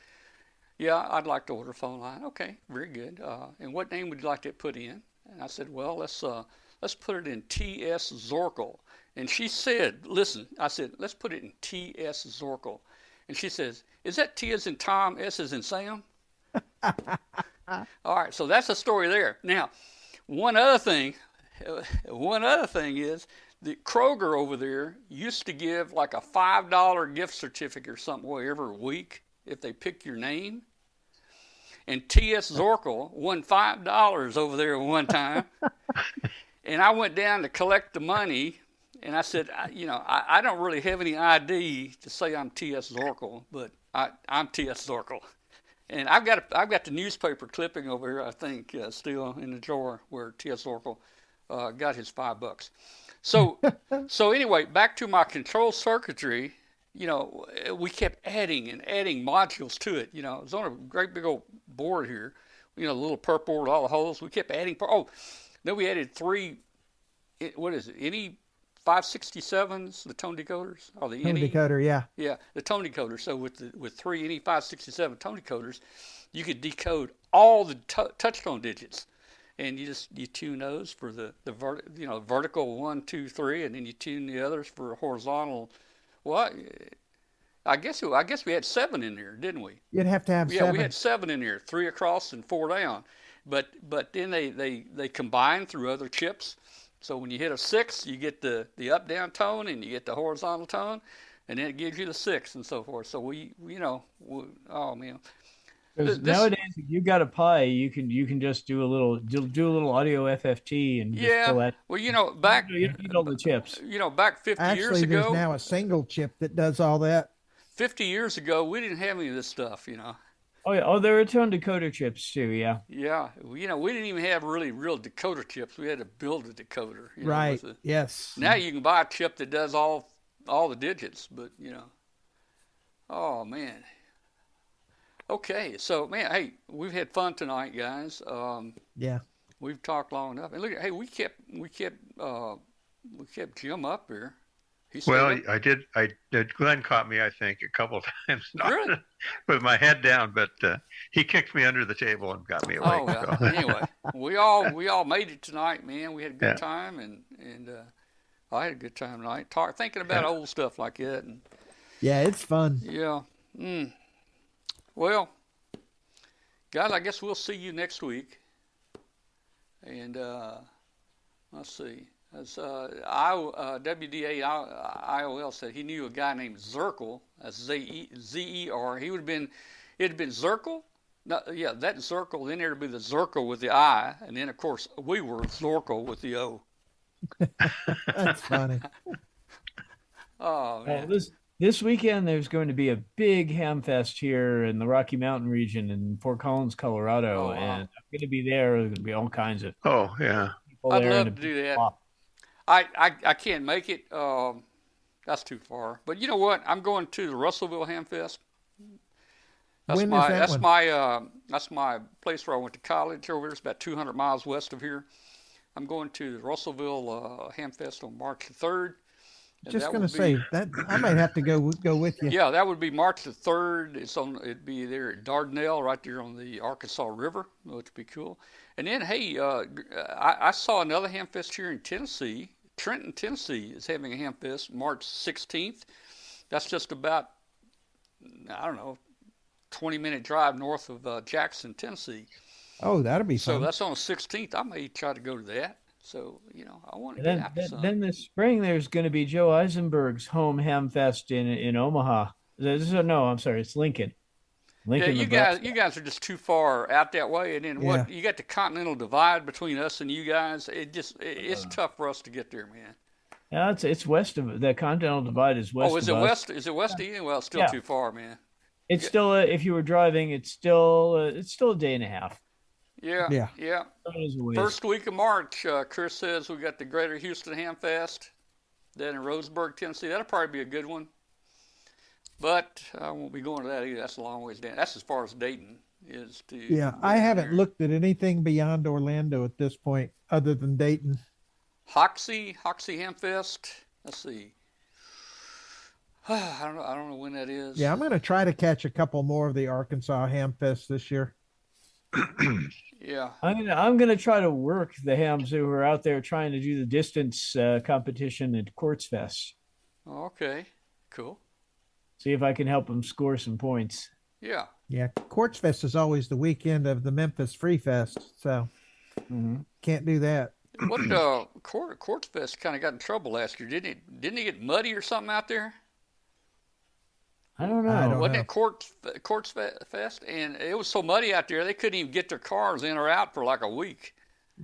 Yeah, I'd like to order a phone line. Okay, very good. And what name would you like to put in? And I said, well, let's put it in T.S. Zorkel. And she said, listen, I said, let's put it in T.S. Zorkel. And she says, is that T as in Tom, S as in Sam? All right, so that's the story there. Now. One other thing is that Kroger over there used to give like a $5 gift certificate or something every week if they pick your name. And T.S. Zorkel won $5 over there one time. And I went down to collect the money, and I said, I don't really have any ID to say I'm T.S. Zorkel, but I'm T.S. Zorkel. And I've got the newspaper clipping over here, I think, still in the drawer where T.S. Zorkel got his $5. So anyway, back to my control circuitry. We kept adding and adding modules to it. It was on a great big old board here. A little perp board with all the holes. We kept adding. Then we added three. What is it? Any 567s, the tone decoders, or the tone decoder, yeah, the tone decoder. So with three NE 567 tone decoders, you could decode all the touchtone digits, and you tune those for the vertical 1, 2, 3, and then you tune the others for horizontal. Well, I guess we had 7 in there, didn't we? You'd have to have 7. Yeah, we had 7 in there, 3 across and 4 down, but then they combined through other chips. So when you hit a 6, you get the up-down tone, and you get the horizontal tone, and then it gives you the 6 and so forth. So nowadays, if you got a Pi, you can just do a little audio FFT and just pull that. Well, back you need all the chips. Back 50 years ago. Actually, there's now a single chip that does all that. 50 years ago, we didn't have any of this stuff, Oh, yeah. Oh, there were tone decoder chips, too, yeah. Yeah. We didn't even have really real decoder chips. We had to build a decoder. Right, yes. Now you can buy a chip that does all the digits, but, Oh, man. Okay, so, man, hey, we've had fun tonight, guys. Yeah. We've talked long enough. And look, hey, we kept Jim up here. Well, I did. Glenn caught me, I think, a couple of times. Really? With my head down, but he kicked me under the table and got me away. Oh, well, anyway, we all made it tonight, man. We had a good time, and I had a good time tonight, thinking about old stuff like that. And, yeah, it's fun. Yeah. Mm. Well, guys, I guess we'll see you next week. And let's see. WDA IOL said he knew a guy named Zirkel, that's Z-E-R. He would have been, it had been Zirkel? No, yeah, that Zirkel, then there would be the Zirkel with the I, and then, of course, we were Zorkel with the O. That's funny. Oh, man. Well, this weekend there's going to be a big hamfest here in the Rocky Mountain region in Fort Collins, Colorado, and I'm going to be there. There's going to be all kinds of people I'd love to do that. Pop. I can't make it. That's too far. But you know what? I'm going to the Russellville Ham Fest. That's my place where I went to college over here. It's about 200 miles west of here. I'm going to the Russellville Hamfest on March the 3rd. Just going to say that I might have to go with you. Yeah, that would be March the 3rd. It'd be there at Dardanelle, right there on the Arkansas River, which would be cool. And then, hey, I saw another Hamfest here in Tennessee. Trenton, Tennessee is having a Hamfest March 16th. That's just about, I don't know, 20-minute drive north of Jackson, Tennessee. Oh, that'll be fun. So that's on the 16th. I may try to go to that. So, you know, I want to get out to some. Then this spring, there's going to be Joe Eisenberg's home Hamfest in Omaha. No, I'm sorry, it's Lincoln. Yeah, you guys are just too far out that way, and then what? You got the continental divide between us and you guys. It's tough for us to get there, man. Yeah, it's west of the continental divide is west. Oh, is it west? Is it west of you? Well, it's still too far, man. It's still if you were driving, it's still a day and a half. Yeah. First week of March, Chris says we got the Greater Houston Hamfest, then in Roseburg, Tennessee. That'll probably be a good one. But I won't be going to that either. That's a long ways down. That's as far as Dayton is to. Yeah, I haven't looked at anything beyond Orlando at this point, other than Dayton. Hoxie Hamfest. Let's see. I don't know when that is. Yeah, I'm going to try to catch a couple more of the Arkansas Hamfest this year. Yeah, I'm gonna try to work the hams who are out there trying to do the distance competition at Quartzfest. Okay, cool. See if I can help them score some points. Yeah. Quartzfest is always the weekend of the Memphis Free Fest, so can't do that. What Quartzfest kind of got in trouble last year, didn't it? Didn't it get muddy or something out there? I don't know. Wasn't it Quartzfest? And it was so muddy out there, they couldn't even get their cars in or out for like a week.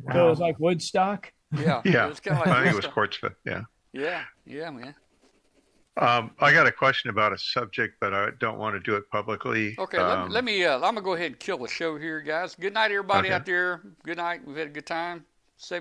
Wow. So it was like Woodstock? Yeah. It was kind of like I think it was Quartzfest, yeah. Yeah, man. I got a question about a subject, but I don't want to do it publicly. Okay, let me I'm going to go ahead and kill the show here, guys. Good night, everybody out there. Good night. We've had a good time. Save me